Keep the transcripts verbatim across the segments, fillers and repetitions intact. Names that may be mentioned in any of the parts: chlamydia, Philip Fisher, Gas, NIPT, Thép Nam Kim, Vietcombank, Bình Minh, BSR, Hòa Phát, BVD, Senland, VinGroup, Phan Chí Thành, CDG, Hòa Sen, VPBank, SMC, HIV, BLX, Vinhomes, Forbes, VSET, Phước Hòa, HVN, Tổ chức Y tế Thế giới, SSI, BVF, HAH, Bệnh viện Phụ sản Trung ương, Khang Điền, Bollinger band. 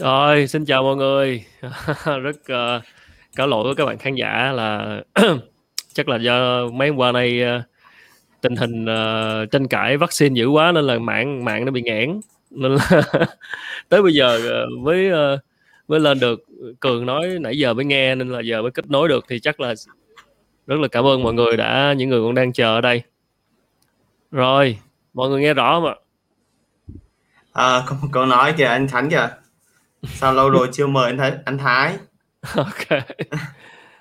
Rồi, xin chào mọi người. Rất uh, cáo lỗi với các bạn khán giả là chắc là do mấy hôm qua nay uh, tình hình uh, tranh cãi vaccine dữ quá nên là mạng mạng nó bị nghẽn, nên là tới bây giờ uh, với uh, mới lên được. Cường nói nãy giờ mới nghe nên là giờ mới kết nối được, thì chắc là rất là cảm ơn mọi người đã những người còn đang chờ ở đây. Rồi, mọi người nghe rõ không ạ? À, con, con nói kìa, anh Khánh kìa. Sao lâu rồi chưa mời anh thấy anh Thái. Ok.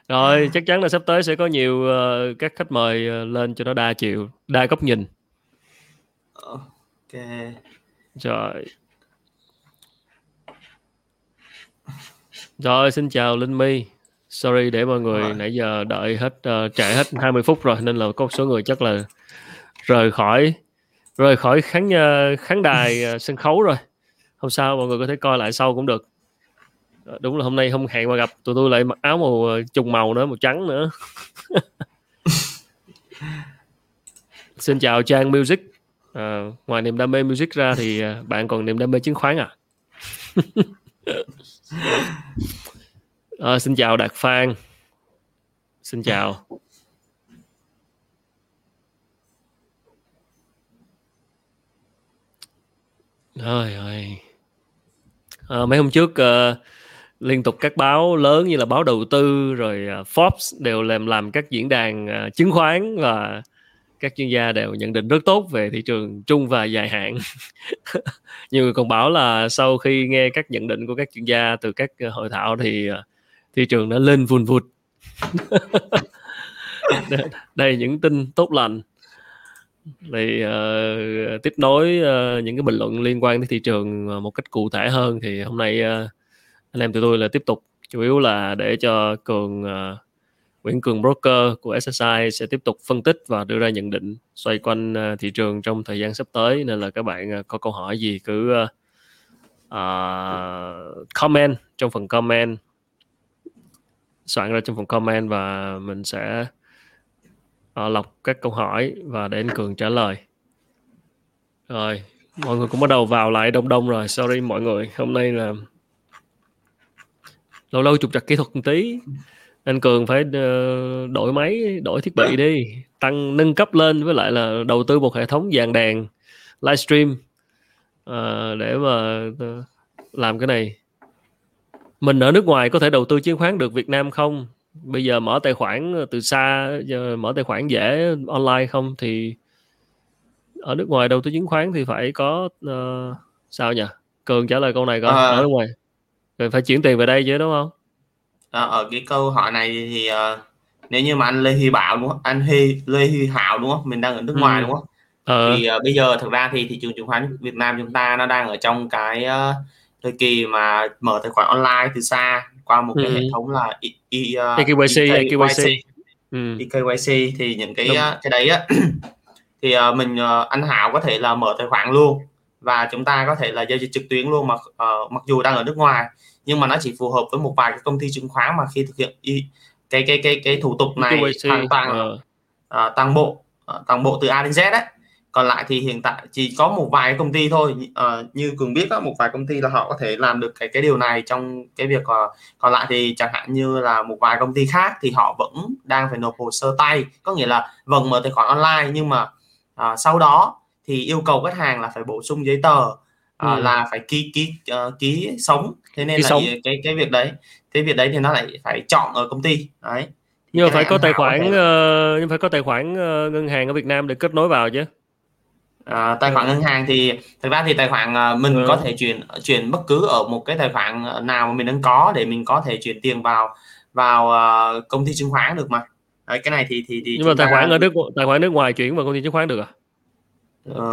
Rồi, chắc chắn là sắp tới sẽ có nhiều uh, các khách mời lên cho nó đa chiều, đa góc nhìn. Ok. Rồi. Rồi, xin chào Linh My. Sorry để mọi người rồi. Nãy giờ đợi hết uh, trễ hết hai mươi phút rồi nên là có một số người chắc là rời khỏi rời khỏi khán khán đài sân khấu rồi. Không sao, mọi người có thể coi lại sau cũng được. Đúng là hôm nay không hẹn mà gặp, tụi tôi lại mặc áo màu trùng màu nữa, màu trắng nữa. Xin chào Trang Music. À, ngoài niềm đam mê music ra thì bạn còn niềm đam mê chứng khoán à? À, xin chào Đạt Phương. Xin chào. Rồi, rồi. À, mấy hôm trước uh, liên tục các báo lớn như là báo đầu tư rồi uh, Forbes đều làm làm các diễn đàn uh, chứng khoán, và các chuyên gia đều nhận định rất tốt về thị trường trung và dài hạn. Nhiều người còn bảo là sau khi nghe các nhận định của các chuyên gia từ các hội thảo thì uh, thị trường đã lên vùn vụt. Đây những tin tốt lành. Thì uh, tiếp nối uh, những cái bình luận liên quan tới thị trường uh, một cách cụ thể hơn, thì hôm nay uh, anh em tụi tôi là tiếp tục, chủ yếu là để cho Cường uh, Nguyễn Cường Broker của ét ét i sẽ tiếp tục phân tích và đưa ra nhận định xoay quanh uh, thị trường trong thời gian sắp tới, nên là các bạn uh, có câu hỏi gì cứ uh, uh, comment trong phần comment, soạn ra trong phần comment và mình sẽ lọc các câu hỏi và để anh Cường trả lời. Rồi, mọi người cũng bắt đầu vào lại đông đông rồi. Sorry mọi người, hôm nay là lâu lâu trục trặc kỹ thuật một tí. Anh Cường phải đổi máy, đổi thiết bị đi, tăng nâng cấp lên, với lại là đầu tư một hệ thống dàn đèn livestream để mà làm cái này. Mình ở nước ngoài có thể đầu tư chứng khoán được Việt Nam không? Bây giờ mở tài khoản từ xa, giờ mở tài khoản dễ online không? Thì ở nước ngoài đầu tư chứng khoán thì phải có uh, sao nhỉ? Cường trả lời câu này coi. À, ở nước ngoài rồi phải chuyển tiền về đây chứ đúng không? À, ở cái câu hỏi này thì uh, nếu như mà anh Lê Huy Bảo đúng không? Anh Huy, Lê Huy Hảo đúng không? Mình đang ở nước ừ. ngoài đúng không? Ừ. Thì uh, bây giờ thực ra thì thị trường chứng khoán Việt Nam chúng ta nó đang ở trong cái uh, thời kỳ mà mở tài khoản online từ xa qua một cái ừ. hệ thống là e, e, uh, e ca y xê, e ca y xê, e ca y xê thì những cái uh, cái đấy á thì uh, mình uh, anh Hảo có thể là mở tài khoản luôn và chúng ta có thể là giao dịch trực tuyến luôn, mà uh, mặc dù đang ở nước ngoài nhưng mà nó chỉ phù hợp với một vài cái công ty chứng khoán mà khi thực hiện e, cái cái cái cái thủ tục này hoàn toàn uh, toàn bộ uh, toàn bộ từ A đến Z đấy. Còn lại thì hiện tại chỉ có một vài công ty thôi, à, như Cường biết đó, một vài công ty là họ có thể làm được cái cái điều này trong cái việc à, còn lại thì chẳng hạn như là một vài công ty khác thì họ vẫn đang phải nộp hồ sơ tay, có nghĩa là vẫn mở tài khoản online nhưng mà à, sau đó thì yêu cầu khách hàng là phải bổ sung giấy tờ à, ừ. là phải ký ký uh, ký sống, thế nên ký là sống. cái cái việc đấy cái việc đấy thì nó lại phải chọn ở công ty đấy, nhưng mà phải có tài khoản thể... uh, nhưng phải có tài khoản uh, ngân hàng ở Việt Nam để kết nối vào chứ. À, tài khoản ngân hàng thì thực ra thì tài khoản mình ừ. có thể chuyển chuyển bất cứ ở một cái tài khoản nào mà mình đang có để mình có thể chuyển tiền vào vào công ty chứng khoán được mà. Đấy, cái này thì thì, thì nhưng mà tài khoản đang... ở nước tài khoản nước ngoài chuyển vào công ty chứng khoán được à? Ờ,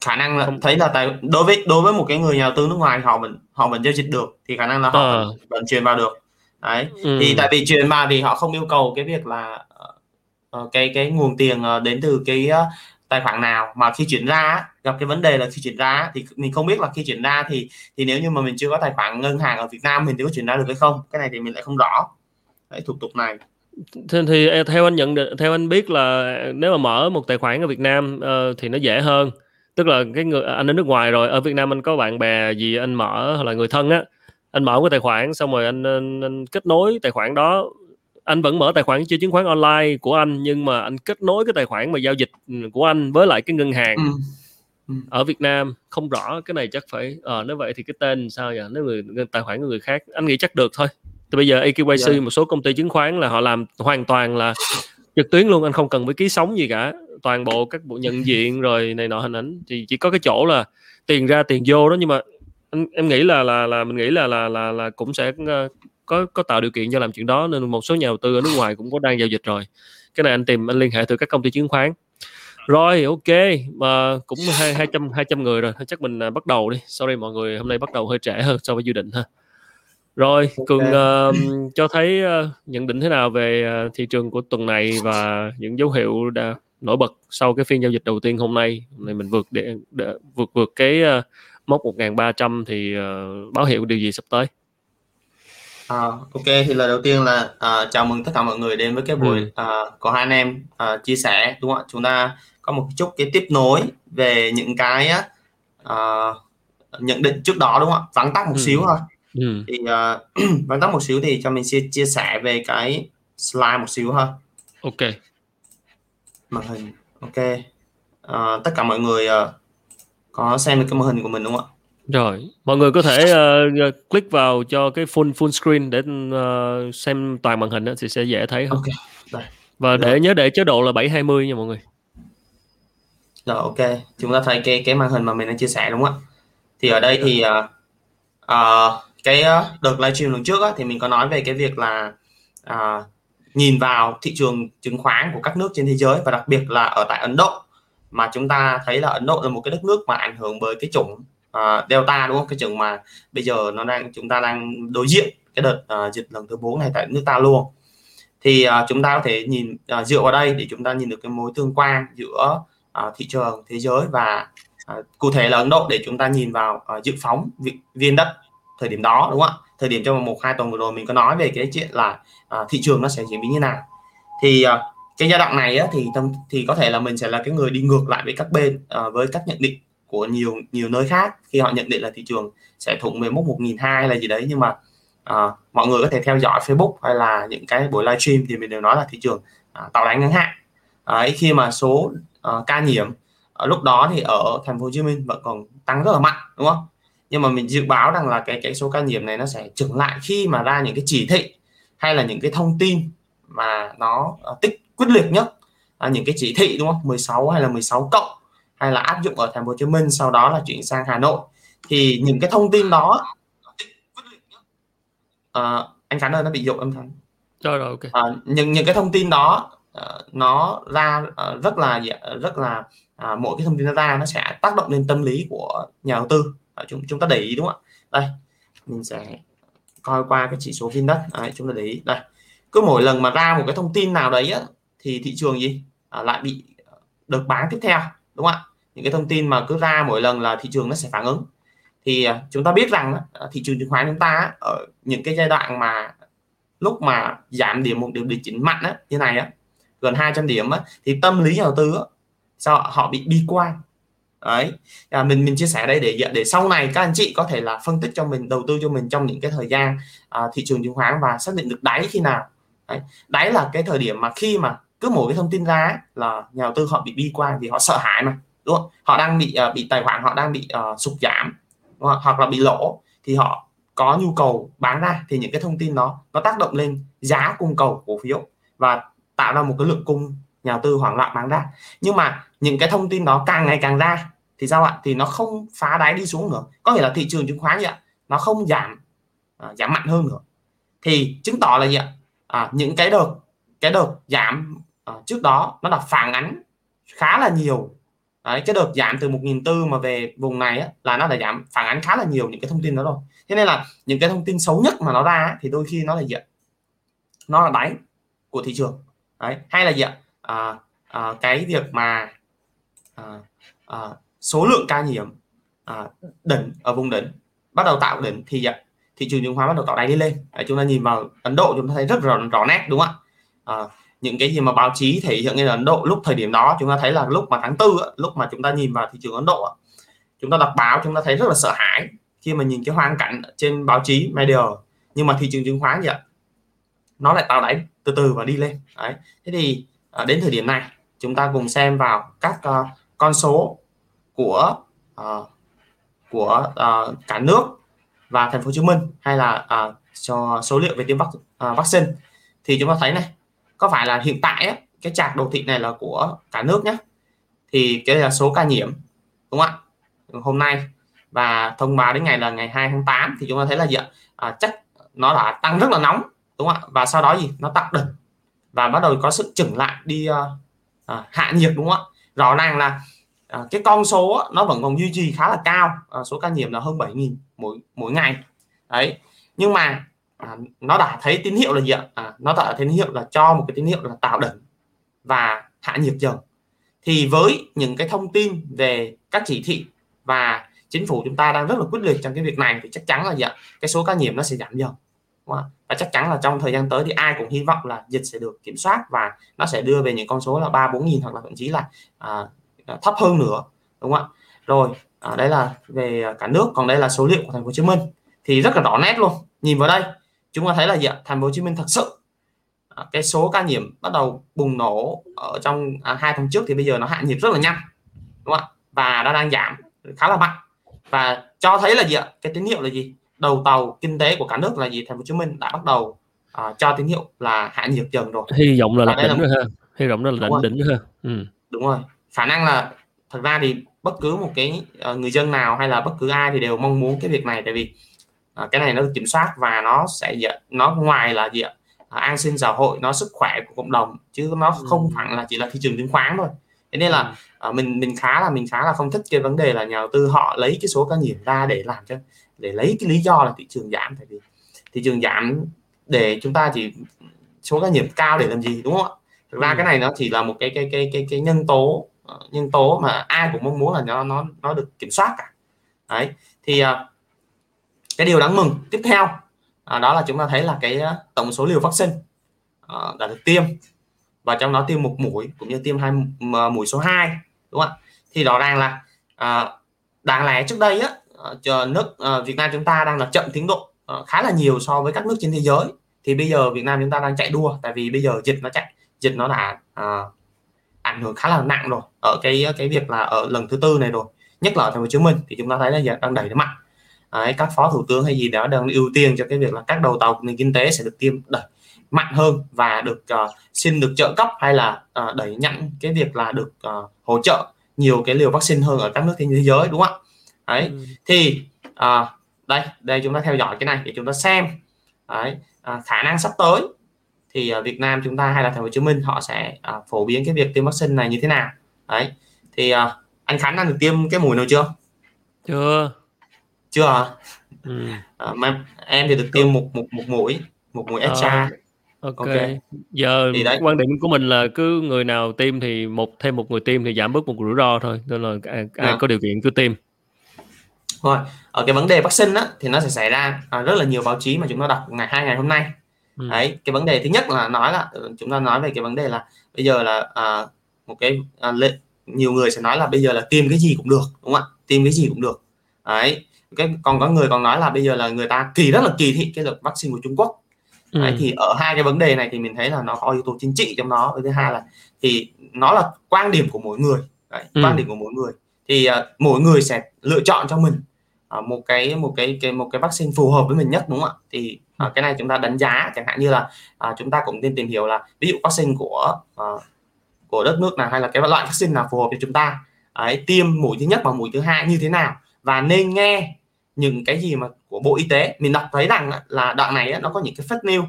khả năng là thấy là tài đối với đối với một cái người nhà đầu tư nước ngoài họ vẫn họ vẫn giao dịch được thì khả năng là họ à. vẫn chuyển vào được. Đấy, ừ. thì tại vì chuyển vào thì họ không yêu cầu cái việc là cái cái nguồn tiền đến từ cái tài khoản nào, mà khi chuyển ra gặp cái vấn đề là khi chuyển ra thì mình không biết là khi chuyển ra thì thì nếu như mà mình chưa có tài khoản ngân hàng ở Việt Nam mình thì có chuyển ra được hay không, cái này thì mình lại không rõ đấy, thủ tục này. Thế thì theo anh nhận định, theo anh biết là nếu mà mở một tài khoản ở Việt Nam uh, thì nó dễ hơn, tức là cái người anh ở nước ngoài rồi ở Việt Nam anh có bạn bè gì anh mở hoặc là người thân á anh mở cái tài khoản xong rồi anh, anh, anh kết nối tài khoản đó, anh vẫn mở tài khoản chơi chứng khoán online của anh nhưng mà anh kết nối cái tài khoản mà giao dịch của anh với lại cái ngân hàng ừ. Ừ. ở Việt Nam. Không rõ cái này chắc phải ờ à, nếu vậy thì cái tên sao vậy, nếu người tài khoản của người khác anh nghĩ chắc được thôi. Thì bây giờ e kây quay xi yeah. một số công ty chứng khoán là họ làm hoàn toàn là trực tuyến luôn, anh không cần phải ký sóng gì cả, toàn bộ các bộ nhận diện rồi này nọ hình ảnh, thì chỉ có cái chỗ là tiền ra tiền vô đó. Nhưng mà anh, em nghĩ là là là mình nghĩ là là là, là cũng sẽ có có tạo điều kiện cho làm chuyện đó, nên một số nhà đầu tư ở nước ngoài cũng có đang giao dịch rồi. Cái này anh tìm anh liên hệ từ các công ty chứng khoán. Rồi ok, mà cũng hai trăm người rồi, chắc mình bắt đầu đi. Sorry mọi người, hôm nay bắt đầu hơi trễ hơn so với dự định ha. Rồi, Cường uh, cho thấy uh, nhận định thế nào về uh, thị trường của tuần này và những dấu hiệu đã nổi bật sau cái phiên giao dịch đầu tiên hôm nay. Hôm nay mình vượt để, để vượt vượt cái uh, mốc một nghìn ba trăm thì uh, báo hiệu điều gì sắp tới? À, ok, thì lời đầu tiên là uh, chào mừng tất cả mọi người đến với cái buổi uh, có hai anh em uh, chia sẻ, đúng không ạ? Chúng ta có một chút cái tiếp nối về những cái uh, nhận định trước đó, đúng không ạ? Vắn tắt một ừ. xíu thôi. Ừ. Thì uh, vắn tắt một xíu thì cho mình chia, chia sẻ về cái slide một xíu ha. Ok. Màn hình. Ok. Uh, tất cả mọi người uh, có xem được cái màn hình của mình đúng không ạ? Rồi, mọi người có thể uh, click vào cho cái full full screen để uh, xem toàn màn hình đó, thì sẽ dễ thấy hơn. Okay. Và để nhớ để chế độ là bảy hai mươi nha mọi người. Rồi ok, chúng ta thấy cái cái màn hình mà mình đã chia sẻ đúng không ạ? Thì ở đây thì uh, uh, cái uh, đợt livestream lần trước á, thì mình có nói về cái việc là uh, nhìn vào thị trường chứng khoán của các nước trên thế giới và đặc biệt là ở tại Ấn Độ, mà chúng ta thấy là Ấn Độ là một cái đất nước mà ảnh hưởng bởi cái chủng Uh, Delta, đúng không? Cái trường mà bây giờ nó đang chúng ta đang đối diện cái đợt uh, dịch lần thứ bốn này tại nước ta luôn. Thì uh, chúng ta có thể nhìn uh, dựa vào đây để chúng ta nhìn được cái mối tương quan giữa uh, thị trường thế giới và uh, cụ thể là Ấn Độ, để chúng ta nhìn vào uh, dự phóng vê en đất thời điểm đó, đúng không ạ? Thời điểm trong một hai tuần vừa rồi mình có nói về cái chuyện là uh, thị trường nó sẽ diễn biến như nào. Thì uh, cái giai đoạn này á, thì thì có thể là mình sẽ là cái người đi ngược lại với các bên uh, với các nhận định của nhiều nhiều nơi khác, khi họ nhận định là thị trường sẽ thủng về mốc một nghìn hai trăm là gì đấy. Nhưng mà à, mọi người có thể theo dõi Facebook hay là những cái buổi livestream thì mình đều nói là thị trường à, tạo đáy ngắn hạn. À, khi mà số à, ca nhiễm à, lúc đó thì ở thành phố Hồ Chí Minh vẫn còn tăng rất là mạnh, đúng không? Nhưng mà mình dự báo rằng là cái cái số ca nhiễm này nó sẽ chững lại khi mà ra những cái chỉ thị hay là những cái thông tin mà nó à, tích quyết liệt nhất, à, những cái chỉ thị, đúng không? mười sáu hay là mười sáu cộng, hay là áp dụng ở thành phố Hồ Chí Minh sau đó là chuyển sang Hà Nội. Thì những cái thông tin đó à, anh Khánh ơi, nó bị dội âm thanh rồi rồi ok. À, những những cái thông tin đó à, nó ra à, rất là rất là à, mỗi cái thông tin nó ra nó sẽ tác động lên tâm lý của nhà đầu tư. À, chúng chúng ta để ý đúng không ạ? Đây mình sẽ coi qua cái chỉ số VN Index. À, chúng ta để ý đây, cứ mỗi lần mà ra một cái thông tin nào đấy á, thì thị trường gì à, lại bị đợt bán tiếp theo, đúng không ạ? Những cái thông tin mà cứ ra mỗi lần là thị trường nó sẽ phản ứng. Thì chúng ta biết rằng thị trường chứng khoán chúng ta ở những cái giai đoạn mà lúc mà giảm điểm một điểm điều chỉnh mạnh á, như này á, gần hai trăm điểm á, thì tâm lý nhà đầu tư á, sao họ bị bi quan đấy. À, mình mình chia sẻ đây để để sau này các anh chị có thể là phân tích cho mình, đầu tư cho mình trong những cái thời gian à, thị trường chứng khoán và xác định được đáy khi nào. Đấy, đáy là cái thời điểm mà khi mà cứ mỗi cái thông tin ra là nhà đầu tư họ bị bi quan vì họ sợ hãi mà, đúng không? Họ đang bị uh, bị tài khoản họ đang bị uh, sụt giảm hoặc là bị lỗ thì họ có nhu cầu bán ra. Thì những cái thông tin đó nó tác động lên giá cung cầu cổ phiếu và tạo ra một cái lượng cung nhà đầu tư hoảng loạn bán ra. Nhưng mà những cái thông tin đó càng ngày càng ra thì sao ạ? Thì nó không phá đáy đi xuống nữa, có nghĩa là thị trường chứng khoán vậy ạ, nó không giảm uh, giảm mạnh hơn nữa, thì chứng tỏ là gì ạ? À, những cái đợt cái đợt giảm À, trước đó nó đã phản ánh khá là nhiều. Đấy, cái đợt giảm từ một nghìn bốn trăm mà về vùng này á, là nó đã giảm phản ánh khá là nhiều những cái thông tin đó rồi. Thế nên là những cái thông tin xấu nhất mà nó ra á, thì đôi khi nó là gì ạ? Nó là đáy của thị trường. Đấy, hay là gì ạ? À, à, cái việc mà à, à, số lượng ca nhiễm à, đỉnh ở vùng đỉnh bắt đầu tạo đỉnh thì gì ạ? Thị trường chứng khoán bắt đầu tạo đáy đi lên. Đấy, chúng ta nhìn vào Ấn Độ chúng ta thấy rất rõ, rõ nét, đúng không ạ? À, những cái gì mà báo chí thể hiện như là Ấn Độ lúc thời điểm đó chúng ta thấy là lúc mà tháng tư, lúc mà chúng ta nhìn vào thị trường Ấn Độ, chúng ta đọc báo chúng ta thấy rất là sợ hãi khi mà nhìn cái hoàn cảnh trên báo chí media, nhưng mà thị trường chứng khoán gì ạ, nó lại tạo đáy từ từ và đi lên. Đấy. Thế thì đến thời điểm này chúng ta cùng xem vào các uh, con số của uh, của uh, cả nước và Thành phố Hồ Chí Minh, hay là uh, cho số liệu về tiêm vắc, uh, vaccine, thì chúng ta thấy này, có phải là hiện tại ấy, cái chart đồ thị này là của cả nước nhé, thì cái là số ca nhiễm đúng không ạ, hôm nay và thông báo đến ngày là ngày hai tháng tám, thì chúng ta thấy là gì ạ, à, chắc nó đã tăng rất là nóng đúng không ạ, và sau đó gì nó tăng đỉnh và bắt đầu có sự chững lại đi uh, uh, hạ nhiệt đúng không ạ. Rõ ràng là uh, cái con số nó vẫn còn duy trì khá là cao, uh, số ca nhiễm là hơn bảy nghìn mỗi mỗi ngày đấy, nhưng mà uh, nó đã thấy tín hiệu là gì ạ, uh, nó đã thấy tín hiệu là cho một cái tín hiệu là tạo đỉnh và hạ nhiệt dần. Thì với những cái thông tin về các chỉ thị và chính phủ chúng ta đang rất là quyết liệt trong cái việc này, thì chắc chắn là gì ạ, cái số ca nhiễm nó sẽ giảm dần, và chắc chắn là trong thời gian tới thì ai cũng hy vọng là dịch sẽ được kiểm soát và nó sẽ đưa về những con số là ba bốn nghìn hoặc là thậm chí là à, thấp hơn nữa đúng không ạ. Rồi à, đây là về cả nước, còn đây là số liệu của Thành phố Hồ Chí Minh thì rất là rõ nét luôn. Nhìn vào đây chúng ta thấy là gì ạ, Thành phố Hồ Chí Minh thật sự à, cái số ca nhiễm bắt đầu bùng nổ ở trong hai à, tháng trước, thì bây giờ nó hạ nhiệt rất là nhanh đúng không ạ, và nó đang giảm khá là mạnh, và cho thấy là gì ạ, cái tín hiệu là gì, đầu tàu kinh tế của cả nước là gì, Thành phố Hồ Chí Minh đã bắt đầu uh, cho tín hiệu là hạ nhiệt dần rồi, hy vọng là là đỉnh nữa ha, hy vọng là đỉnh đỉnh nữa ha. Ừ. Đúng rồi, khả năng là thật ra thì bất cứ một cái uh, người dân nào hay là bất cứ ai thì đều mong muốn cái việc này, tại vì uh, cái này nó được kiểm soát và nó sẽ nó ngoài là gì ạ, uh, an sinh xã hội, nó sức khỏe của cộng đồng, chứ nó không phải là chỉ là thị trường chứng khoán thôi. Thế nên là uh, mình mình khá là mình khá là không thích cái vấn đề là nhà đầu tư họ lấy cái số ca nhiễm ra để làm cho, để lấy cái lý do là thị trường giảm, tại vì thị trường giảm để chúng ta chỉ số ca nhiễm cao để làm gì đúng không ạ. Thực ra ừ. cái này nó chỉ là một cái cái cái cái cái nhân tố uh, nhân tố mà ai cũng mong muốn là nó nó nó được kiểm soát cả. Đấy thì uh, cái điều đáng mừng tiếp theo uh, đó là chúng ta thấy là cái uh, tổng số liều vaccine uh, đã được tiêm, và trong đó tiêm một mũi cũng như tiêm hai mũi số hai đúng không ạ. Thì rõ ràng là uh, đáng lẽ trước đây á, chờ nước Việt Nam chúng ta đang là chậm tiến độ khá là nhiều so với các nước trên thế giới, thì bây giờ Việt Nam chúng ta đang chạy đua, tại vì bây giờ dịch nó chạy dịch nó đã à, ảnh hưởng khá là nặng rồi ở cái cái việc là ở lần thứ tư này rồi, nhất là ở Thành phố Hồ Chí Minh thì chúng ta thấy là đang đẩy nó mạnh. Đấy, các phó thủ tướng hay gì đó đang ưu tiên cho cái việc là các đầu tàu nền kinh tế sẽ được tiêm đẩy mạnh hơn và được uh, xin được trợ cấp hay là uh, đẩy nhặn cái việc là được uh, hỗ trợ nhiều cái liều vaccine hơn ở các nước trên thế giới đúng không ạ. Đấy, ừ. thì à, đây đây chúng ta theo dõi cái này để chúng ta xem đấy, à, khả năng sắp tới thì à, Việt Nam chúng ta hay là Thành phố Hồ Chí Minh họ sẽ à, phổ biến cái việc tiêm vaccine này như thế nào. Đấy thì à, anh Khánh đang được tiêm cái mũi nào chưa? Chưa chưa hả? Ừ. À, mà em thì được tiêm một một một mũi một mũi extra. Ok, okay. Giờ quan điểm của mình là cứ người nào tiêm thì một thêm một người tiêm thì giảm bớt một rủi ro thôi, nên là ai, ai à. có điều kiện cứ tiêm. Rồi, ở cái vấn đề vaccine á, thì nó sẽ xảy ra à, rất là nhiều báo chí mà chúng ta đọc ngày hai ngày hôm nay. Ừ. Đấy, cái vấn đề thứ nhất là nói là chúng ta nói về cái vấn đề là bây giờ là à, một cái à, lệ, nhiều người sẽ nói là bây giờ là tiêm cái gì cũng được đúng không ạ, tiêm cái gì cũng được. Đấy, cái còn có người còn nói là bây giờ là người ta kỳ rất là kỳ thị cái đợt vaccine của Trung Quốc. Ừ. Đấy, thì ở hai cái vấn đề này thì mình thấy là nó có yếu tố chính trị trong đó. Thứ hai là thì nó là quan điểm của mỗi người. Đấy, ừ. quan điểm của mỗi người. Thì uh, mỗi người sẽ lựa chọn cho mình uh, một cái một cái, cái một cái vaccine phù hợp với mình nhất đúng không ạ. Thì uh, cái này chúng ta đánh giá, chẳng hạn như là uh, chúng ta cũng nên tìm hiểu là ví dụ vaccine của uh, của đất nước nào hay là cái loại vaccine nào phù hợp cho chúng ta. Đấy, tiêm mũi thứ nhất và mũi thứ hai như thế nào, và nên nghe những cái gì mà của Bộ Y tế. Mình đọc thấy rằng là đoạn này nó có những cái fake news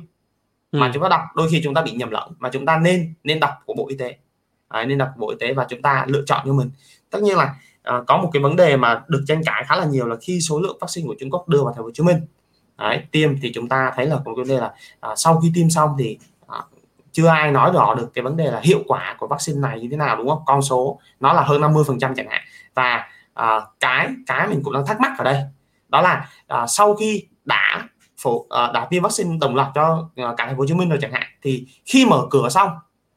mà chúng ta đọc, đôi khi chúng ta bị nhầm lẫn, mà chúng ta nên nên đọc của Bộ Y tế. Đấy, nên đọc của Bộ Y tế và chúng ta lựa chọn cho mình. Tất nhiên là à, có một cái vấn đề mà được tranh cãi khá là nhiều là khi số lượng vaccine của Trung Quốc đưa vào Thành phố Hồ Chí Minh, đấy, tiêm thì chúng ta thấy là có cái vấn đề là à, sau khi tiêm xong thì à, chưa ai nói rõ được cái vấn đề là hiệu quả của vaccine này như thế nào đúng không? Con số nó là hơn năm mươi phần trăm chẳng hạn. Và à, cái cái mình cũng đang thắc mắc ở đây đó là à, sau khi đã phổ, à, đã tiêm vaccine đồng loạt cho à, cả Thành phố Hồ Chí Minh rồi chẳng hạn, thì khi mở cửa xong,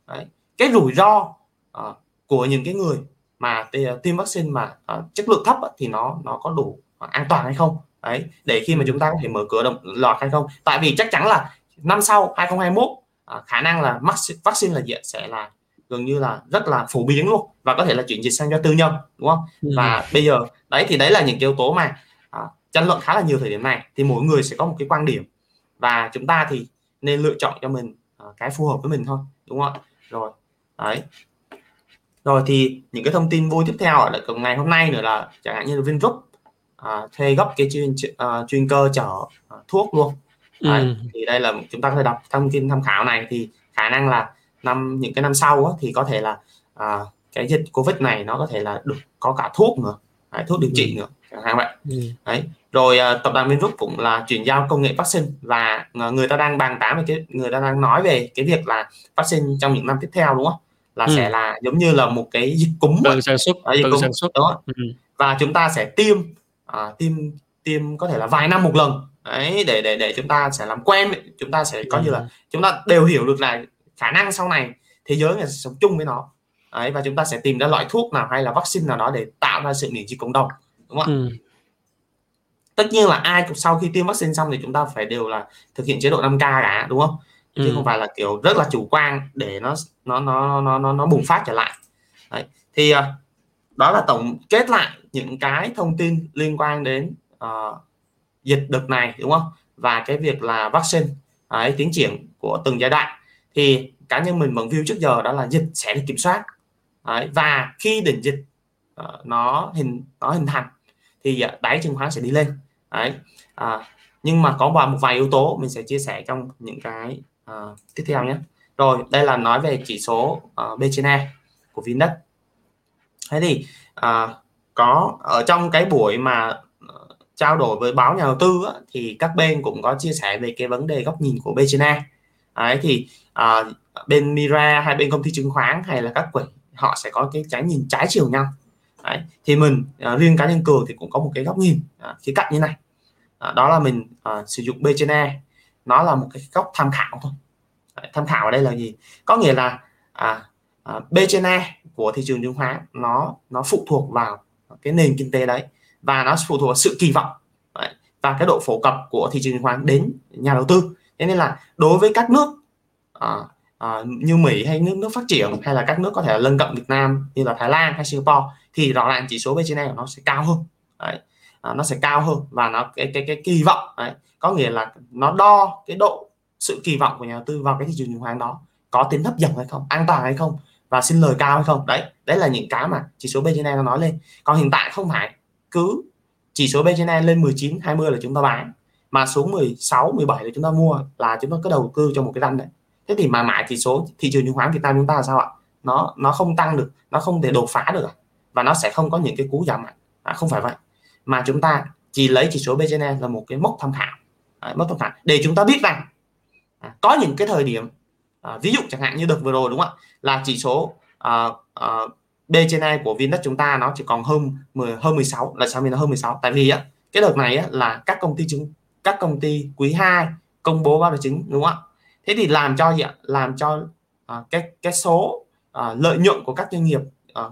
đấy, cái rủi ro à, của những cái người mà tiêm vaccine mà uh, chất lượng thấp thì nó nó có đủ uh, an toàn hay không, đấy, để khi mà chúng ta có thể mở cửa đồng loạt hay không. Tại vì chắc chắn là năm sau hai không hai mốt à, khả năng là vaccine là gì sẽ là gần như là rất là phổ biến luôn, và có thể là chuyển dịch sang cho tư nhân, đúng không? Ừ. Và bây giờ đấy thì đấy là những yếu tố mà à, tranh luận khá là nhiều thời điểm này, thì mỗi người sẽ có một cái quan điểm và chúng ta thì nên lựa chọn cho mình à, cái phù hợp với mình thôi, đúng không? Rồi đấy, rồi thì những cái thông tin vui tiếp theo ở ngày hôm nay nữa là chẳng hạn như Vingroup à, thuê gấp cái chuyên uh, chuyên cơ chở uh, thuốc luôn. Đấy, ừ. Thì đây là chúng ta có thể đọc thông tin tham khảo này, thì khả năng là năm những cái năm sau á, thì có thể là à, cái dịch Covid này nó có thể là được có cả thuốc nữa, đấy, thuốc điều trị ừ. nữa chẳng hạn vậy. Ừ. Đấy, rồi à, tập đoàn Vingroup cũng là chuyển giao công nghệ vaccine, và người ta đang bàn tán về cái người ta đang nói về cái việc là vaccine trong những năm tiếp theo, đúng không? Là ừ. sẽ là giống như là một cái dịch cúm tự sản xuất, à, dịch tự cúm, sản xuất. Đó. Ừ. Và chúng ta sẽ tiêm à, tiêm tiêm có thể là vài năm một lần. Đấy, để để để chúng ta sẽ làm quen, chúng ta sẽ coi ừ. như là chúng ta đều hiểu được là khả năng sau này thế giới sẽ sống chung với nó. Đấy, và chúng ta sẽ tìm ra loại thuốc nào hay là vaccine nào đó để tạo ra sự miễn dịch cộng đồng, đúng không ạ? Ừ. Tất nhiên là ai cũng sau khi tiêm vaccine xong thì chúng ta phải đều là thực hiện chế độ năm K cả, đúng không? Chứ ừ. không phải là kiểu rất là chủ quan để nó nó nó nó nó, nó bùng phát trở lại. Đấy. Thì đó là tổng kết lại những cái thông tin liên quan đến uh, dịch đợt này, đúng không? Và cái việc là vaccine, đấy, tiến triển của từng giai đoạn. Thì cá nhân mình vẫn view trước giờ đó là dịch sẽ được kiểm soát. Đấy. Và khi đỉnh dịch uh, nó hình nó hình thành thì uh, đáy chứng khoán sẽ đi lên. Đấy. Uh, nhưng mà có một vài yếu tố mình sẽ chia sẻ trong những cái uh, tiếp theo nhé. Rồi đây là nói về chỉ số uh, B/E của vê en-Index. Thế thì uh, có ở trong cái buổi mà uh, trao đổi với báo nhà đầu tư á, thì các bên cũng có chia sẻ về cái vấn đề góc nhìn của B/E. Đấy, thì uh, bên Mira hay bên công ty chứng khoán hay là các quỹ họ sẽ có cái cái nhìn trái chiều nhau. Đấy, thì mình uh, riêng cá nhân Cường thì cũng có một cái góc nhìn uh, khía cạnh như này. Đó là mình uh, sử dụng B/E, nó là một cái góc tham khảo thôi. Tham khảo ở đây là gì? Có nghĩa là à, à, B/E của thị trường chứng khoán nó nó phụ thuộc vào cái nền kinh tế đấy, và nó phụ thuộc vào sự kỳ vọng đấy, và cái độ phổ cập của thị trường chứng khoán đến nhà đầu tư. Thế nên là đối với các nước à, à, như Mỹ hay nước nước phát triển, hay là các nước có thể lân cận Việt Nam như là Thái Lan hay Singapore, thì rõ ràng chỉ số B/E của nó sẽ cao hơn. Đấy. À, nó sẽ cao hơn và nó cái cái cái kỳ vọng đấy, có nghĩa là nó đo cái độ sự kỳ vọng của nhà đầu tư vào cái thị trường chứng khoán đó có tính hấp dẫn hay không, an toàn hay không, và xin lời cao hay không. Đấy, đấy là những cái mà chỉ số B/E nó nói lên. Còn hiện tại không phải cứ chỉ số B/E lên mười chín, hai mươi là chúng ta bán, mà xuống mười sáu, mười bảy là chúng ta mua, là chúng ta có đầu tư cho một cái ranh đấy. Thế thì mà mãi chỉ số thị trường chứng khoán Việt Nam chúng ta là sao ạ? Nó nó không tăng được, nó không thể đột phá được, và nó sẽ không có những cái cú giảm mạnh. À, không phải vậy. Mà chúng ta chỉ lấy chỉ số B/E là một cái mốc tham khảo, đấy, mốc tham khảo để chúng ta biết rằng à, có những cái thời điểm à, ví dụ chẳng hạn như đợt vừa rồi, đúng không ạ, là chỉ số à, à, B/E của VN-Index chúng ta nó chỉ còn hơn mười, hơn mười sáu. Là sao mình nó hơn mười sáu? Tại vì á, cái đợt này á, là các công ty chứng các công ty quý hai công bố báo cáo chính, đúng không ạ? Thế thì làm cho gì ạ? Làm cho à, cái cái số à, lợi nhuận của các doanh nghiệp à,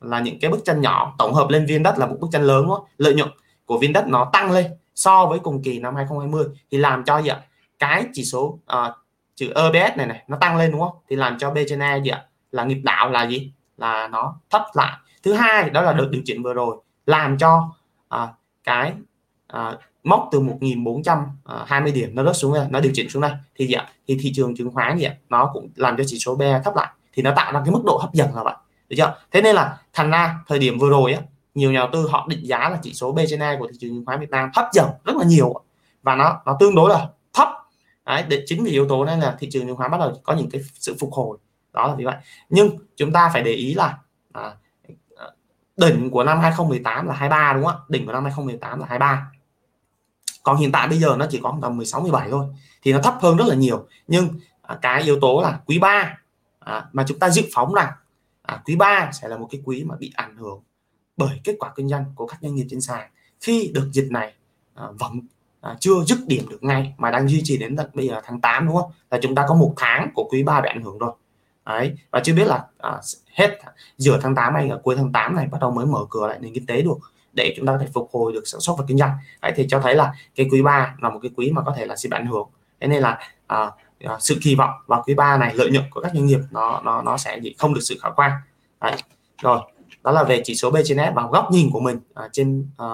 là những cái bức tranh nhỏ, tổng hợp lên VN-Index là một bức tranh lớn đó. Lợi nhuận của VN-Index nó tăng lên so với cùng kỳ năm hai không hai không, thì làm cho gì ạ? Cái chỉ số uh, chữ e bê ét này này nó tăng lên, đúng không? Thì làm cho B/E gì ạ? Là nghiệp đạo là gì? Là nó thấp lại. Thứ hai đó là đợt điều chỉnh vừa rồi làm cho uh, cái uh, mốc từ một nghìn bốn trăm hai mươi điểm nó rớt xuống đây, nó điều chỉnh xuống đây, thì gì ạ? Thì thị trường chứng khoán gì ạ? Nó cũng làm cho chỉ số B/E thấp lại, thì nó tạo ra cái mức độ hấp dẫn là vậy. Chưa? Thế nên là thành ra thời điểm vừa rồi á, nhiều nhà đầu tư họ định giá là chỉ số B/E của thị trường chứng khoán Việt Nam hấp dẫn rất là nhiều, và nó nó tương đối là thấp. Đấy, để chính vì yếu tố nên là thị trường chứng khoán bắt đầu có những cái sự phục hồi, đó là như vậy. Nhưng chúng ta phải để ý là à, đỉnh của năm hai không một tám là hai ba, đúng không ạ? Đỉnh của năm hai không một tám là hai ba. Còn hiện tại bây giờ nó chỉ có tầm mười sáu mười bảy thôi, thì nó thấp hơn rất là nhiều. Nhưng à, cái yếu tố là quý ba à, mà chúng ta dự phóng rằng À, quý ba sẽ là một cái quý mà bị ảnh hưởng bởi kết quả kinh doanh của các doanh nghiệp trên sàn, khi đợt dịch này à, vẫn à, chưa dứt điểm được ngay, mà đang duy trì đến tận bây giờ tháng tám, đúng không? Là chúng ta có một tháng của quý ba bị ảnh hưởng rồi. Đấy, và chưa biết là à, hết giữa tháng tám hay là cuối tháng tám này bắt đầu mới mở cửa lại nền kinh tế được. để chúng ta có thể phục hồi được sản xuất và kinh doanh. Đấy, thì cho thấy là cái quý ba là một cái quý mà có thể là sẽ bị ảnh hưởng. Thế nên là à, sự kỳ vọng vào quý ba này lợi nhuận của các doanh nghiệp nó nó nó sẽ không được sự khả quan. Đấy. Rồi, đó là về chỉ số B/E và góc nhìn của mình à, trên à,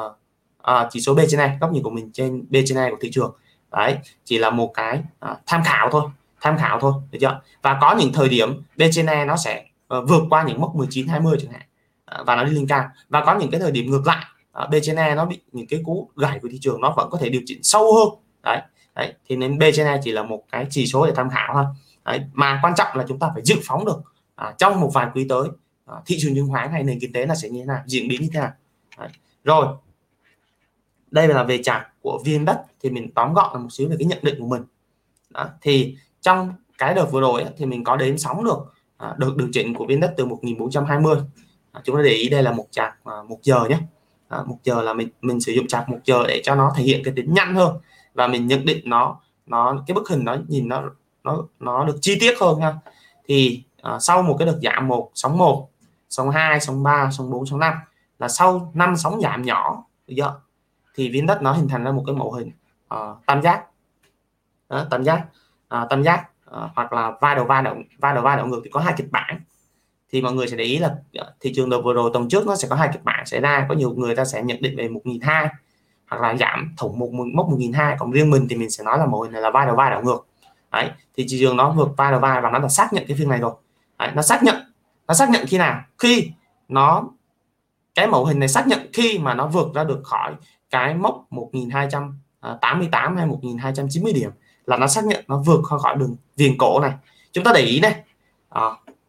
à, chỉ số B/E, góc nhìn của mình trên B/E của thị trường. Đấy, chỉ là một cái à, tham khảo thôi, tham khảo thôi, được chưa? Và có những thời điểm B/E nó sẽ à, vượt qua những mốc mười chín, hai mươi chẳng hạn à, và nó đi lên cao. Và có những cái thời điểm ngược lại, à, B/E nó bị những cái cú gãy của thị trường nó vẫn có thể điều chỉnh sâu hơn. Đấy. Đấy, thì nên B/E chỉ là một cái chỉ số để tham khảo thôi. Đấy, mà quan trọng là chúng ta phải dự phóng được à, trong một vài quý tới à, thị trường chứng khoán hay nền kinh tế là sẽ như thế nào, diễn biến như thế nào. Đấy. Rồi, đây là về chart của vê en-Index thì mình tóm gọn là một xíu về cái nhận định của mình. Đó, thì trong cái đợt vừa rồi thì mình có đến sóng được à, được điều chỉnh của vê en-Index từ một nghìn bốn trăm hai mươi. À, chúng ta để ý đây là một chart à, một giờ nhé. À, một giờ là mình mình sử dụng chart một giờ để cho nó thể hiện cái tính nhanh hơn. Và mình nhận định nó nó cái bức hình nó nhìn nó nó nó được chi tiết hơn ha. Thì à, sau một cái đợt giảm một sóng một, sóng hai, sóng ba, sóng bốn, sóng năm là sau năm sóng giảm nhỏ, được chưa? Thì viên đất nó hình thành ra một cái mẫu hình à, tam giác. Đó, tam giác à, tam giác à, hoặc là vai đầu vai đảo vai đầu vai đảo ngược thì có hai kịch bản. Thì mọi người sẽ để ý là thị trường đầu vừa rồi tuần trước nó sẽ có hai kịch bản xảy ra, có nhiều người ta sẽ nhận định về một nghìn hai trăm hoặc là giảm thủng một mốc một nghìn hai trăm, còn riêng mình thì mình sẽ nói là mẫu hình này là vai đầu vai đảo ngược. Đấy, thì thị trường nó vượt vai đầu vai và nó đã xác nhận cái phiên này rồi. Đấy, nó xác nhận nó xác nhận khi nào? Khi nó cái mẫu hình này xác nhận khi mà nó vượt ra được khỏi cái mốc một nghìn hai trăm tám mươi tám hay một nghìn hai trăm chín mươi điểm là nó xác nhận nó vượt khỏi đường viền cổ này. Chúng ta để ý này, à,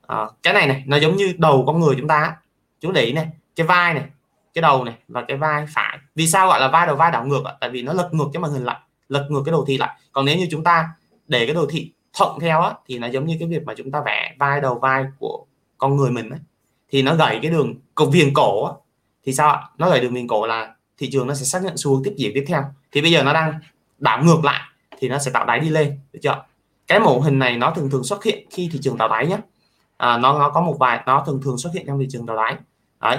à, cái này này nó giống như đầu con người chúng ta. Chúng để ý này, cái vai này, cái đầu này và cái vai phải. Vì sao gọi là vai đầu vai đảo ngược? Tại vì nó lật ngược cái màn hình lại, lật ngược cái đồ thị lại. Còn nếu như chúng ta để cái đồ thị thuận theo á, thì nó giống như cái việc mà chúng ta vẽ vai đầu vai của con người mình ấy, thì nó gãy cái đường cột viền cổ á. Thì sao ạ? Nó gãy đường viền cổ là thị trường nó sẽ xác nhận xu hướng tiếp diễn tiếp theo. Thì bây giờ nó đang đảo ngược lại thì nó sẽ tạo đáy đi lên, được chưa? Cái mẫu hình này nó thường thường xuất hiện khi thị trường tạo đáy nhé. À, nó nó có một vài nó thường thường xuất hiện trong thị trường tạo đáy. Đấy.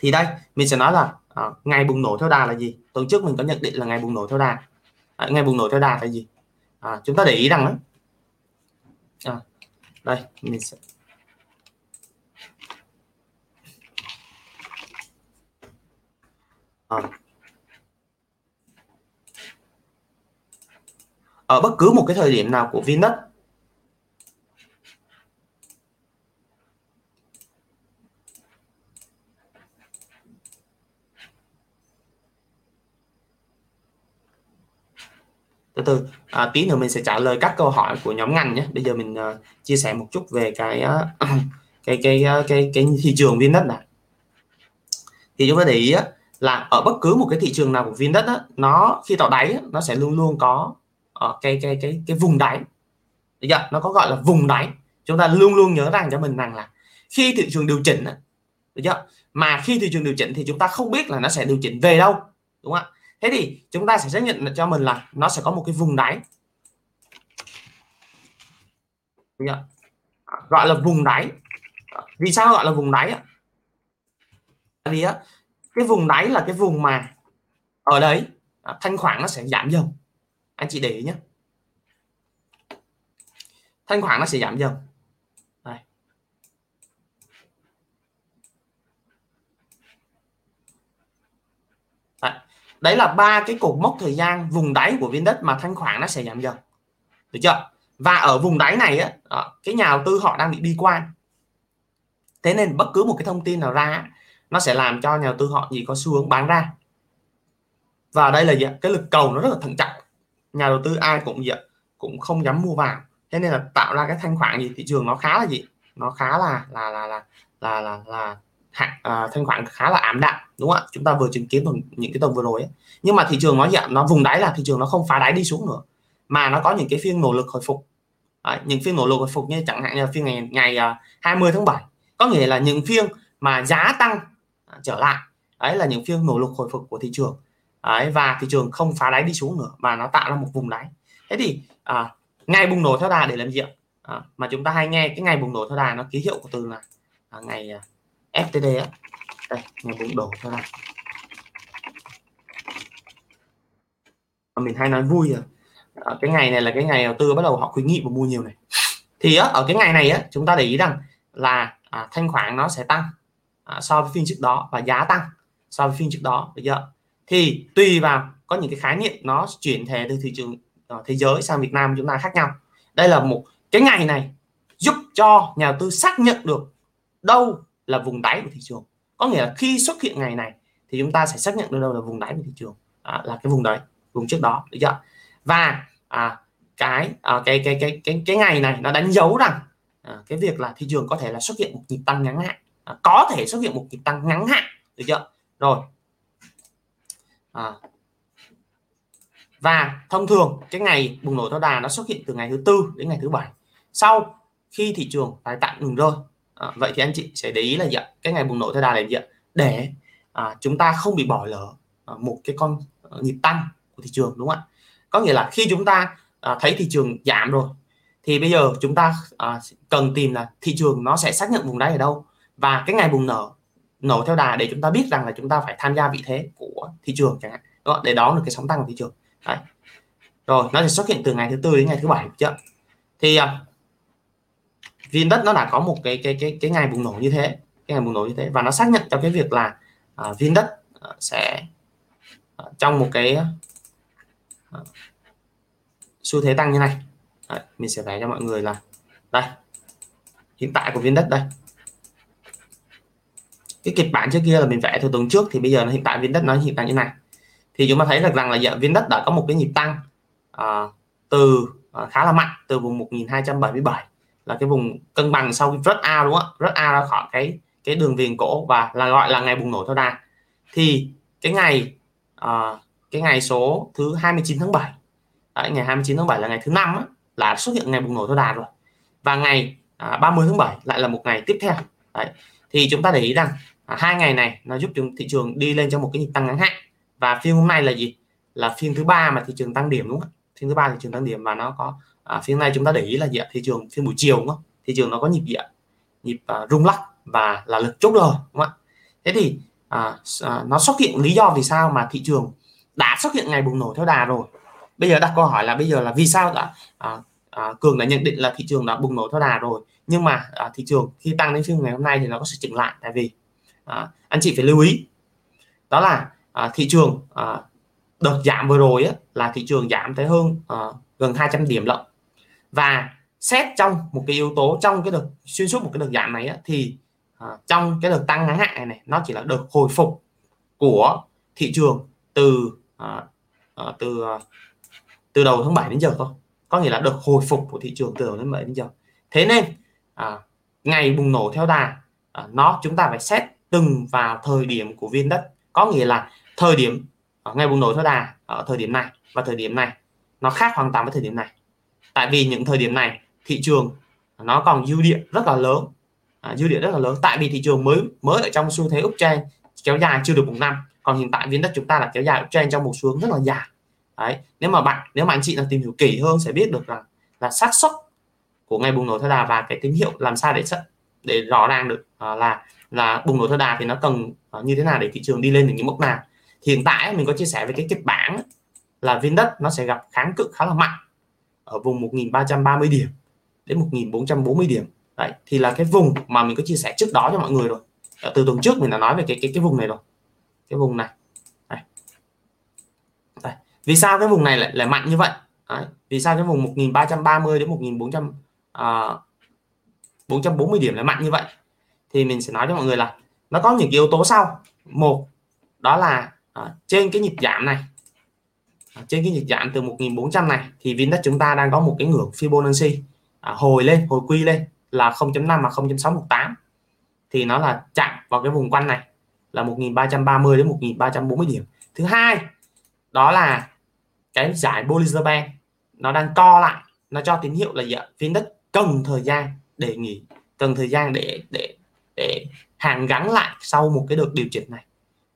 Thì đây mình sẽ nói là à, ngày bùng nổ theo đà là gì. Tuần trước mình có nhận định là ngày bùng nổ theo đà. À, ngày bùng nổ theo đà là gì? À, chúng ta để ý rằng à, đây mình sẽ à. ở bất cứ một cái thời điểm nào của vê en-Index từ à, tí nữa mình sẽ trả lời các câu hỏi của nhóm ngành nhé. Bây giờ mình uh, chia sẻ một chút về cái uh, cái, cái, uh, cái cái thị trường vê en-Index này. Thì chúng ta để ý uh, là ở bất cứ một cái thị trường nào của vê en-Index uh, nó khi tạo đáy uh, nó sẽ luôn luôn có uh, cái cái cái cái vùng đáy. Được chưa? Nó có gọi là vùng đáy. Chúng ta luôn luôn nhớ rằng cho mình rằng là khi thị trường điều chỉnh, uh, được chưa? Mà khi thị trường điều chỉnh thì chúng ta không biết là nó sẽ điều chỉnh về đâu, đúng không ạ? Thế thì chúng ta sẽ xác nhận cho mình là nó sẽ có một cái vùng đáy, gọi là vùng đáy. Vì sao gọi là vùng đáy? Tại vì cái vùng đáy là cái vùng mà ở đấy thanh khoản nó sẽ giảm dần. Anh chị để ý nhé, thanh khoản nó sẽ giảm dần. Đấy là ba cái cột mốc thời gian vùng đáy của viên đất mà thanh khoản nó sẽ giảm dần, được chưa? Và ở vùng đáy này á, cái nhà đầu tư họ đang bị bi quan, thế nên bất cứ một cái thông tin nào ra nó sẽ làm cho nhà đầu tư họ gì có xu hướng bán ra. Và đây là gì? Cái lực cầu nó rất là thận trọng, nhà đầu tư ai cũng gì cũng không dám mua vào, thế nên là tạo ra cái thanh khoản gì thị trường nó khá là gì nó khá là là là là là là, là À, thanh khoản khá là ảm đạm, đúng không ạ? Chúng ta vừa chứng kiến những cái tuần vừa rồi ấy. Nhưng mà thị trường nó giảm, nó vùng đáy là thị trường nó không phá đáy đi xuống nữa mà nó có những cái phiên nỗ lực hồi phục. Đấy, những phiên nỗ lực hồi phục như chẳng hạn như phiên ngày ngày hai mươi tháng bảy, có nghĩa là những phiên mà giá tăng trở lại. Đấy là những phiên nỗ lực hồi phục của thị trường. Đấy, và thị trường không phá đáy đi xuống nữa mà nó tạo ra một vùng đáy. Thế thì à, ngày bùng nổ theo đà để làm gì ạ? À, mà chúng ta hay nghe cái ngày bùng nổ theo đà nó ký hiệu của từ là à, ngày ép tê đê á. đây ngày cũng đổ ra này. Mình hay nói vui rồi, ở cái ngày này là cái ngày đầu tư bắt đầu họ khuyến nghị và mua nhiều này, thì ở cái ngày này chúng ta để ý rằng là thanh khoản nó sẽ tăng so với phiên trước đó và giá tăng so với phiên trước đó, được chưa? Thì tùy vào có những cái khái niệm nó chuyển thể từ thị trường thế giới sang Việt Nam chúng ta khác nhau. Đây là một cái ngày này giúp cho nhà đầu tư xác nhận được đâu là vùng đáy của thị trường, có nghĩa là khi xuất hiện ngày này thì chúng ta sẽ xác nhận được đâu là vùng đáy của thị trường, à, là cái vùng đấy, vùng trước đó, được chưa? Và à, cái, à, cái cái cái cái cái ngày này nó đánh dấu rằng à, cái việc là thị trường có thể là xuất hiện một nhịp tăng ngắn hạn, à, có thể xuất hiện một nhịp tăng ngắn hạn, được chưa? Rồi à, và thông thường cái ngày bùng nổ theo đà nó xuất hiện từ ngày thứ tư đến ngày thứ bảy sau khi thị trường tài tạm ngừng rơi. À, vậy thì anh chị sẽ để ý là gì ạ? Cái ngày bùng nổ theo đà là gì ạ? Để à, chúng ta không bị bỏ lỡ à, một cái con à, nhịp tăng của thị trường, đúng không ạ? Có nghĩa là khi chúng ta à, thấy thị trường giảm rồi thì bây giờ chúng ta à, cần tìm là thị trường nó sẽ xác nhận vùng đáy ở đâu, và cái ngày bùng nổ nổ theo đà để chúng ta biết rằng là chúng ta phải tham gia vị thế của thị trường chẳng hạn, đúng không? Để đón được cái sóng tăng của thị trường. Đấy. Rồi nó sẽ xuất hiện từ ngày thứ tư đến ngày thứ bảy, chứ thì à, Vin đất nó đã có một cái cái cái cái ngày bùng nổ như thế, cái ngày bùng nổ như thế và nó xác nhận cho cái việc là à, Vin đất à, sẽ à, trong một cái à, xu thế tăng như này. Đấy, mình sẽ vẽ cho mọi người là đây hiện tại của Vin đất đây, cái kịch bản trước kia là mình vẽ theo tuần trước thì bây giờ nó hiện tại Vin đất nó hiện tại như này, thì chúng ta thấy được rằng là Vin đất đã có một cái nhịp tăng à, từ à, khá là mạnh từ vùng một nghìn hai trăm bảy mươi bảy là cái vùng cân bằng sau khi rớt ao, đúng không ạ? Rớt ao ra khỏi cái cái đường viền cổ và là gọi là ngày bùng nổ theo đà. Thì cái ngày uh, cái ngày số thứ hai mươi chín tháng bảy, đấy, ngày hai mươi chín tháng bảy là ngày thứ năm á, là xuất hiện ngày bùng nổ theo đà rồi, và ngày uh, ba mươi tháng bảy lại là một ngày tiếp theo. Đấy. Thì chúng ta để ý rằng uh, hai ngày này nó giúp thị trường đi lên trong một cái nhịp tăng ngắn hạn, và phiên hôm nay là gì? Là phiên thứ ba mà thị trường tăng điểm, đúng không ạ? Phiên thứ ba thị trường tăng điểm, và nó có À, phiên này chúng ta để ý là gì ạ? Thị trường phiên buổi chiều, đúng không? Thị trường nó có nhịp gì ạ? Nhịp à, rung lắc và là lực chốt rồi, đúng không ạ? Thế thì à, à, nó xuất hiện lý do vì sao mà thị trường đã xuất hiện ngày bùng nổ theo đà rồi. Bây giờ đặt câu hỏi là bây giờ là vì sao đã à, à, Cường đã nhận định là thị trường đã bùng nổ theo đà rồi, nhưng mà à, thị trường khi tăng đến phiên ngày hôm nay thì nó có sự chỉnh lại, tại vì à, anh chị phải lưu ý đó là à, thị trường à, đợt giảm vừa rồi á, là thị trường giảm tới hơn à, gần hai trăm điểm lận. Và xét trong một cái yếu tố trong cái đợt xuyên suốt một cái đợt giảm này á, thì à, trong cái đợt tăng ngắn hạn này, này nó chỉ là đợt hồi phục của thị trường từ à, à, từ à, từ đầu tháng bảy đến giờ thôi, có nghĩa là đợt hồi phục của thị trường từ đầu đến bảy đến giờ. Thế nên à, ngày bùng nổ theo đà à, nó chúng ta phải xét từng vào thời điểm của viên đất, có nghĩa là thời điểm à, ngày bùng nổ theo đà ở thời điểm này và thời điểm này nó khác hoàn toàn với thời điểm này, tại vì những thời điểm này thị trường nó còn dư địa rất là lớn, à, dư địa rất là lớn, tại vì thị trường mới mới ở trong xu thế uptrend kéo dài chưa được một năm, còn hiện tại viên đất chúng ta là kéo dài uptrend trong một xu hướng rất là dài. Đấy, nếu mà bạn nếu mà anh chị là tìm hiểu kỹ hơn sẽ biết được rằng là xác suất của ngày bùng nổ theo đà và cái tín hiệu làm sao để để rõ ràng được à, là là bùng nổ theo đà thì nó cần à, như thế nào để thị trường đi lên đến những mức nào. Thì hiện tại mình có chia sẻ về cái kịch bản là viên đất nó sẽ gặp kháng cự khá là mạnh ở vùng một nghìn ba trăm ba mươi điểm đến một nghìn bốn trăm bốn mươi điểm. Đấy, thì là cái vùng mà mình có chia sẻ trước đó cho mọi người rồi. Từ tuần trước mình đã nói về cái cái cái vùng này rồi. Cái vùng này. Đấy. Đấy. Vì sao cái vùng này lại, lại mạnh như vậy? Đấy. Vì sao cái vùng một nghìn ba trăm ba mươi đến một nghìn bốn trăm à, bốn trăm bốn mươi điểm lại mạnh như vậy? Thì mình sẽ nói cho mọi người là nó có những yếu tố sau. Một, đó là à, trên cái nhịp giảm này, trên cái nhịp giảm từ một nghìn bốn trăm này thì Vin đất chúng ta đang có một cái ngưỡng Fibonacci à, hồi lên, hồi quy lên là không chấm năm và không chấm sáu một tám, thì nó là chạm vào cái vùng quanh này là một nghìn ba trăm ba mươi đến một nghìn ba trăm bốn mươi điểm. Thứ hai đó là cái giải Bollinger Band nó đang co lại, nó cho tín hiệu là gì ạ? Vin đất cần thời gian để nghỉ, cần thời gian để để để hàn gắn lại sau một cái đợt điều chỉnh này.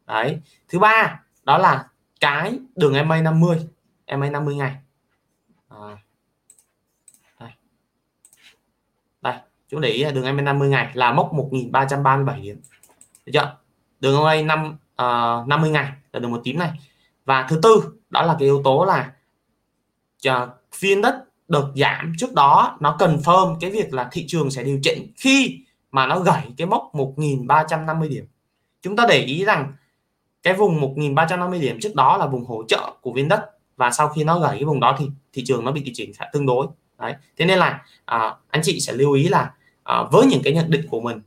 Đấy. Thứ ba đó là cái đường M A năm mươi, M A năm mươi ngày. À. Đây. Đây, chúng để ý là đường M A năm mươi ngày là mốc một nghìn ba trăm ba mươi bảy điểm. Được chưa? đường hôm nay năm uh, năm mươi ngày là đường màu tím này. Và thứ tư đó là cái yếu tố là uh, phiên đất đợt giảm trước đó nó confirm cái việc là thị trường sẽ điều chỉnh khi mà nó gãy cái mốc một nghìn ba trăm năm mươi điểm. Chúng ta để ý rằng cái vùng một nghìn ba trăm năm mươi điểm trước đó là vùng hỗ trợ của viên đất, và sau khi nó gãy cái vùng đó thì thị trường nó bị điều chỉnh khá tương đối. Đấy. Thế nên là à, anh chị sẽ lưu ý là à, với những cái nhận định của mình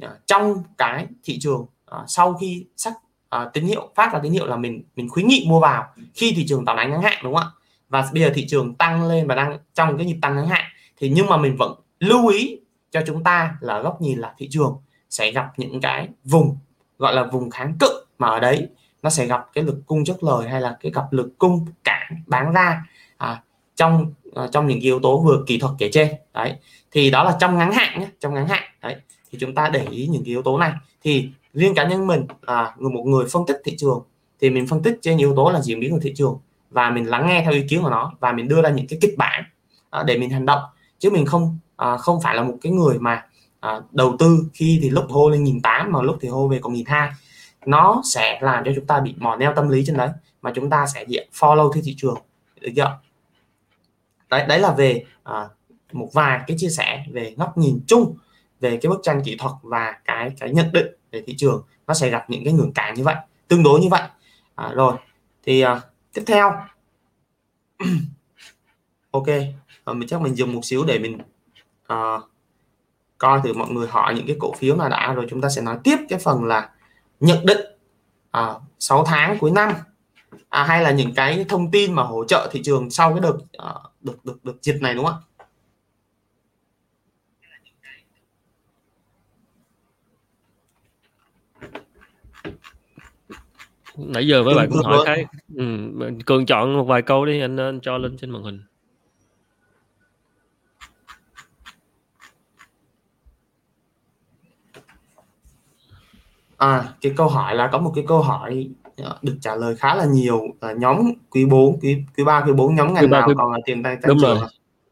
à, trong cái thị trường à, sau khi sắc à, tín hiệu phát ra tín hiệu là mình mình khuyến nghị mua vào khi thị trường tạo đáy ngắn hạn, đúng không ạ? Và bây giờ thị trường tăng lên và đang trong cái nhịp tăng ngắn hạn thì nhưng mà mình vẫn lưu ý cho chúng ta là góc nhìn là thị trường sẽ gặp những cái vùng gọi là vùng kháng cự, mà ở đấy nó sẽ gặp cái lực cung chốt lời hay là cái gặp lực cung cản bán ra à, trong à, trong những yếu tố vừa kỹ thuật kể trên. Đấy thì đó là trong ngắn hạn nhé, trong ngắn hạn. Đấy thì chúng ta để ý những yếu tố này. Thì riêng cá nhân mình là một người phân tích thị trường thì mình phân tích trên yếu tố là diễn biến của thị trường và mình lắng nghe theo ý kiến của nó và mình đưa ra những cái kịch bản à, để mình hành động, chứ mình không à, không phải là một cái người mà à, đầu tư khi thì lúc hô lên nghìn tám mà lúc thì hô về còn nghìn hai. Nó sẽ làm cho chúng ta bị mòn neo tâm lý trên đấy mà chúng ta sẽ follow theo thị trường, được chưa? Đấy, đấy là về à, một vài cái chia sẻ về góc nhìn chung về cái bức tranh kỹ thuật và cái cái nhận định về thị trường nó sẽ gặp những cái ngưỡng cản như vậy, tương đối như vậy. À, rồi thì à, tiếp theo ok à, mình chắc mình dừng một xíu để mình à, coi thử mọi người hỏi những cái cổ phiếu nào đã, rồi chúng ta sẽ nói tiếp cái phần là nhận định à, sáu tháng cuối năm à, hay là những cái thông tin mà hỗ trợ thị trường sau cái đợt à, được được được dịp này, đúng không ạ? Nãy giờ với bạn cũng hỏi cái ừ, Cường chọn một vài câu đi anh, anh cho lên trên màn hình. À, cái câu hỏi là có một cái câu hỏi được trả lời khá là nhiều là nhóm quý bốn, quý quý ba, quý bốn nhóm ngành quý ba, nào quý... còn là tiền tăng tăng trưởng.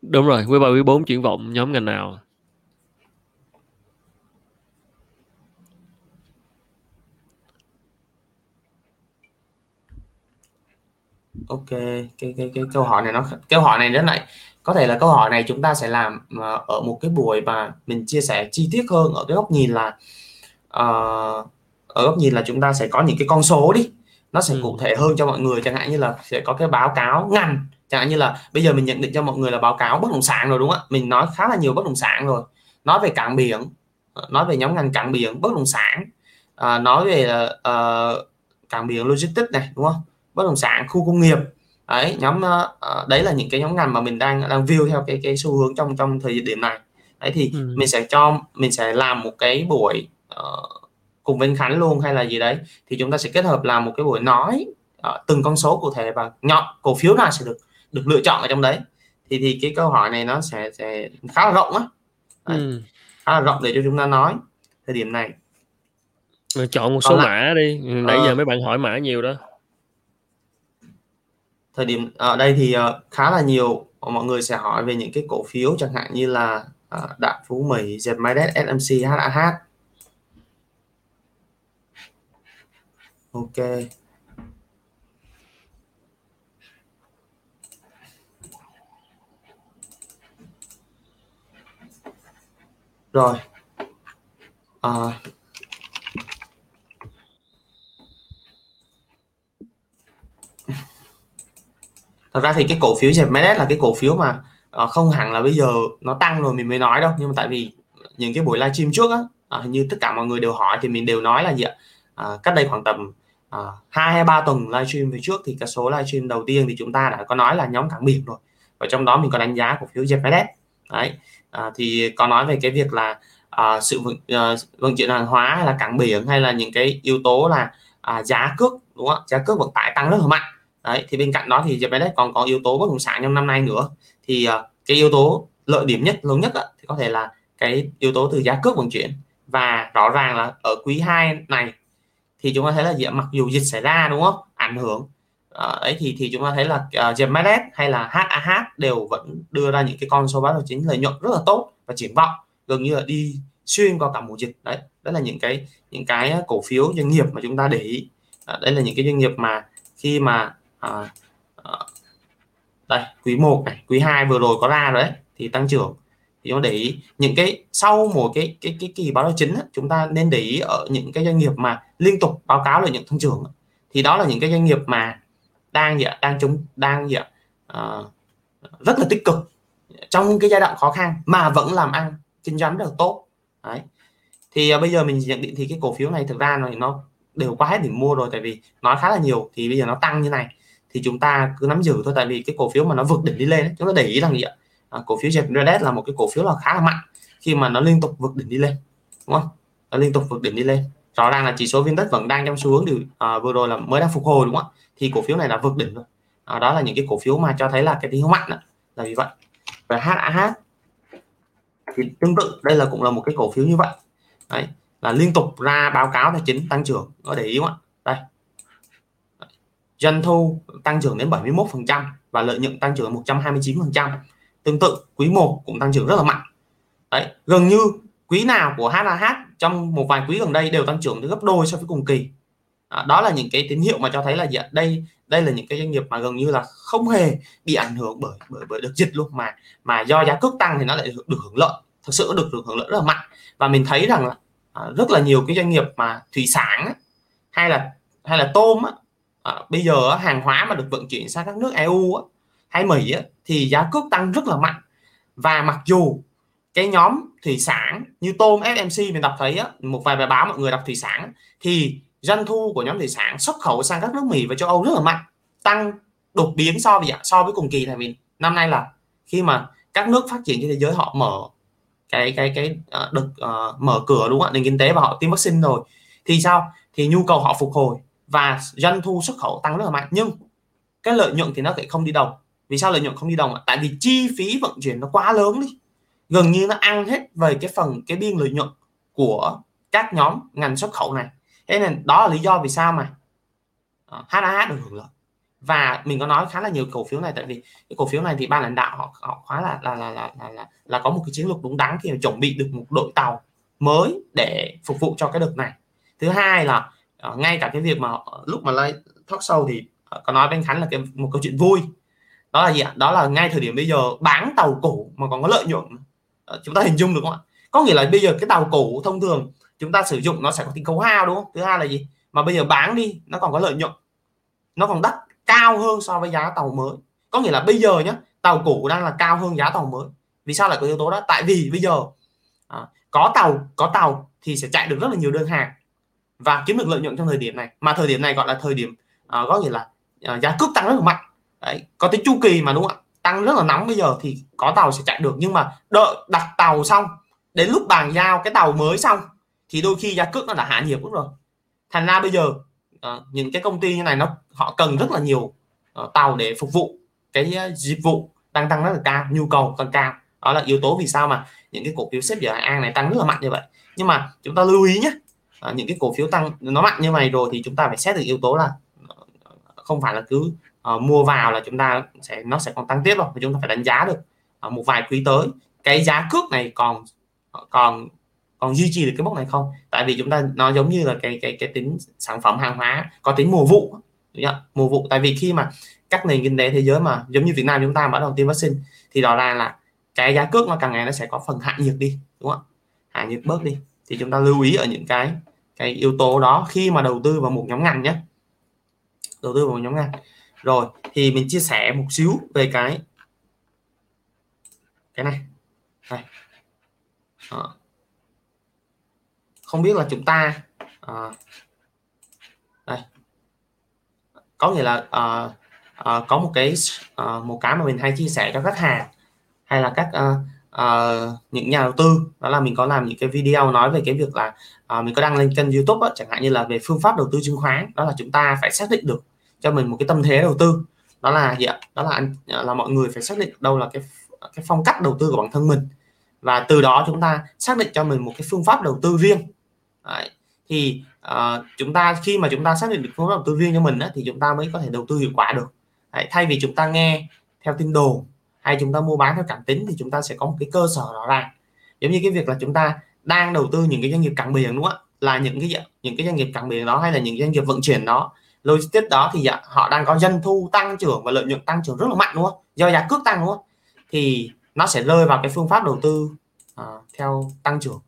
Đúng rồi, quý ba, quý bốn triển vọng nhóm ngành nào? Ok, cái cái cái câu hỏi này nó câu hỏi này nữa này. Có thể là câu hỏi này chúng ta sẽ làm ở một cái buổi và mình chia sẻ chi tiết hơn ở cái góc nhìn là Uh, ở góc nhìn là chúng ta sẽ có những cái con số đi, nó sẽ ừ. cụ thể hơn cho mọi người, chẳng hạn như là sẽ có cái báo cáo ngành, chẳng hạn như là bây giờ mình nhận định cho mọi người là báo cáo bất động sản rồi, đúng không ạ? Mình nói khá là nhiều bất động sản rồi, nói về cảng biển, nói về nhóm ngành cảng biển, bất động sản, uh, nói về uh, cảng biển logistics này, đúng không? Bất động sản, khu công nghiệp, đấy nhóm uh, đấy là những cái nhóm ngành mà mình đang đang view theo cái cái xu hướng trong trong thời điểm này. Đấy thì ừ. mình sẽ cho mình sẽ làm một cái buổi cùng với anh Khánh luôn hay là gì đấy thì chúng ta sẽ kết hợp làm một cái buổi nói uh, từng con số cụ thể và nhọn cổ phiếu nào sẽ được được lựa chọn ở trong đấy. Thì thì cái câu hỏi này nó sẽ, sẽ khá là rộng á, ừ. khá là rộng để cho chúng ta nói thời điểm này. Chọn một số là, mã đi, nãy uh, giờ mấy bạn hỏi mã nhiều đó. Thời điểm ở uh, đây thì uh, khá là nhiều mọi người sẽ hỏi về những cái cổ phiếu chẳng hạn như là uh, Đạt Phú Mỹ, Dệt Máy Đét, ét em xê, hát a hát. Ok. Rồi. À. Thật ra thì cái cổ phiếu dẹp máy là cái cổ phiếu mà à, không hẳn là bây giờ nó tăng rồi mình mới nói đâu, nhưng mà tại vì những cái buổi livestream trước á, à, như tất cả mọi người đều hỏi thì mình đều nói là gì ạ? À, cách đây khoảng tầm hai hay ba tuần livestream về trước thì cái số livestream đầu tiên thì chúng ta đã có nói là nhóm cảng biển rồi, và trong đó mình có đánh giá cổ phiếu giê pê đê. Đấy à, thì có nói về cái việc là à, sự vận, à, vận chuyển hàng hóa hay là cảng biển hay là những cái yếu tố là à, giá cước, đúng không? Giá cước vận tải tăng rất là mạnh. Đấy thì bên cạnh đó thì giê pê đê còn có yếu tố bất động sản trong năm nay nữa. Thì à, cái yếu tố lợi điểm nhất lớn nhất á, thì có thể là cái yếu tố từ giá cước vận chuyển, và rõ ràng là ở quý hai này thì chúng ta thấy là gì? Mặc dù dịch xảy ra, đúng không, ảnh hưởng à, đấy thì thì chúng ta thấy là giê em ét hay là hát a hát đều vẫn đưa ra những cái con số báo cáo chính lợi nhuận rất là tốt và triển vọng gần như là đi xuyên qua cả mùa dịch. Đấy Đó là những cái những cái cổ phiếu doanh nghiệp mà chúng ta để ý. À, đây là những cái doanh nghiệp mà khi mà à, à, đây quý một này, quý hai vừa rồi có ra rồi đấy thì tăng trưởng. Thì chúng ta để ý những cái sau một cái cái cái kỳ báo cáo chính á, chúng ta nên để ý ở những cái doanh nghiệp mà liên tục báo cáo lợi nhuận tăng trưởng á. Thì đó là những cái doanh nghiệp mà đang gì ạ, đang chống đang gì ạ, à, rất là tích cực trong cái giai đoạn khó khăn mà vẫn làm ăn kinh doanh rất là tốt. Đấy. Thì à, bây giờ mình nhận định thì cái cổ phiếu này thực ra nó nó đều quá hết điểm mua rồi, tại vì nó khá là nhiều. Thì bây giờ nó tăng như này thì chúng ta cứ nắm giữ thôi, tại vì cái cổ phiếu mà nó vượt đỉnh đi lên ấy, chúng ta để ý rằng gì ạ, à, cổ phiếu Gas là một cái cổ phiếu là khá là mạnh khi mà nó liên tục vượt đỉnh đi lên, đúng không? Nó liên tục vượt đỉnh đi lên, rõ ràng là chỉ số VN-Index vẫn đang trong xu hướng điều, à, vừa rồi là mới đang phục hồi, đúng không? Thì cổ phiếu này là vượt đỉnh rồi. À, đó là những cái cổ phiếu mà cho thấy là cái tín hiệu mạnh đó. Là vì vậy. Và hát a hát thì tương tự, đây là cũng là một cái cổ phiếu như vậy. Đấy, là liên tục ra báo cáo tài chính tăng trưởng, có để ý không ạ? Đây, doanh thu tăng trưởng đến bảy mươi mốt phần trăm và lợi nhuận tăng trưởng một trăm hai mươi chín phần trăm. Tương tự quý một cũng tăng trưởng rất là mạnh. Đấy, gần như quý nào của hát a hát trong một vài quý gần đây đều tăng trưởng gấp đôi so với cùng kỳ. À, đó là những cái tín hiệu mà cho thấy là gì ạ? Đây đây là những cái doanh nghiệp mà gần như là không hề bị ảnh hưởng bởi bởi bởi đợt dịch luôn, mà mà do giá cước tăng thì nó lại được hưởng lợi, thực sự được được hưởng lợi rất là mạnh. Và mình thấy rằng là à, rất là nhiều cái doanh nghiệp mà thủy sản á, hay là hay là tôm á, à, bây giờ á, hàng hóa mà được vận chuyển sang các nước e u á, hay Mỹ á, thì giá cước tăng rất là mạnh. Và mặc dù cái nhóm thủy sản như tôm, ét em xê mình đọc thấy á, một vài bài báo mọi người đọc thủy sản thì doanh thu của nhóm thủy sản xuất khẩu sang các nước Mỹ và châu Âu rất là mạnh, tăng đột biến so với so với cùng kỳ. Là mình năm nay là khi mà các nước phát triển trên thế giới họ mở cái cái cái được uh, mở cửa, đúng không ạ, nền kinh tế, và họ tiêm vaccine rồi thì sao, thì nhu cầu họ phục hồi và doanh thu xuất khẩu tăng rất là mạnh, nhưng cái lợi nhuận thì nó lại không đi đồng. Vì sao lợi nhuận không đi đồng? Tại vì chi phí vận chuyển nó quá lớn đi, gần như nó ăn hết về cái phần cái biên lợi nhuận của các nhóm ngành xuất khẩu này. Thế nên đó là lý do vì sao mà hát a hát được hưởng lợi. Và mình có nói khá là nhiều cổ phiếu này, tại vì cái cổ phiếu này thì ban lãnh đạo họ họ khá là là là là là, là, là có một cái chiến lược đúng đắn khi mà chuẩn bị được một đội tàu mới để phục vụ cho cái đợt này. Thứ hai là ngay cả cái việc mà lúc mà lên talk show thì có nói với anh Khánh là cái một câu chuyện vui, đó là gì ạ? Đó là ngay thời điểm bây giờ bán tàu cũ mà còn có lợi nhuận, chúng ta hình dung được không ạ? Có nghĩa là bây giờ cái tàu cũ thông thường chúng ta sử dụng nó sẽ có tính khấu hao, đúng không? Thứ hai là gì? Mà bây giờ bán đi nó còn có lợi nhuận, nó còn đắt cao hơn so với giá tàu mới. Có nghĩa là bây giờ nhá, tàu cũ đang là cao hơn giá tàu mới. Vì sao lại có yếu tố đó? Tại vì bây giờ à, có tàu có tàu thì sẽ chạy được rất là nhiều đơn hàng và kiếm được lợi nhuận trong thời điểm này. Mà thời điểm này gọi là thời điểm à, có nghĩa là à, giá cước tăng rất là mạnh. Đấy, có tính chu kỳ mà, đúng không ạ? Tăng rất là nóng bây giờ thì có tàu sẽ chạy được, nhưng mà đợi đặt tàu xong đến lúc bàn giao cái tàu mới xong thì đôi khi giá cước nó đã hạ nhiệt cũng rồi. Thành ra bây giờ à, những cái công ty như này nó họ cần rất là nhiều à, tàu để phục vụ cái uh, dịch vụ đang tăng rất là cao, nhu cầu tăng cao. Đó là yếu tố vì sao mà những cái cổ phiếu xếp giờ an này tăng rất là mạnh như vậy. Nhưng mà chúng ta lưu ý nhé, à, những cái cổ phiếu tăng nó mạnh như này rồi thì chúng ta phải xét được yếu tố là không phải là cứ à, mua vào là chúng ta sẽ nó sẽ còn tăng tiếp đâu, mà chúng ta phải đánh giá được à, một vài quý tới cái giá cước này còn còn còn duy trì được cái mốc này không. Tại vì chúng ta nó giống như là cái cái cái tính sản phẩm hàng hóa có tính mùa vụ, đúng không? Mùa vụ, tại vì khi mà các nền kinh tế thế giới mà giống như Việt Nam chúng ta bắt đầu tiêm vaccine thì đó là là cái giá cước nó càng ngày nó sẽ có phần hạ nhiệt đi, đúng không? Hạ nhiệt bớt đi, thì chúng ta lưu ý ở những cái cái yếu tố đó khi mà đầu tư vào một nhóm ngành nhé, đầu tư vào một nhóm ngành. Rồi thì mình chia sẻ một xíu về cái cái này, này. Đó. Không biết là chúng ta à, đây. Có nghĩa là à, à, có một cái à, một cái mà mình hay chia sẻ cho khách hàng hay là các à, à, những nhà đầu tư, đó là mình có làm những cái video nói về cái việc là à, mình có đăng lên kênh YouTube đó, chẳng hạn như là về phương pháp đầu tư chứng khoán. Đó là chúng ta phải xác định được cho mình một cái tâm thế đầu tư, đó là gì ạ? Đó là là mọi người phải xác định đâu là cái cái phong cách đầu tư của bản thân mình, và từ đó chúng ta xác định cho mình một cái phương pháp đầu tư riêng. Đấy. Thì uh, chúng ta khi mà chúng ta xác định được phương pháp đầu tư riêng cho mình á, thì chúng ta mới có thể đầu tư hiệu quả được. Đấy. Thay vì chúng ta nghe theo tin đồn hay chúng ta mua bán theo cảm tính thì chúng ta sẽ có một cái cơ sở rõ ràng. Giống như cái việc là chúng ta đang đầu tư những cái doanh nghiệp cảng biển đúng không ạ, là những cái những cái doanh nghiệp cảng biển đó hay là những doanh nghiệp vận chuyển đó, logistics đó, thì dạ, họ đang có doanh thu tăng trưởng và lợi nhuận tăng trưởng rất là mạnh đúng không, do giá cước tăng đúng không, thì nó sẽ rơi vào cái phương pháp đầu tư à, theo tăng trưởng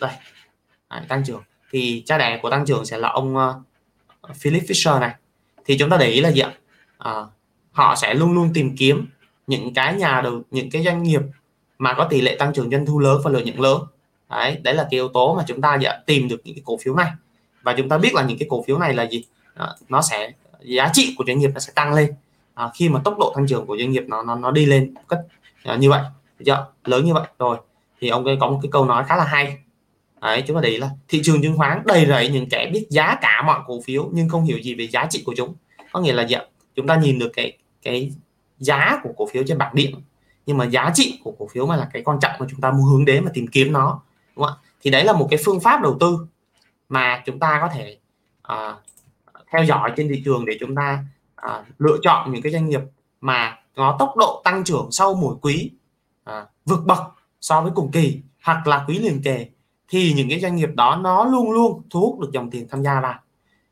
đây. Đấy, tăng trưởng thì cha đẻ của tăng trưởng sẽ là ông uh, Philip Fisher này. Thì chúng ta để ý là gì ạ, à, họ sẽ luôn luôn tìm kiếm những cái nhà đầu những cái doanh nghiệp mà có tỷ lệ tăng trưởng doanh thu lớn và lợi nhuận lớn. Đấy, đấy là cái yếu tố mà chúng ta dạ, tìm được những cái cổ phiếu này, và chúng ta biết là những cái cổ phiếu này là gì, nó sẽ giá trị của doanh nghiệp nó sẽ tăng lên à, khi mà tốc độ tăng trưởng của doanh nghiệp nó nó nó đi lên cách à, như vậy, dạ, lớn như vậy rồi. Thì ông ấy có một cái câu nói khá là hay. Đấy, chúng ta để ý là thị trường chứng khoán đầy rẫy những kẻ biết giá cả mọi cổ phiếu nhưng không hiểu gì về giá trị của chúng. Có nghĩa là gì ạ? Chúng ta nhìn được cái cái giá của cổ phiếu trên bảng điện, nhưng mà giá trị của cổ phiếu mà là cái quan trọng mà chúng ta muốn hướng đến mà tìm kiếm nó, đúng không? Thì đấy là một cái phương pháp đầu tư mà chúng ta có thể à, theo dõi trên thị trường để chúng ta à, lựa chọn những cái doanh nghiệp mà có tốc độ tăng trưởng sau mỗi quý à, vượt bậc so với cùng kỳ hoặc là quý liền kề, thì những cái doanh nghiệp đó nó luôn luôn thu hút được dòng tiền tham gia vào.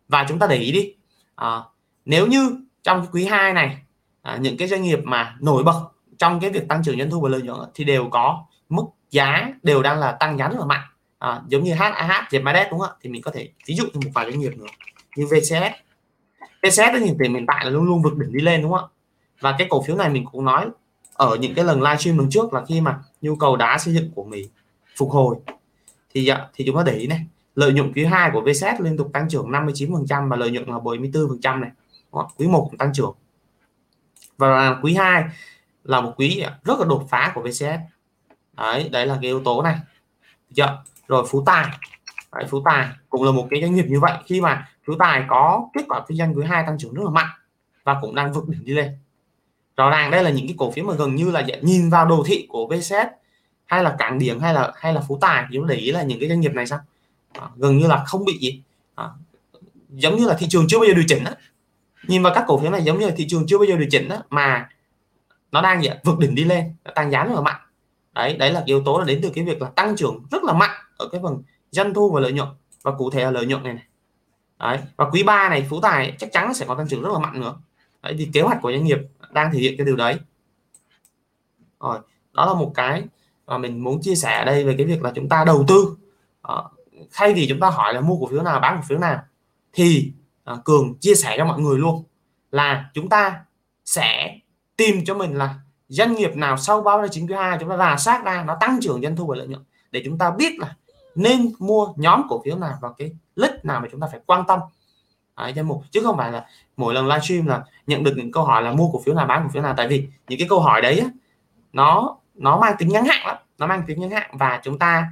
Và chúng ta để ý đi à, nếu như trong quý hai này à, những cái doanh nghiệp mà nổi bật trong cái việc tăng trưởng doanh thu và lợi nhuận thì đều có mức giá đều đang là tăng giá rất là mạnh à, giống như hát a hát, giê pê đê đúng không ạ, thì mình có thể ví dụ thêm một vài doanh nghiệp nữa như vê xê ét. vê xê ét thì hiện tại là luôn luôn vượt đỉnh đi lên đúng không ạ, và cái cổ phiếu này mình cũng nói ở những cái lần livestream lần trước là khi mà nhu cầu đá xây dựng của Mỹ phục hồi thì thì chúng ta để ý này, lợi nhuận quý hai của vê xê ét liên tục tăng trưởng năm mươi chín phần trăm và lợi nhuận là bảy mươi tư phần trăm này. Quý một cũng tăng trưởng. Và quý hai là một quý rất là đột phá của vê xê ét. Đấy, đấy là cái yếu tố này. Rồi Phú Tài. Đấy, Phú Tài cũng là một cái doanh nghiệp như vậy, khi mà Phú Tài có kết quả kinh doanh quý hai tăng trưởng rất là mạnh và cũng đang vượt đỉnh đi lên. Rõ ràng đây là những cái cổ phiếu mà gần như là nhìn vào đồ thị của vê xê ét hay là cảng biển hay là hay là Phú Tài, chúng để ý là những cái doanh nghiệp này sao à, gần như là không bị gì à, giống như là thị trường chưa bao giờ điều chỉnh đó. Nhìn vào các cổ phiếu này giống như là thị trường chưa bao giờ điều chỉnh đó, mà nó đang vậy, vượt đỉnh đi lên, tăng giá rất là mạnh. Đấy, đấy là yếu tố là đến từ cái việc là tăng trưởng rất là mạnh ở cái phần doanh thu và lợi nhuận, và cụ thể là lợi nhuận này, này. Đấy, và quý ba này Phú Tài chắc chắn sẽ có tăng trưởng rất là mạnh nữa. Đấy, thì kế hoạch của doanh nghiệp đang thể hiện cái điều đấy. Rồi, đó là một cái và mình muốn chia sẻ ở đây về cái việc là chúng ta đầu tư à, thay vì chúng ta hỏi là mua cổ phiếu nào bán cổ phiếu nào, thì à, Cường chia sẻ cho mọi người luôn là chúng ta sẽ tìm cho mình là doanh nghiệp nào sau báo ra chính quý hai, chúng ta rà soát ra nó tăng trưởng doanh thu và lợi nhuận để chúng ta biết là nên mua nhóm cổ phiếu nào và cái list nào mà chúng ta phải quan tâm à, danh mục, chứ không phải là mỗi lần livestream là nhận được những câu hỏi là mua cổ phiếu nào bán cổ phiếu nào, tại vì những cái câu hỏi đấy á, nó nó mang tính ngắn hạn lắm, nó mang tính ngắn hạn và chúng ta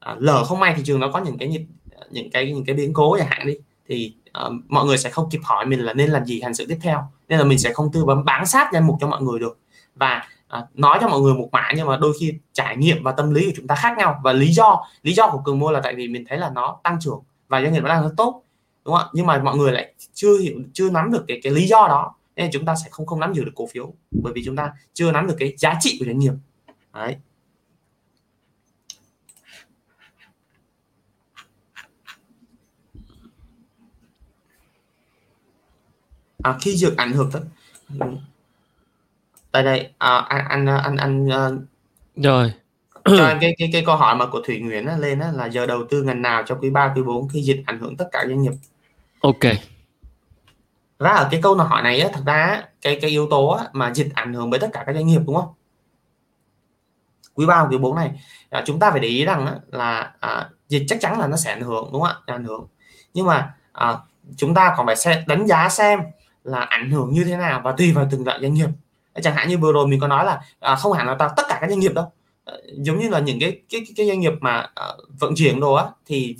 à, lỡ không may thị trường nó có những cái những cái những cái biến cố chẳng hạn đi, thì à, mọi người sẽ không kịp hỏi mình là nên làm gì hành xử tiếp theo, nên là mình sẽ không tư vấn bám sát danh mục cho mọi người được, và à, nói cho mọi người một mã nhưng mà đôi khi trải nghiệm và tâm lý của chúng ta khác nhau. Và lý do lý do của Cường mua là tại vì mình thấy là nó tăng trưởng và doanh nghiệp nó đang rất tốt đúng không ạ, nhưng mà mọi người lại chưa hiểu chưa nắm được cái cái lý do đó, nên chúng ta sẽ không không nắm giữ được cổ phiếu, bởi vì chúng ta chưa nắm được cái giá trị của doanh nghiệp. Đấy. À, khi dược ảnh hưởng tới tại đây à, anh anh anh anh rồi cho anh cái cái cái câu hỏi mà của Thủy Nguyễn á, lên á, là giờ đầu tư ngành nào cho quý ba quý bốn khi dịch ảnh hưởng tất cả doanh nghiệp. Ok, ra ở cái câu hỏi này á, thật ra cái cái yếu tố á, mà dịch ảnh hưởng bởi tất cả các doanh nghiệp đúng không, quý ba quý bốn này à, chúng ta phải để ý rằng á, là à, dịch chắc chắn là nó sẽ ảnh hưởng đúng không ạ, ảnh hưởng, nhưng mà à, chúng ta còn phải xem, đánh giá xem là ảnh hưởng như thế nào và tùy vào từng loại doanh nghiệp. Chẳng hạn như vừa rồi mình có nói là à, không hẳn là tất cả các doanh nghiệp đâu, à, giống như là những cái cái, cái doanh nghiệp mà à, vận chuyển đồ á, thì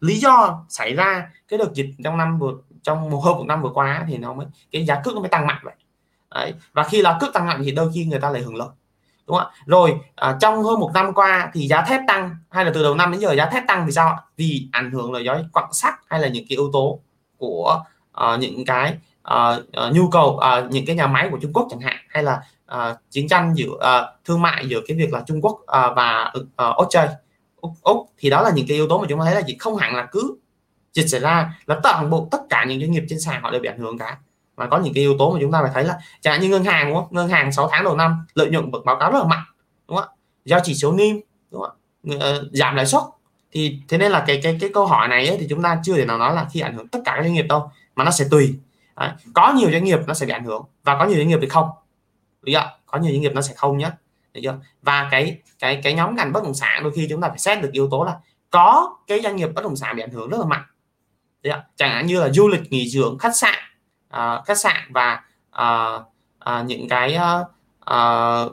lý do xảy ra cái đợt dịch trong năm vừa trong một hơn một năm vừa qua thì nó mới cái giá cước nó mới tăng mạnh vậy. Đấy, và khi là cước tăng mạnh thì đôi khi người ta lại hưởng lợi đúng không? Rồi à, trong hơn một năm qua thì giá thép tăng, hay là từ đầu năm đến giờ giá thép tăng vì sao? Vì ảnh hưởng là do quặng sắt hay là những cái yếu tố của uh, những cái uh, nhu cầu uh, những cái nhà máy của Trung Quốc chẳng hạn, hay là uh, chiến tranh giữa uh, thương mại giữa cái việc là Trung Quốc uh, và uh, Úc, Úc, Úc thì đó là những cái yếu tố mà chúng ta thấy là chỉ không hẳn là cứ dịch xảy ra là toàn bộ tất cả những doanh nghiệp trên sàn họ đều bị ảnh hưởng cả, mà có những cái yếu tố mà chúng ta phải thấy là chẳng hạn như ngân hàng, đúng không? Ngân hàng sáu tháng đầu năm lợi nhuận bật báo cáo rất là mạnh, đúng không ạ, do chỉ số niêm, đúng không ạ, giảm lãi suất. Thì thế nên là cái cái cái câu hỏi này ấy, thì chúng ta chưa thể nào nói là khi ảnh hưởng tất cả các doanh nghiệp đâu, mà nó sẽ tùy. Đấy. Có nhiều doanh nghiệp nó sẽ bị ảnh hưởng và có nhiều doanh nghiệp thì không, được chưa? Có nhiều doanh nghiệp nó sẽ không nhé, được chưa? Và cái cái cái nhóm ngành bất động sản đôi khi chúng ta phải xét được yếu tố là có cái doanh nghiệp bất động sản bị ảnh hưởng rất là mạnh, được chưa? Chẳng hạn như là du lịch, nghỉ dưỡng, khách sạn, uh, khách sạn và uh, uh, những cái uh, uh,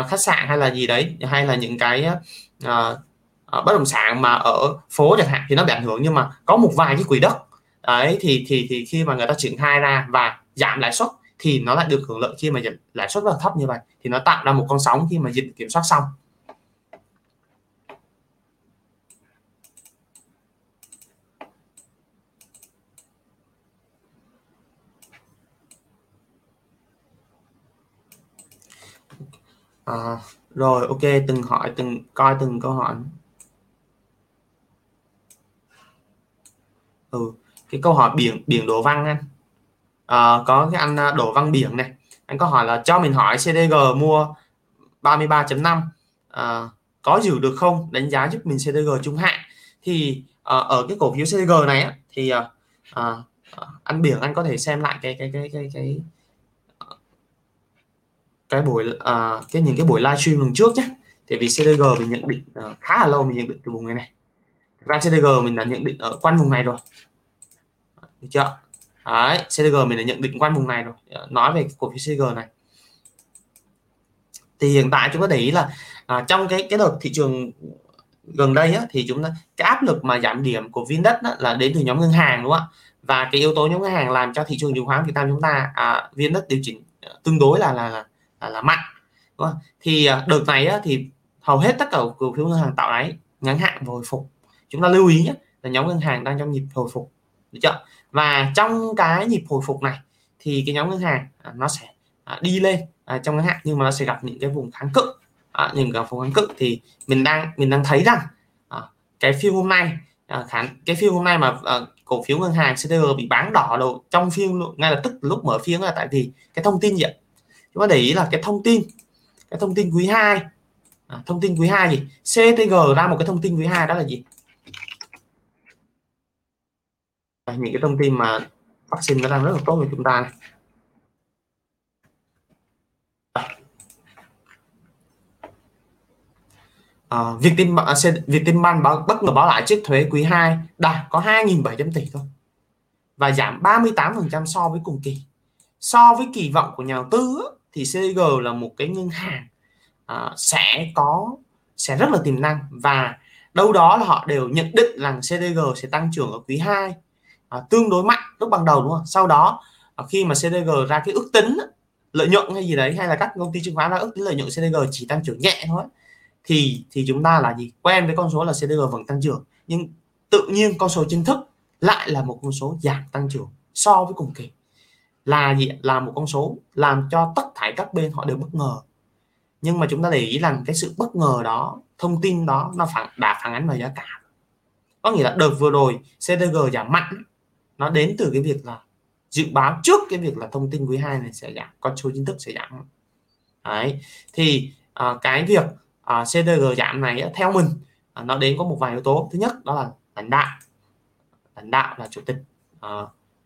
uh, khách sạn hay là gì đấy, hay là những cái uh, uh, bất động sản mà ở phố chẳng hạn thì nó bị ảnh hưởng. Nhưng mà có một vài cái quỹ đất đấy thì thì thì khi mà người ta triển khai ra và giảm lãi suất thì nó lại được hưởng lợi khi mà lãi suất rất là thấp như vậy, thì nó tạo ra một con sóng khi mà dịch kiểm soát xong. À, rồi ok, từng hỏi từng coi từng câu hỏi. Ừ, cái câu hỏi biển biển Đỗ Văn anh. À, có cái anh Đỗ Văn Biển này, anh có hỏi là cho mình hỏi xê đê giê mua ba mươi ba chấm năm à, có giữ được không, đánh giá giúp mình xê đê giê trung hạn. Thì à, ở cái cổ phiếu xê đê giê này á, thì à, à, anh Biển anh có thể xem lại cái cái cái cái cái cái buổi à, cái những cái buổi livestream lần trước nhé. Thì vì xê đê giê mình nhận định à, khá là lâu, mình nhận định từ vùng này này. Thực ra xê đê giê mình đã nhận định ở quanh vùng này rồi, được chưa? Đấy, xê đê giê mình đã nhận định quanh vùng này rồi. Nói về cổ phiếu xê đê giê này thì hiện tại chúng ta để ý là à, trong cái cái đợt thị trường gần đây á, thì chúng ta cái áp lực mà giảm điểm của VN-Index là đến từ nhóm ngân hàng, đúng không ạ? Và cái yếu tố nhóm ngân hàng làm cho thị trường chứng khoán Việt Nam chúng ta à, VN-Index điều chỉnh tương đối là là là, là, là mạnh, đúng không? Thì à, đợt này á, thì hầu hết tất cả cổ phiếu ngân hàng tạo đáy ngắn hạn và hồi phục. Chúng ta lưu ý nhé là nhóm ngân hàng đang trong nhịp hồi phục, được chưa? Và trong cái nhịp hồi phục này thì cái nhóm ngân hàng à, nó sẽ à, đi lên à, trong ngắn hạn, nhưng mà nó sẽ gặp những cái vùng kháng cự, à, những cái vùng kháng cự. Thì mình đang mình đang thấy rằng à, cái phiên hôm nay à, khán, cái phiên hôm nay mà à, cổ phiếu ngân hàng xê đê giê bị bán đỏ đầu trong phiên ngay lập tức lúc mở phiên là tại vì cái thông tin gì ạ? Chúng ta để ý là cái thông tin cái thông tin quý hai à, thông tin quý hai gì xê tê giê ra một cái thông tin quý hai đó là gì? Những cái thông tin mà vaccine nó đang rất là tốt với chúng ta này. À, việc tin việc tin ban báo, bất ngờ báo lại chiếc thuế quý hai đạt có hai nghìn bảy trăm tỷ thôi và giảm ba mươi tám phần trăm so với cùng kỳ. So với kỳ vọng của nhà đầu tư thì xê đê giê là một cái ngân hàng à, sẽ có sẽ rất là tiềm năng, và đâu đó là họ đều nhận định rằng xê đê giê sẽ tăng trưởng ở quý hai À, tương đối mạnh lúc ban đầu, đúng không? Sau đó à, khi mà xê đê giê ra cái ước tính lợi nhuận hay gì đấy, hay là các công ty chứng khoán ra ước tính lợi nhuận xê đê giê chỉ tăng trưởng nhẹ thôi, thì thì chúng ta là gì quen với con số là xê đê giê vẫn tăng trưởng, nhưng tự nhiên con số chính thức lại là một con số giảm tăng trưởng so với cùng kỳ, là gì là một con số làm cho tất thảy các bên họ đều bất ngờ. Nhưng mà chúng ta để ý rằng cái sự bất ngờ đó, thông tin đó nó phản đã phản ánh vào giá cả. Có nghĩa là đợt vừa rồi xê đê giê giảm mạnh nó đến từ cái việc là dự báo trước cái việc là thông tin quý hai này sẽ giảm, con số chính thức sẽ giảm. Đấy. Thì à, cái việc à, xê đê giê giảm này theo mình à, nó đến có một vài yếu tố. Thứ nhất đó là lãnh đạo, lãnh đạo là chủ tịch à,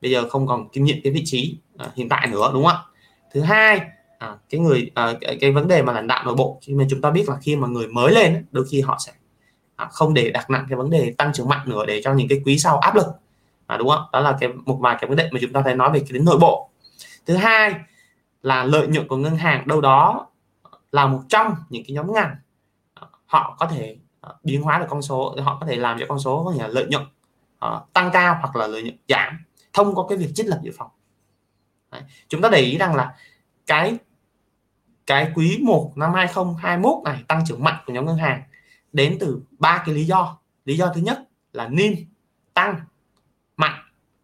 bây giờ không còn kiêm nhiệm cái vị trí à, hiện tại nữa, đúng không ạ? Thứ hai à, cái người à, cái, cái vấn đề mà lãnh đạo nội bộ, nhưng mà chúng ta biết là khi mà người mới lên đôi khi họ sẽ à, không để đặt nặng cái vấn đề tăng trưởng mạnh nữa để cho những cái quý sau áp lực. À, đúng không? Đó là cái một vài cái vấn đề mà chúng ta thấy nói về cái đến nội bộ. Thứ hai là lợi nhuận của ngân hàng đâu đó là một trong những cái nhóm ngành họ có thể biến hóa được con số, họ có thể làm cho con số có nghĩa là lợi nhuận uh, tăng cao hoặc là lợi nhuận giảm thông qua cái việc trích lập dự phòng. Đấy. Chúng ta để ý rằng là cái cái quý một năm hai không hai mốt này tăng trưởng mạnh của nhóm ngân hàng đến từ ba cái lý do. Lý do thứ nhất là NIM tăng mạnh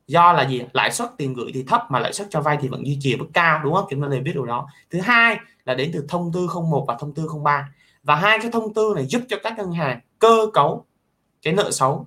do là gì lãi suất tiền gửi thì thấp mà lãi suất cho vay thì vẫn duy trì ở mức cao, đúng không? Chúng ta đều biết điều đó. Thứ hai là đến từ thông tư không một và thông tư không ba, và hai cái thông tư này giúp cho các ngân hàng cơ cấu cái nợ xấu,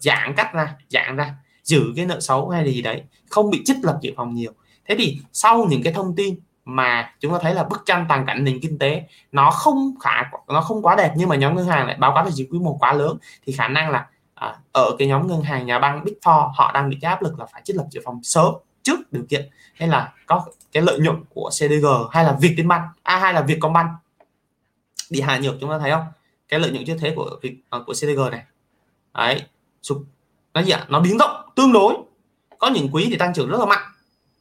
giãn cắt ra, giãn ra, giữ cái nợ xấu hay là gì đấy, không bị trích lập dự phòng nhiều. Thế thì sau những cái thông tin mà chúng ta thấy là bức tranh toàn cảnh nền kinh tế nó không khả nó không quá đẹp, nhưng mà nhóm ngân hàng lại báo cáo tài chính quý một quá lớn, thì khả năng là à, ở cái nhóm ngân hàng nhà băng Big Four họ đang bị cái áp lực là phải trích lập dự phòng sớm trước điều kiện, hay là có cái lợi nhuận của xê đê giê hay là Vietinbank a à, hay là Vietcombank bị hạ nhược. Chúng ta thấy không, cái lợi nhuận trước thế của của xê đê giê này đấy, nó gì ạ, nó biến động tương đối, có những quý thì tăng trưởng rất là mạnh,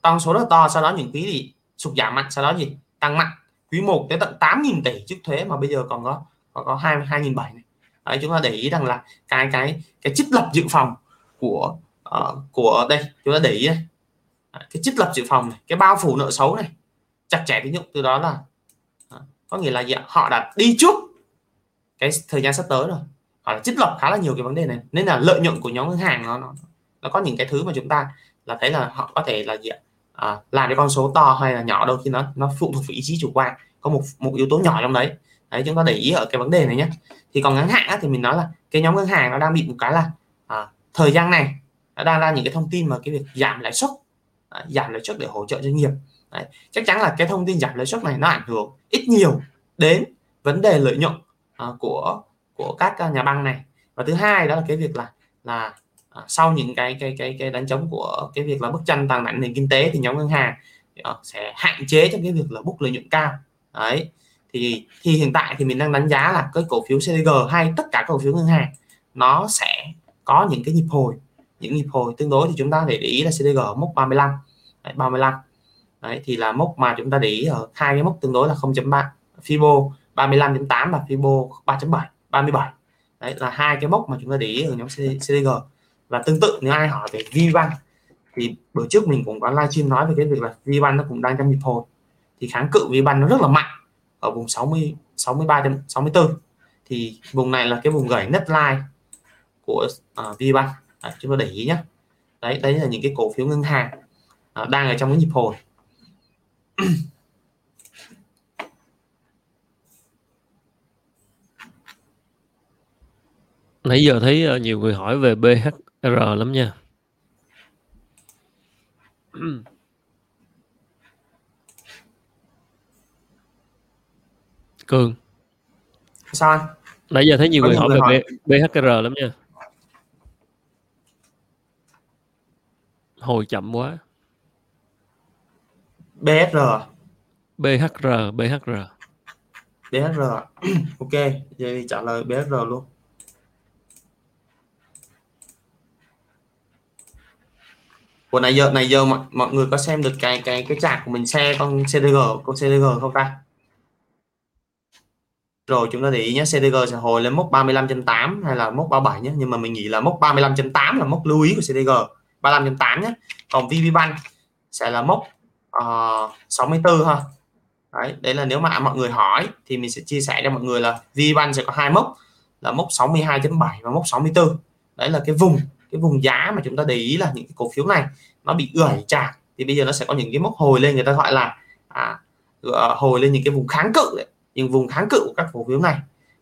tăng số rất là to, sau đó những quý thì sụt giảm mạnh, sau đó gì tăng mạnh. Quý một tới tận tám nghìn tỷ trước thuế mà bây giờ còn có còn có hai mươi hai nghìn bảy trăm này. Đấy, chúng ta để ý rằng là cái cái cái trích lập dự phòng của uh, của đây, chúng ta để ý đây. Cái trích lập dự phòng này, cái bao phủ nợ xấu này chặt chẽ tín dụng, từ đó là có nghĩa là gì ạ? Họ đã đi trước cái thời gian sắp tới rồi, họ đã trích lập khá là nhiều cái vấn đề này, nên là lợi nhuận của nhóm ngân hàng nó nó, nó có những cái thứ mà chúng ta là thấy là họ có thể là gì ạ? À, làm cái con số to hay là nhỏ, đôi khi nó nó phụ thuộc vào ý chí chủ quan, có một một yếu tố nhỏ trong đấy. Đấy, chúng ta để ý ở cái vấn đề này nhé. Thì còn ngắn hạn á, thì mình nói là cái nhóm ngân hàng nó đang bị một cái là à, thời gian này nó đang ra những cái thông tin mà cái việc giảm lãi suất, à, giảm lãi suất để hỗ trợ doanh nghiệp. Đấy, chắc chắn là cái thông tin giảm lãi suất này nó ảnh hưởng ít nhiều đến vấn đề lợi nhuận à, của của các nhà băng này. Và thứ hai đó là cái việc là là À, sau những cái cái cái cái đánh trống của cái việc là bức tranh toàn cảnh nền kinh tế, thì nhóm ngân hàng sẽ hạn chế trong cái việc là book lợi nhuận cao. Đấy, thì thì hiện tại thì mình đang đánh giá là cái cổ phiếu xê đê giê hay tất cả cổ phiếu ngân hàng nó sẽ có những cái nhịp hồi, những nhịp hồi tương đối. Thì chúng ta để ý là xê đê giê ở mốc ba mươi lăm, đấy, ba mươi lăm đấy, thì là mốc mà chúng ta để ý ở hai cái mốc tương đối là không chấm ba Fibo ba mươi lăm chấm tám và Fibo ba chấm bảy ba mươi bảy. Đấy là hai cái mốc mà chúng ta để ý ở nhóm xê đê giê. Và tương tự, nếu ai hỏi về VBank thì bữa trước mình cũng có livestream nói về cái việc là VBank nó cũng đang trong nhịp hồi, thì kháng cự VBank nó rất là mạnh ở vùng sáu mươi, sáu mươi ba, sáu mươi tư, thì vùng này là cái vùng gãy neckline của uh, VBank. Đấy, chúng ta để ý nhé. Đấy, đấy là những cái cổ phiếu ngân hàng uh, đang ở trong cái nhịp hồi. Nãy giờ thấy uh, nhiều người hỏi về bê hát R lắm nha. Cường sao anh? Nãy giờ thấy nhiều người hỏi về bê hát rờ lắm nha. Hồi chậm quá. bê hát rờ bê hát rờ bê hát rờ bê hát rờ ok, vậy trả lời bê hát rờ luôn. Ủa nãy giờ này giờ mọi, mọi người có xem được cái cái cái chart của mình share con xê đê giê con xê đê giê không ta? Rồi chúng ta để ý nhé, xê đê giê sẽ hồi lên mốc ba mươi lăm chấm tám hay là mốc ba mươi bảy nhé, nhưng mà mình nghĩ là mốc ba mươi lăm chấm tám là mốc lưu ý của xê đê giê, ba mươi lăm chấm tám nhé. Còn VPBank sẽ là mốc uh, sáu mươi tư ha. Đấy, đấy là nếu mà mọi người hỏi thì mình sẽ chia sẻ cho mọi người là VPBank sẽ có hai mốc là mốc sáu mươi hai chấm bảy và mốc sáu mươi tư. Đấy là cái vùng cái vùng giá mà chúng ta để ý là những cái cổ phiếu này nó bị gãy chạc, thì bây giờ nó sẽ có những cái mốc hồi lên, người ta gọi là à, hồi lên những cái vùng kháng cự đấy, những vùng kháng cự của các cổ phiếu này.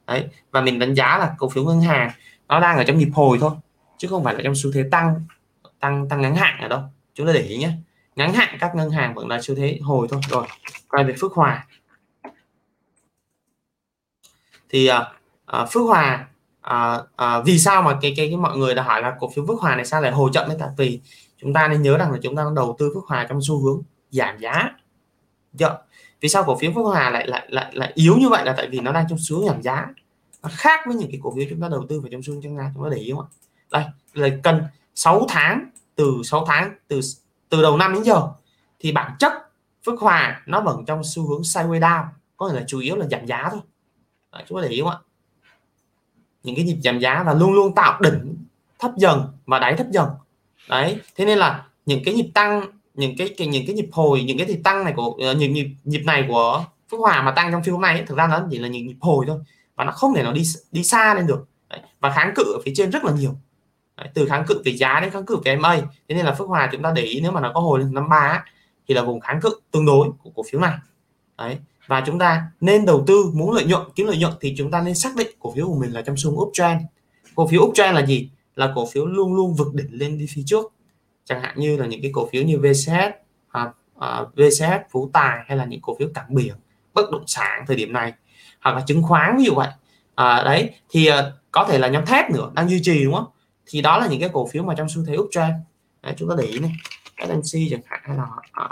Đấy, và mình đánh giá là cổ phiếu ngân hàng nó đang ở trong nhịp hồi thôi, chứ không phải là trong xu thế tăng tăng tăng ngắn hạn ở đâu. Chúng ta để ý nhé, ngắn hạn các ngân hàng vẫn là xu thế hồi thôi. Rồi quay về Phước Hòa thì à, à, Phước Hòa À, à, vì sao mà cái, cái cái mọi người đã hỏi là cổ phiếu Phước Hòa này sao lại hồi chậm đấy? Tại vì chúng ta nên nhớ rằng là chúng ta đang đầu tư Phước Hòa trong xu hướng giảm giá. Dạ. Vì sao cổ phiếu Phước Hòa lại lại lại lại yếu như vậy là tại vì nó đang trong xu hướng giảm giá. Nó khác với những cái cổ phiếu chúng ta đầu tư vào trong xu hướng tăng giá, chúng ta để ý không ạ? Đây là cần sáu tháng từ sáu tháng từ từ đầu năm đến giờ thì bản chất Phước Hòa nó vẫn trong xu hướng sideways down, có nghĩa là chủ yếu là giảm giá thôi. Đấy, chúng ta để ý không ạ? Những cái nhịp giảm giá và luôn luôn tạo đỉnh thấp dần và đáy thấp dần. Đấy, thế nên là những cái nhịp tăng, những cái, cái những cái nhịp hồi, những cái nhịp tăng này của những nhịp nhịp này của Phước Hòa mà tăng trong phiên hôm nay ấy, thực ra nó chỉ là những nhịp hồi thôi và nó không thể nó đi đi xa lên được. Đấy, và kháng cự ở phía trên rất là nhiều. Đấy, từ kháng cự về giá đến kháng cự về em a. Thế nên là Phước Hòa chúng ta để ý nếu mà nó có hồi lên năm ba thì là vùng kháng cự tương đối của cổ phiếu này. Đấy, Và chúng ta nên đầu tư muốn lợi nhuận, kiếm lợi nhuận thì chúng ta nên xác định cổ phiếu của mình là trong xung uptrend. Cổ phiếu uptrend là gì? Là cổ phiếu luôn luôn vượt đỉnh lên đi phía trước. Chẳng hạn như là những cái cổ phiếu như vê xê ét, à, à, vê xê ét, Phú Tài hay là những cổ phiếu cảng biển, bất động sản thời điểm này, hoặc là chứng khoán ví dụ vậy. À, đấy thì à, có thể là nhóm thép nữa đang duy trì đúng không? Thì đó là những cái cổ phiếu mà trong xu thế uptrend. Đấy, chúng ta để ý này, ét em xê chẳng hạn hay là à,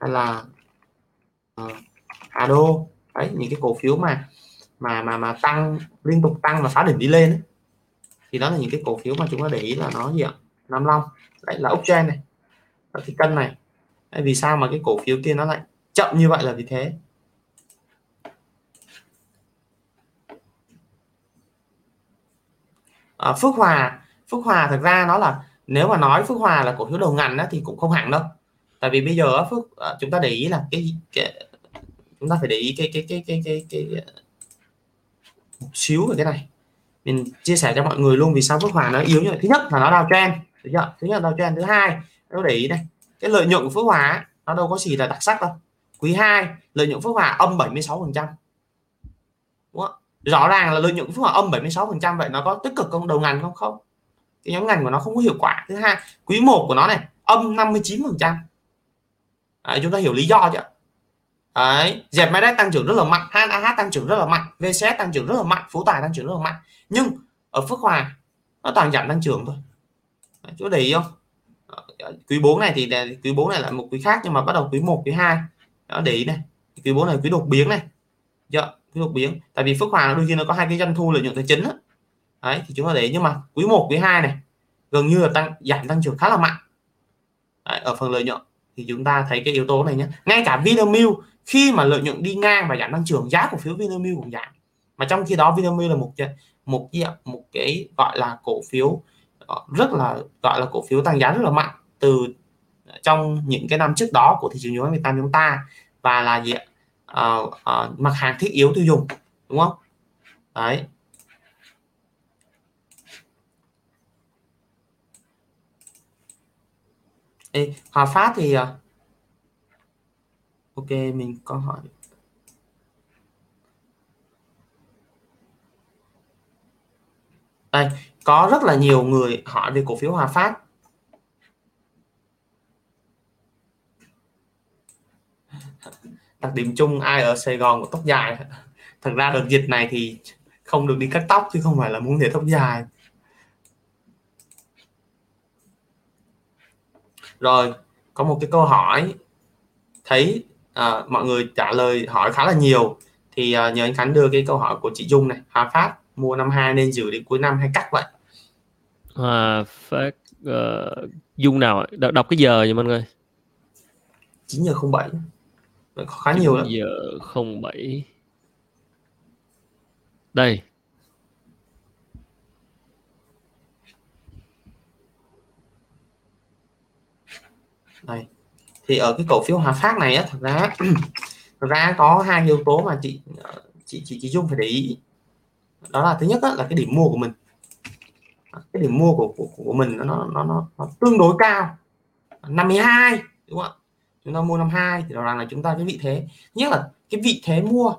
hay là à, Hà Đô, đấy những cái cổ phiếu mà mà mà mà tăng liên tục tăng và phá đỉnh đi lên ấy. Thì đó là những cái cổ phiếu mà chúng ta để ý là nó gì ạ? Nam Long, đấy là uptrend này, là cái cân này. Đấy, vì sao mà cái cổ phiếu kia nó lại chậm như vậy là vì thế. À, Phước Hòa, Phước Hòa thật ra nó là nếu mà nói Phước Hòa là cổ phiếu đầu ngành á, thì cũng không hẳn đâu. Tại vì bây giờ á, Phước à, chúng ta để ý là cái, cái chúng ta phải để ý cái cái cái cái cái, cái, cái một xíu về cái này. Mình chia sẻ cho mọi người luôn vì sao Phước Hòa nó yếu như vậy. Thứ nhất là nó downtrend, thứ nhất thứ nhất là downtrend. Thứ hai, nó để ý đây, cái lợi nhuận của Phước Hòa nó đâu có gì là đặc sắc đâu. Quý hai lợi nhuận Phước Hòa âm bảy mươi sáu phần trăm, đúng không? Rõ ràng là lợi nhuận của Phước Hòa âm bảy mươi sáu phần trăm, vậy nó có tích cực không? Đầu ngành không? Không, cái nhóm ngành của nó không có hiệu quả. Thứ hai, quý một của nó này âm năm mươi chín phần trăm, chúng ta hiểu lý do chưa? Đấy, dẹp máy tăng trưởng rất là mạnh, hát a hát tăng trưởng rất là mạnh, vê xê ét tăng trưởng rất là mạnh, Phú Tài tăng trưởng rất là mạnh, nhưng ở Phước Hòa nó toàn giảm tăng trưởng thôi. Đấy, chỗ để ý không? Quý bốn này thì quý bốn này là một quý khác, nhưng mà bắt đầu quý một, quý hai nó để ý này, quý bốn này quý đột biến này, dạ, quý đột biến. Tại vì Phước Hòa đôi khi nó có hai cái doanh thu lợi nhuận tài chính đó. Đấy thì chúng ta để ý, nhưng mà quý một, quý hai này gần như là tăng giảm tăng trưởng khá là mạnh. Đấy, ở phần lợi nhuận thì chúng ta thấy cái yếu tố này nhé. Ngay cả Vinamilk khi mà lợi nhuận đi ngang và giảm tăng trưởng, giá cổ phiếu Vinamilk cũng giảm, mà trong khi đó Vinamilk là một một một cái gọi là cổ phiếu rất là gọi là cổ phiếu tăng giá rất là mạnh từ trong những cái năm trước đó của thị trường chứng khoán Việt Nam chúng ta, và là gì ạ? À, à, mặt hàng thiết yếu tiêu dùng, đúng không? Đấy. Ê, Hòa Phát thì ok, mình có hỏi đây, có rất là nhiều người hỏi về cổ phiếu Hòa Phát. Đặc điểm chung ai ở Sài Gòn có tóc dài. Thật ra đợt dịch này thì không được đi cắt tóc chứ không phải là muốn để tóc dài. Rồi, có một cái câu hỏi thấy à, mọi người trả lời hỏi khá là nhiều, thì à, nhờ anh Khánh đưa cái câu hỏi của chị Dung này. Hòa Phát mua năm hai nên giữ đến cuối năm hay cắt vậy? Hòa Phát uh, Dung nào đọc, đọc cái giờ nha mọi người. chín giờ không bảy, khá nhiều lắm. Chín giờ không bảy đây. Đây. Thì ở cái cổ phiếu Hòa Phát này á, thật ra thật ra có hai yếu tố mà chị chị chị chị Dung phải để ý. Đó là thứ nhất á, là cái điểm mua của mình. Cái điểm mua của của, của mình nó, nó nó nó tương đối cao. năm mươi hai, đúng không ạ? Chúng ta mua năm mươi hai thì rõ ràng là chúng ta cái vị thế, nhất là cái vị thế mua.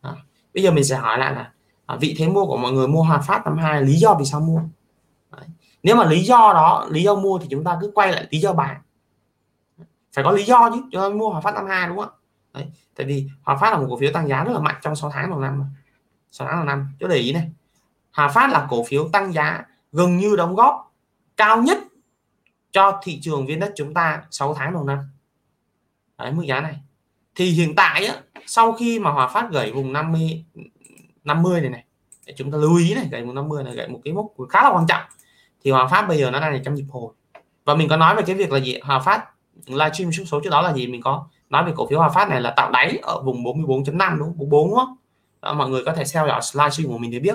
À, bây giờ mình sẽ hỏi lại là à, vị thế mua của mọi người mua Hòa Phát năm mươi hai lý do vì sao mua? Đấy. Nếu mà lý do đó, lý do mua thì chúng ta cứ quay lại lý do bán. Phải có lý do chứ, chúng ta mua Hòa Phát năm mươi hai đúng không ạ? Đấy, tại vì Hòa Phát là một cổ phiếu tăng giá rất là mạnh trong sáu tháng đầu năm. sáu tháng đầu năm, chú để ý này. Hòa Phát là cổ phiếu tăng giá gần như đóng góp cao nhất cho thị trường viên đất chúng ta sáu tháng đầu năm. Đấy, mức giá này. Thì hiện tại á, sau khi mà Hòa Phát gãy vùng năm mươi này này, để chúng ta lưu ý này, gãy vùng năm mươi này, gãy một cái mốc khá là quan trọng. Thì Hòa Phát bây giờ nó đang là trong nhịp hồi. Và mình có nói về cái việc là gì? Hòa Phát livestream số số trước đó là gì? Mình có nói về cổ phiếu Hòa Phát này là tạo đáy ở vùng bốn mươi bốn phẩy năm, đúng không? bốn mươi bốn đó. Đó, mọi người có thể theo dõi livestream của mình để biết.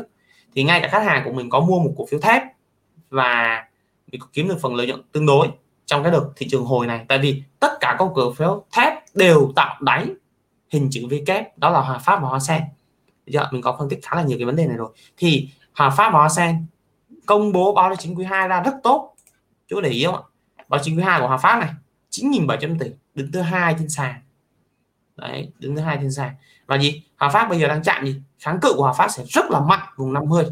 Thì ngay cả khách hàng của mình có mua một cổ phiếu thép và mình có kiếm được phần lợi nhuận tương đối trong cái đợt thị trường hồi này, tại vì tất cả các cổ phiếu thép đều tạo đáy hình chữ V kép, đó là Hòa Phát và Hòa Sen. Giờ mình có phân tích khá là nhiều cái vấn đề này rồi. Thì Hòa Phát và Hòa Sen công bố báo cáo chính quý hai ra rất tốt, chú để ý không ạ? Báo cáo chính quý hai của Hòa Phát này chín nghìn bảy trăm tỷ, đứng thứ hai trên sàn. Đấy, đứng thứ hai trên sàn. Và gì? Hòa Phát bây giờ đang chạm gì? Kháng cự của Hòa Phát sẽ rất là mạnh vùng năm mươi.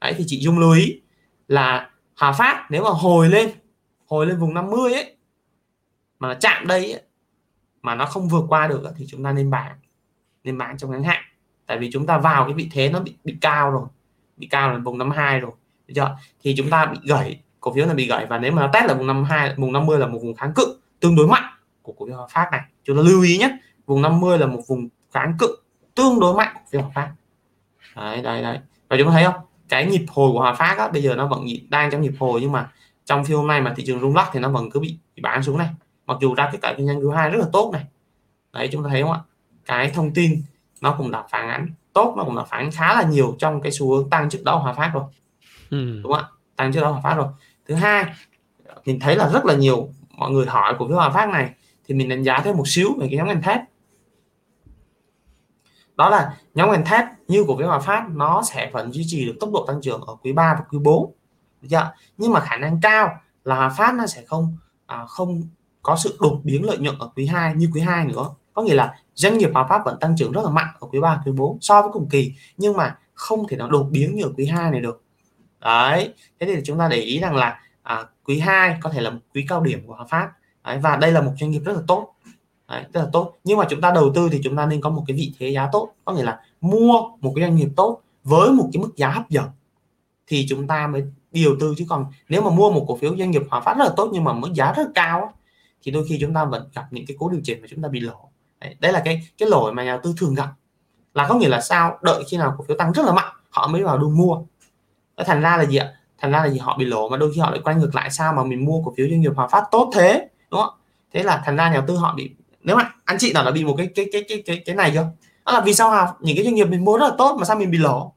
Đấy, thì chị Dung lưu ý là Hòa Phát nếu mà hồi lên, hồi lên vùng năm mươi ấy, mà nó chạm đây ấy, mà nó không vượt qua được thì chúng ta nên bán, nên bán trong ngắn hạn. Tại vì chúng ta vào cái vị thế nó bị bị cao rồi, bị cao là vùng năm mươi hai rồi, được chưa? Thì chúng ta bị gãy, cổ phiếu là bị gãy, và nếu mà nó test là vùng năm mươi hai, vùng năm mươi là một vùng kháng cự tương đối mạnh của cổ phiếu Hòa Phát này. Chúng ta lưu ý nhé, vùng năm mươi là một vùng kháng cự tương đối mạnh của cổ phiếu Hòa Phát. Đấy, đấy, đấy. Và chúng ta thấy không? Cái nhịp hồi của Hòa Phát á, bây giờ nó vẫn đang trong nhịp hồi, nhưng mà trong phiên hôm nay mà thị trường rung lắc thì nó vẫn cứ bị, bị bán xuống này. Mặc dù ra kết quả kinh doanh Q hai rất là tốt này. Đấy, chúng ta thấy không ạ? Cái thông tin nó cũng đã phản ánh tốt, nó cũng đã phản ánh khá là nhiều trong cái xu hướng tăng trước đó Hòa Phát rồi. Ừ. Đúng không ạ? Tăng trước đó Hòa Phát rồi. Thứ hai, mình thấy là rất là nhiều mọi người hỏi cổ phiếu Hòa Phát này, thì mình đánh giá thêm một xíu về cái nhóm ngành thép. Đó là nhóm ngành thép như cổ phiếu Hòa Phát nó sẽ vẫn duy trì được tốc độ tăng trưởng ở quý ba và quý bốn. Được chưa? Nhưng mà khả năng cao là Hòa Phát nó sẽ không à, không có sự đột biến lợi nhuận ở quý hai như quý hai nữa. Có nghĩa là doanh nghiệp Hòa Phát vẫn tăng trưởng rất là mạnh ở quý ba, quý bốn so với cùng kỳ, nhưng mà không thể nào đột biến như ở quý hai này được. Đấy, thế thì chúng ta để ý rằng là à, quý hai có thể là một quý cao điểm của Hòa Phát. Đấy, và đây là một doanh nghiệp rất là tốt. Đấy, rất là tốt. Nhưng mà chúng ta đầu tư thì chúng ta nên có một cái vị thế giá tốt, có nghĩa là mua một cái doanh nghiệp tốt với một cái mức giá hấp dẫn thì chúng ta mới điều tư. Chứ còn nếu mà mua một cổ phiếu doanh nghiệp Hòa Phát rất là tốt nhưng mà mức giá rất là cao thì đôi khi chúng ta vẫn gặp những cái cố điều chỉnh mà chúng ta bị lỗ. Đấy, đấy là cái cái lỗi mà nhà đầu tư thường gặp, là có nghĩa là sao, đợi khi nào cổ phiếu tăng rất là mạnh họ mới vào đu mua. Đấy, thành ra là gì ạ? Thành ra là gì? Họ bị lỗ, mà đôi khi họ lại quay ngược lại, sao mà mình mua cổ phiếu doanh nghiệp Hòa Phát tốt thế, đúng không? Thế là thành ra nhà đầu tư họ bị, nếu mà anh chị nào đã bị một cái cái cái cái cái cái này chưa? Đó là vì sao à? Những cái doanh nghiệp mình mua rất là tốt mà sao mình bị lỗ?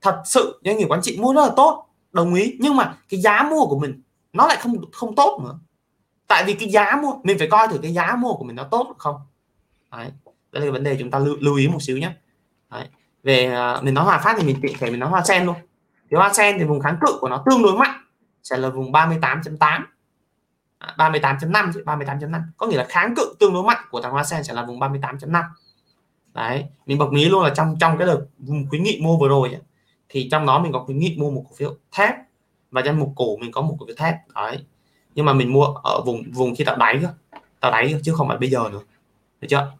Thật sự doanh nghiệp của anh chị mua rất là tốt, đồng ý, nhưng mà cái giá mua của mình nó lại không không tốt nữa. Tại vì cái giá mua, mình phải coi thử cái giá mua của mình nó tốt không. Đấy, đây là vấn đề chúng ta lưu, lưu ý một xíu nhé. Đấy, về mình nói Hòa Phát thì mình tiện thể mình nói Hòa Sen luôn. Thì Hòa Sen thì vùng kháng cự của nó tương đối mạnh sẽ là vùng ba mươi tám chấm tám, ba mươi tám chấm năm chứ, ba mươi tám chấm năm. Có nghĩa là kháng cự tương đối mạnh của thằng Hòa Sen sẽ là vùng ba mươi tám chấm năm. Đấy, mình bật mí luôn là trong trong cái đợt vùng khuyến nghị mua vừa rồi ấy, thì trong đó mình có khuyến nghị mua một cổ phiếu thép và trong một cổ mình có một cổ phiếu thép. Đấy, nhưng mà mình mua ở vùng vùng khi tạo đáy cơ, tạo đáy cơ, chứ không phải bây giờ nữa, được chưa?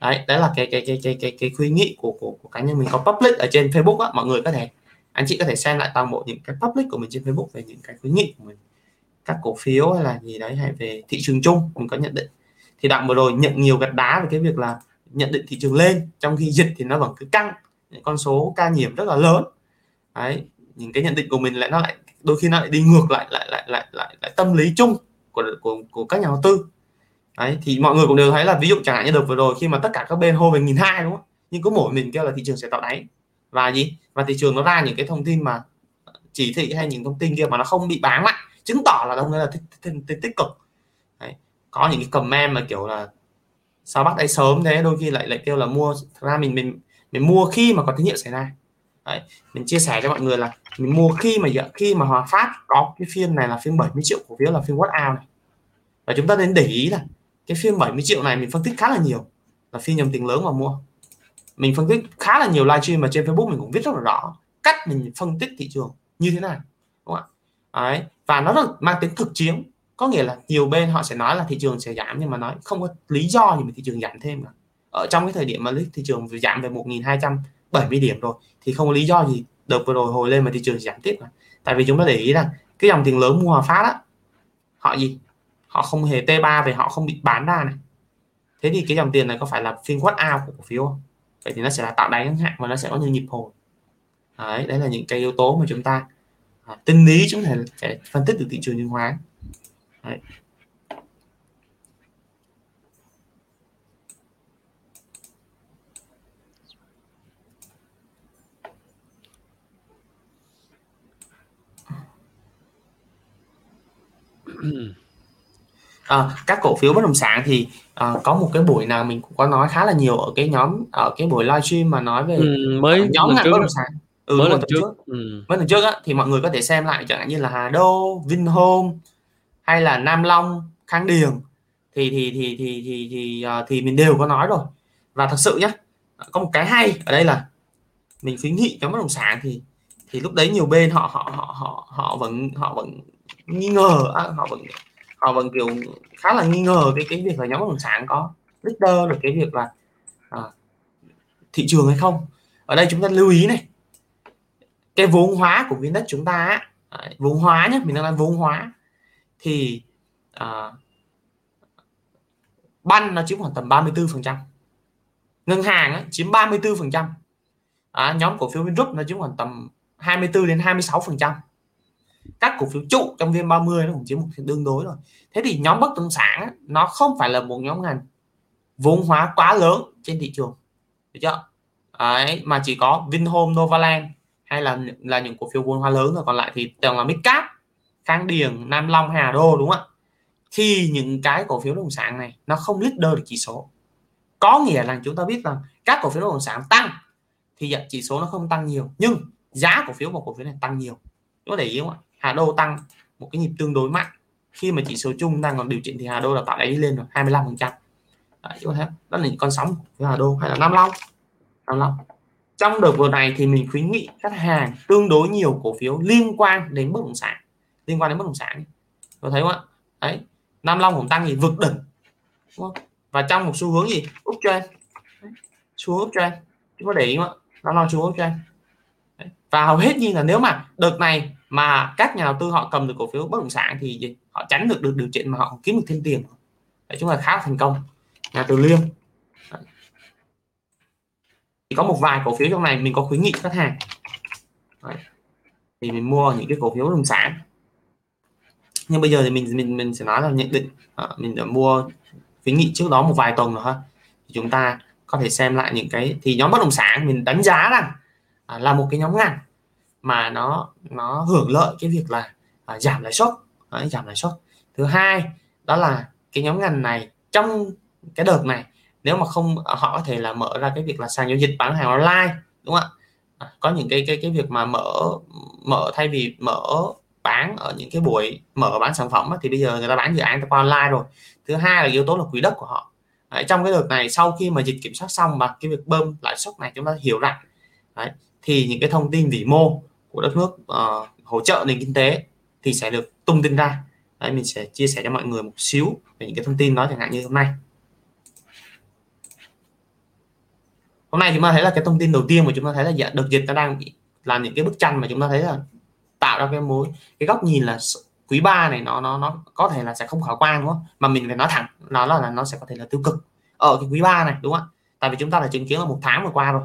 Đấy, đấy là cái cái cái cái cái, cái khuyến nghị của, của của cá nhân mình, có public ở trên Facebook á, mọi người có thể, anh chị có thể xem lại toàn bộ những cái public của mình trên Facebook về những cái khuyến nghị của mình, các cổ phiếu hay là gì đấy, hay về thị trường chung mình có nhận định. Thì đoạn vừa rồi nhận nhiều gạch đá về cái việc là nhận định thị trường lên trong khi dịch thì nó vẫn cứ căng, con số ca nhiễm rất là lớn. Đấy, những cái nhận định của mình lại nó lại đôi khi nó lại đi ngược lại lại lại lại lại, lại tâm lý chung của của của các nhà đầu tư. Đấy, thì mọi người cũng đều thấy là ví dụ chẳng hạn như đợt vừa rồi khi mà tất cả các bên hô về nghìn hai, đúng không? Nhưng có mỗi mình kêu là thị trường sẽ tạo đáy, và gì và thị trường nó ra những cái thông tin mà chỉ thị hay những thông tin kia mà nó không bị bán mạnh, chứng tỏ là đông người là tích cực. Có những cái comment mà kiểu là sao bắt đây sớm thế, đôi khi lại lại kêu là mua. Thật ra mình mình mình mua khi mà có tín hiệu xảy ra. Đấy, mình chia sẻ cho mọi người là mình mua khi mà khi mà Hòa Phát có cái phiên này là phiên bảy mươi triệu cổ phiếu, là phiên What Out này, và chúng ta nên để ý là cái phiên bảy mươi triệu này mình phân tích khá là nhiều, là phiên nhầm tiền lớn mà mua. Mình phân tích khá là nhiều livestream mà trên Facebook mình cũng viết rất là rõ cách mình phân tích thị trường như thế nào, đúng không ạ? Đấy, và nó rất mang tính thực chiến, có nghĩa là nhiều bên họ sẽ nói là thị trường sẽ giảm, nhưng mà nói không có lý do gì mà thị trường giảm thêm cả. Ở trong cái thời điểm mà thị trường giảm về một nghìn hai trăm bảy mươi điểm rồi thì không có lý do gì đợt vừa rồi hồi lên mà thị trường giảm tiếp cả. Tại vì chúng ta để ý rằng cái dòng tiền lớn mua Hòa Phát á, họ gì họ không hề tê ba về, họ không bị bán ra này. Thế thì cái dòng tiền này có phải là phiên What Out của cổ phiếu không? Vậy thì nó sẽ là tạo đáy ngắn hạn và nó sẽ có nhiều nhịp hồi. Đấy, đấy là những cái yếu tố mà chúng ta à, tinh lý chúng ta phải phân tích được thị trường chứng khoán. Đấy. À, các cổ phiếu bất động sản thì à, có một cái buổi nào mình cũng có nói khá là nhiều ở cái nhóm, ở cái buổi livestream mà nói về ừ, mới nhóm ngành bất động sản ừ, mới lần trước, trước. Ừ. Mới lần trước á, thì mọi người có thể xem lại, chẳng hạn như là Hà Đô, Vinhomes hay là Nam Long, Khang Điền thì thì thì thì thì thì, thì mình đều có nói rồi. Và thật sự nhé, có một cái hay ở đây là mình khuyến nghị nhóm bất động sản thì thì lúc đấy nhiều bên họ họ họ họ họ vẫn họ vẫn nghi ngờ, à, họ vẫn họ vẫn kiểu khá là nghi ngờ cái cái việc là nhóm bất động sản có leader được cái việc là à, thị trường hay không. Ở đây chúng ta lưu ý này, cái vốn hóa của viên đất chúng ta, vốn hóa nhé, mình đang nói vốn hóa thì à, ban nó chiếm khoảng tầm ba mươi bốn phần trăm, ngân hàng ấy, chiếm ba mươi bốn phần trăm, à, nhóm cổ phiếu Vingroup nó chiếm khoảng tầm hai mươi bốn đến hai mươi sáu phần trăm, các cổ phiếu trụ trong vê en ba mươi nó cũng chiếm một tương đối rồi. Thế thì nhóm bất động sản nó không phải là một nhóm ngành vốn hóa quá lớn trên thị trường, được chưa? Đấy, mà chỉ có Vinhomes, Novaland hay là là những cổ phiếu vốn hóa lớn rồi, còn lại thì toàn là Midcap, Khang Điền, Nam Long, Hà Đô, đúng không ạ? Khi những cái cổ phiếu bất động sản này nó không leader được chỉ số, có nghĩa là chúng ta biết rằng các cổ phiếu bất động sản tăng thì chỉ số nó không tăng nhiều, nhưng giá cổ phiếu một cổ phiếu này tăng nhiều. Chúng ta để ý không ạ? Hà Đô tăng một cái nhịp tương đối mạnh, khi mà chỉ số chung đang còn điều chỉnh thì Hà Đô là tạo đáy đi lên rồi hai mươi lăm phần trăm. Đấy, chúng ta thấy đó là những con sóng của Hà Đô hay là Nam Long. Nam Long. Trong đợt vừa này thì mình khuyến nghị khách hàng tương đối nhiều cổ phiếu liên quan đến bất động sản, liên quan đến bất động sản. Có thấy không ạ? Đấy, Nam Long cũng tăng thì vượt đỉnh, đúng không? Và trong một xu hướng gì? Uptrend, xu hướng uptrend. Chúng ta để ý không ạ? Nam Long xu hướng uptrend. Và hầu hết như là nếu mà đợt này mà các nhà đầu tư họ cầm được cổ phiếu bất động sản thì gì? Họ tránh được được điều chỉnh mà họ kiếm được thêm tiền. Đấy, chúng ta khá là thành công. Nhà Từ Liêm. Thì có một vài cổ phiếu trong này mình có khuyến nghị khách hàng. Đấy. Thì mình mua những cái cổ phiếu bất động sản. Nhưng bây giờ thì mình mình mình sẽ nói là nhận định, à, mình đã mua khuyến nghị trước đó một vài tuần rồi ha. Thì chúng ta có thể xem lại những cái thì nhóm bất động sản mình đánh giá rằng à, là một cái nhóm ngành mà nó nó hưởng lợi cái việc là à, giảm lãi suất, à, giảm lãi suất. Thứ hai đó là cái nhóm ngành này trong cái đợt này nếu mà không họ có thể là mở ra cái việc là sàn giao dịch bán hàng online, đúng không ạ? Có những cái cái cái việc mà mở mở thay vì mở bán ở những cái buổi mở bán sản phẩm á, thì bây giờ người ta bán dự án qua online rồi. Thứ hai là yếu tố là quỹ đất của họ. Đấy, trong cái đợt này sau khi mà dịch kiểm soát xong và cái việc bơm lãi suất này chúng ta hiểu rằng đấy, thì những cái thông tin vĩ mô của đất nước uh, hỗ trợ nền kinh tế thì sẽ được tung tin ra. Đấy, mình sẽ chia sẻ cho mọi người một xíu về những cái thông tin đó, chẳng hạn như hôm nay. Hôm nay chúng ta thấy là cái thông tin đầu tiên mà chúng ta thấy là đợt dịch nó đang làm những cái bức tranh mà chúng ta thấy là tạo ra cái mối cái góc nhìn là quý ba này nó nó nó có thể là sẽ không khả quan, đúng không? Mà mình phải nói thẳng nó là, là nó sẽ có thể là tiêu cực ở cái quý ba này, đúng không ạ? Tại vì chúng ta đã chứng kiến là một tháng vừa qua rồi,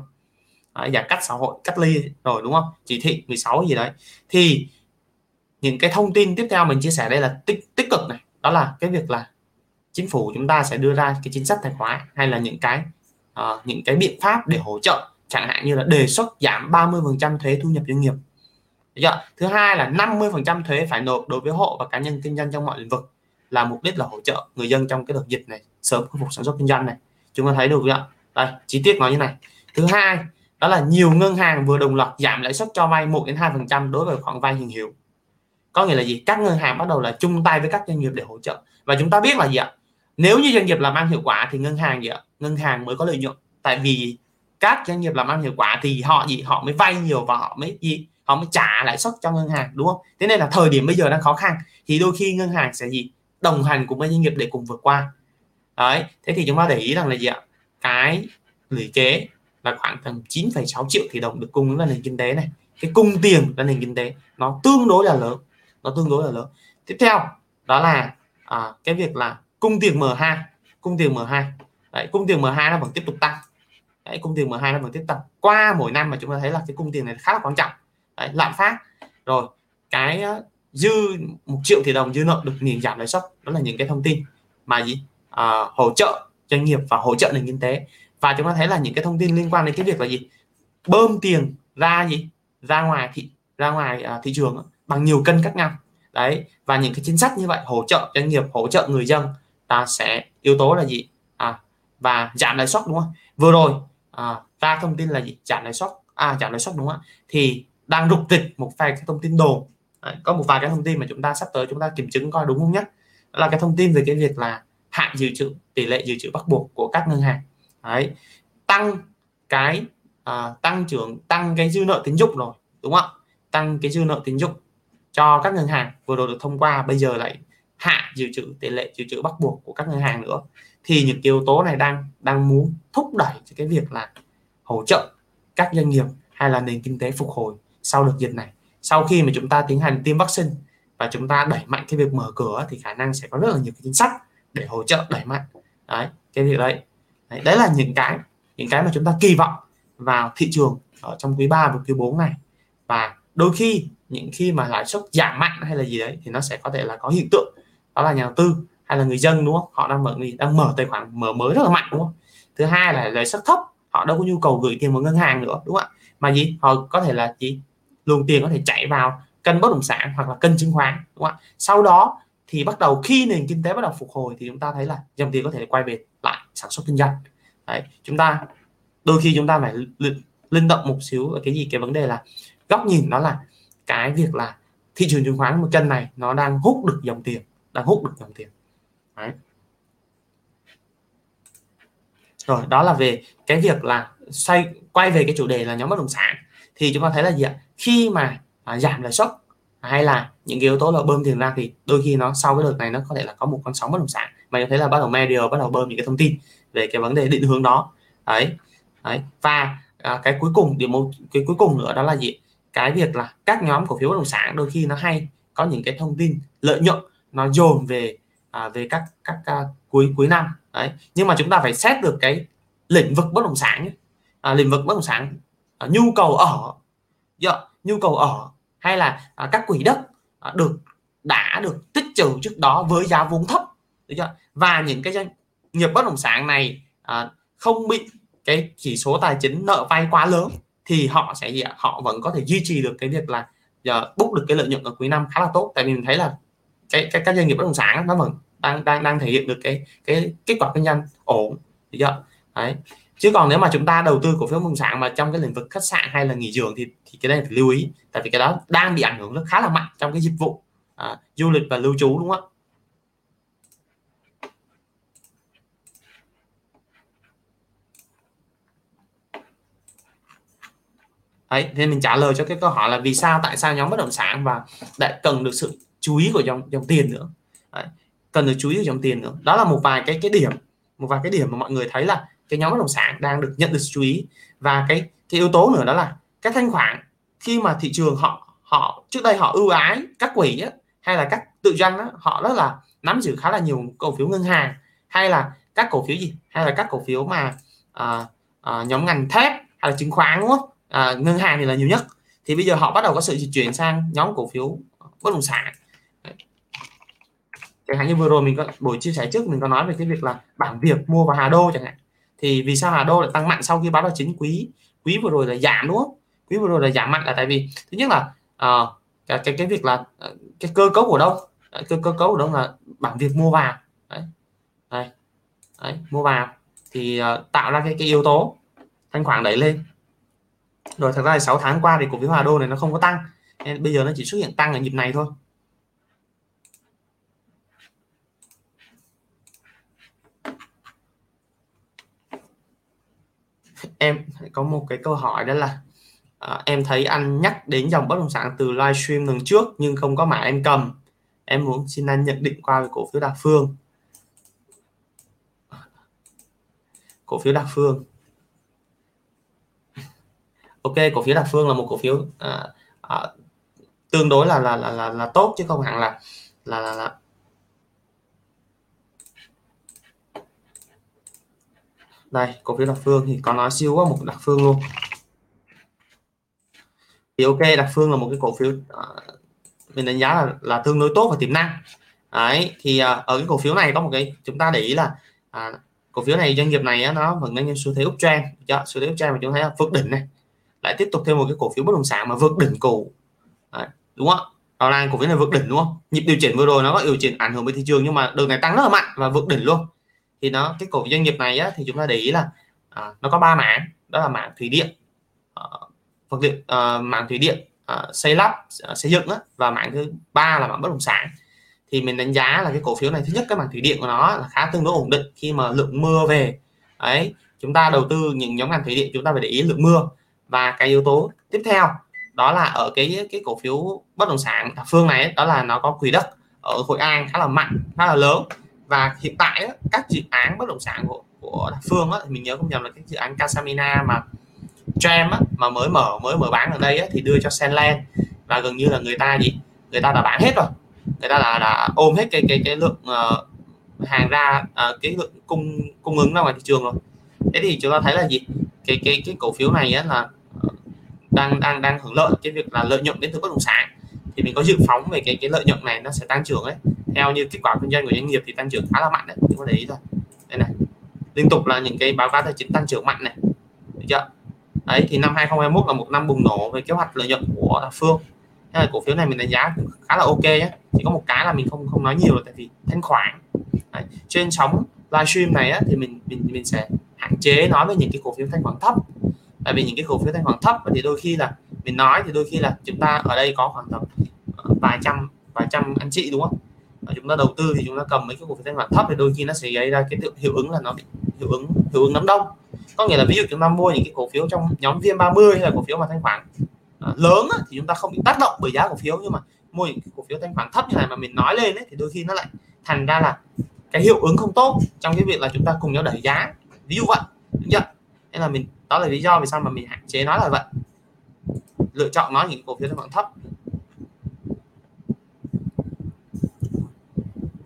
giãn cách xã hội, cách ly rồi, đúng không? Chỉ thị mười sáu gì đấy. Thì những cái thông tin tiếp theo mình chia sẻ đây là tích tích cực này, đó là cái việc là chính phủ chúng ta sẽ đưa ra cái chính sách tài khoá hay là những cái uh, những cái biện pháp để hỗ trợ, chẳng hạn như là đề xuất giảm ba mươi phần trăm thuế thu nhập doanh nghiệp. Thứ hai là năm mươi phần trăm thuế phải nộp đối với hộ và cá nhân kinh doanh trong mọi lĩnh vực, là mục đích là hỗ trợ người dân trong cái đợt dịch này sớm khôi phục sản xuất kinh doanh này. Chúng ta thấy được ạ. Đây, chi tiết nói như này. Thứ hai, đó là nhiều ngân hàng vừa đồng loạt giảm lãi suất cho vay một đến hai phần trăm đối với khoản vay hiện hữu. Có nghĩa là gì? Các ngân hàng bắt đầu là chung tay với các doanh nghiệp để hỗ trợ. Và chúng ta biết là gì ạ? Nếu như doanh nghiệp làm ăn hiệu quả thì ngân hàng gì ạ? Ngân hàng mới có lợi nhuận. Tại vì các doanh nghiệp làm ăn hiệu quả thì họ gì? Họ mới vay nhiều và họ mới gì? Họ mới trả lãi suất cho ngân hàng, đúng không? Thế nên là thời điểm bây giờ đang khó khăn thì đôi khi ngân hàng sẽ gì? Đồng hành cùng với doanh nghiệp để cùng vượt qua. Đấy, thế thì chúng ta để ý rằng là gì ạ? Cái lũy kế là khoảng tầm chín phẩy sáu triệu tỷ đồng được cung ứng ra nền kinh tế này. Cái cung tiền ra nền kinh tế nó tương đối là lớn, nó tương đối là lớn. Tiếp theo đó là à, cái việc là cung tiền M hai, cung tiền M hai. Đấy, cung tiền M hai nó vẫn tiếp tục tăng. Đấy, cung tiền M hai nó vẫn tiếp tục tăng. Qua mỗi năm mà chúng ta thấy là cái cung tiền này khá là quan trọng. Đấy, lạm phát rồi cái dư một triệu tỷ đồng dư nợ được miễn giảm lãi suất, đó là những cái thông tin mà gì à, hỗ trợ doanh nghiệp và hỗ trợ nền kinh tế. Và chúng ta thấy là những cái thông tin liên quan đến cái việc là gì bơm tiền ra gì ra ngoài thị ra ngoài à, thị trường bằng nhiều kênh khác nhau. Đấy, và những cái chính sách như vậy hỗ trợ doanh nghiệp, hỗ trợ người dân ta sẽ yếu tố là gì à, và giảm lãi suất, đúng không? Vừa rồi à, ra thông tin là gì giảm lãi suất à giảm lãi suất đúng không? Thì đang rục rịch một vài cái thông tin đồn. Đấy, có một vài cái thông tin mà chúng ta sắp tới chúng ta kiểm chứng coi đúng không nhé. Đó là cái thông tin về cái việc là hạn dự trữ, tỷ lệ dự trữ bắt buộc của các ngân hàng. Đấy, tăng cái à, tăng trưởng tăng cái dư nợ tín dụng rồi, đúng không? Tăng cái dư nợ tín dụng cho các ngân hàng vừa rồi được thông qua, bây giờ lại hạ dự trữ, tỷ lệ dự trữ bắt buộc của các ngân hàng nữa, thì những yếu tố này đang đang muốn thúc đẩy cái việc là hỗ trợ các doanh nghiệp hay là nền kinh tế phục hồi sau đợt dịch này. Sau khi mà chúng ta tiến hành tiêm vaccine và chúng ta đẩy mạnh cái việc mở cửa thì khả năng sẽ có rất là nhiều cái chính sách để hỗ trợ đẩy mạnh đấy cái việc đấy. Đấy, đấy là những cái những cái mà chúng ta kỳ vọng vào thị trường ở trong quý ba và quý bốn này. Và đôi khi những khi mà lãi suất giảm mạnh hay là gì đấy thì nó sẽ có thể là có hiện tượng đó là nhà đầu tư hay là người dân, đúng không, họ đang mở đang mở tài khoản mở mới rất là mạnh, đúng không? Thứ hai là lãi suất thấp, họ đâu có nhu cầu gửi tiền vào ngân hàng nữa, đúng không ạ? Mà gì họ có thể là gì luồng tiền có thể chạy vào kênh bất động sản hoặc là kênh chứng khoán, đúng không ạ? Sau đó thì bắt đầu khi nền kinh tế bắt đầu phục hồi thì chúng ta thấy là dòng tiền có thể quay về lại sản xuất kinh doanh. Đấy, chúng ta đôi khi chúng ta phải linh động một xíu ở cái gì cái vấn đề là góc nhìn, đó là cái việc là thị trường chứng khoán một chân này nó đang hút được dòng tiền, đang hút được dòng tiền. Đấy. Rồi đó là về cái việc là xoay quay về cái chủ đề là nhóm bất động sản, thì chúng ta thấy là gì ạ? Khi mà à, giảm lãi suất hay là những yếu tố là bơm tiền ra thì đôi khi nó sau cái đợt này nó có thể là có một con sóng bất động sản mà chúng thấy là bắt đầu media bắt đầu bơm những cái thông tin về cái vấn đề định hướng đó. Đấy, đấy. Và à, cái cuối cùng điểm một cái cuối cùng nữa đó là gì? Cái việc là các nhóm cổ phiếu bất động sản đôi khi nó hay có những cái thông tin lợi nhuận nó dồn về à, về các các à, cuối cuối năm. Đấy, nhưng mà chúng ta phải xét được cái lĩnh vực bất động sản, à, lĩnh vực bất động sản à, nhu cầu ở dạ, nhu cầu ở hay là à, các quỹ đất à, được đã được tích trữ trước đó với giá vốn thấp, được chưa? Và những cái doanh nghiệp bất động sản này à, không bị cái chỉ số tài chính nợ vay quá lớn thì họ sẽ gì ạ? Họ vẫn có thể duy trì được cái việc là giờ book được cái lợi nhuận ở cuối năm khá là tốt, tại vì mình thấy là cái cái các doanh nghiệp bất động sản nó vẫn đang đang đang thể hiện được cái cái kết quả kinh doanh ổn, được chưa? Đấy. Chứ còn nếu mà chúng ta đầu tư cổ phiếu bất động sản mà trong cái lĩnh vực khách sạn hay là nghỉ dưỡng thì thì cái này phải lưu ý, tại vì cái đó đang bị ảnh hưởng rất khá là mạnh trong cái dịch vụ à, du lịch và lưu trú, đúng không ạ? Đấy, nên mình trả lời cho cái câu hỏi là vì sao tại sao nhóm bất động sản và lại cần được sự chú ý của dòng dòng tiền nữa. Đấy, cần được chú ý của dòng tiền nữa. Đó là một vài cái cái điểm, một vài cái điểm mà mọi người thấy là cái nhóm bất động sản đang được nhận được sự chú ý. Và cái cái yếu tố nữa đó là cái thanh khoản, khi mà thị trường họ họ trước đây họ ưu ái các quỹ á, hay là các tự doanh á, họ rất là nắm giữ khá là nhiều cổ phiếu ngân hàng hay là các cổ phiếu gì hay là các cổ phiếu mà à, à, nhóm ngành thép hay là chứng khoán, đúng không? À, ngân hàng thì là nhiều nhất, thì bây giờ họ bắt đầu có sự di chuyển sang nhóm cổ phiếu bất động sản. Chẳng hạn như vừa rồi mình có buổi chia sẻ trước mình có nói về cái việc là bảng Việt mua vào Hà Đô chẳng hạn, thì vì sao Hà Đô lại tăng mạnh sau khi báo cáo chính quý quý vừa rồi là giảm, đúng không? Quý vừa rồi là giảm mạnh là tại vì thứ nhất là à, cái, cái cái việc là cái cơ cấu của đâu cơ cơ cấu của đâu là bảng Việt mua vào. Đấy. Đấy. Đấy. Mua vào thì à, tạo ra cái cái yếu tố thanh khoản đẩy lên. Rồi thật ra là sáu tháng qua thì cổ phiếu Hòa Đô này nó không có tăng, nên bây giờ nó chỉ xuất hiện tăng ở nhịp này thôi. Em có một cái câu hỏi đó là à, em thấy anh nhắc đến dòng bất động sản từ livestream lần trước nhưng không có mã em cầm, em muốn xin anh nhận định qua về cổ phiếu Đạt Phương. Cổ phiếu Đạt Phương ok, cổ phiếu Đạt Phương là một cổ phiếu à, à, tương đối là là, là là là tốt chứ không hẳn là là là, là. Đây, cổ phiếu Đạt Phương thì có nói siêu quá một Đạt Phương luôn. Thì ok, Đạt Phương là một cái cổ phiếu à, mình đánh giá là là tương đối tốt và tiềm năng. Đấy, thì à, ở cái cổ phiếu này có một cái chúng ta để ý là à, cổ phiếu này doanh nghiệp này á, nó vẫn đang xu thế uptrend, xu thế uptrend mà chúng thấy là vượt đỉnh này. Lại tiếp tục thêm một cái cổ phiếu bất động sản mà vượt đỉnh cũ, đúng không? Đó là cổ phiếu này vượt đỉnh, đúng không? Nhịp điều chỉnh vừa rồi nó có điều chỉnh ảnh hưởng với thị trường nhưng mà đường này tăng rất là mạnh và vượt đỉnh luôn. Thì nó cái cổ phiếu doanh nghiệp này á, thì chúng ta để ý là à, nó có ba mảng, đó là mảng thủy điện, à, vật liệu, à, mảng thủy điện, à, xây lắp, à, xây dựng á, và mảng thứ ba là mảng bất động sản. thì mình đánh giá là cái cổ phiếu này, thứ nhất cái mảng thủy điện của nó là khá tương đối ổn định khi mà lượng mưa về. Đấy, chúng ta đầu tư những nhóm ngành thủy điện chúng ta phải để ý lượng mưa. Và cái yếu tố tiếp theo đó là ở cái cái cổ phiếu bất động sản Đạt Phương này, đó là nó có quỹ đất ở Hội An khá là mạnh, khá là lớn. Và hiện tại các dự án bất động sản của, của Đạt Phương đó, mình nhớ không nhầm là cái dự án Casamina mà Tram mà mới mở mới mở bán ở đây á, thì đưa cho Senland, và gần như là người ta gì người ta đã bán hết rồi, người ta đã, đã ôm hết cái cái cái lượng uh, hàng ra, uh, cái lượng cung cung ứng ra ngoài thị trường rồi. Thế thì chúng ta thấy là gì cái cái cái cổ phiếu này á, là đang đang đang hưởng lợi cái việc là lợi nhuận đến từ bất động sản, thì mình có dự phóng về cái cái lợi nhuận này nó sẽ tăng trưởng đấy, theo như kết quả kinh doanh của doanh nghiệp thì tăng trưởng khá là mạnh đấy, chúng ta để ý thôi. Đây này, liên tục là những cái báo cáo tài chính tăng trưởng mạnh này, được chưa? Đấy, thì năm hai không hai mốt là một năm bùng nổ về kế hoạch lợi nhuận của Đạt Phương. Thế là cổ phiếu này mình đánh giá cũng khá là ok nhé. Chỉ có một cái là mình không không nói nhiều là tại vì thanh khoản. Đấy, trên sóng livestream này á, thì mình mình mình sẽ hạn chế nói về những cái cổ phiếu thanh khoản thấp. Tại vì những cái cổ phiếu thanh khoản thấp thì đôi khi là mình nói thì đôi khi là chúng ta ở đây có khoảng tầm vài trăm vài trăm anh chị, đúng không? Và chúng ta đầu tư thì chúng ta cầm mấy cái cổ phiếu thanh khoản thấp thì đôi khi nó sẽ gây ra cái hiệu ứng là nó hiệu ứng hiệu ứng đám đông. Có nghĩa là ví dụ chúng ta mua những cái cổ phiếu trong nhóm vê en ba mươi hay là cổ phiếu mà thanh khoản à, lớn á, thì chúng ta không bị tác động bởi giá cổ phiếu, nhưng mà mua những cái cổ phiếu thanh khoản thấp như này mà mình nói lên ấy, thì đôi khi nó lại thành ra là cái hiệu ứng không tốt trong cái việc là chúng ta cùng nhau đẩy giá, ví dụ vậy, đúng chưa? Nên là mình, đó là lý do vì sao mà mình hạn chế nói là vậy, lựa chọn nói những cổ phiếu thanh khoản thấp.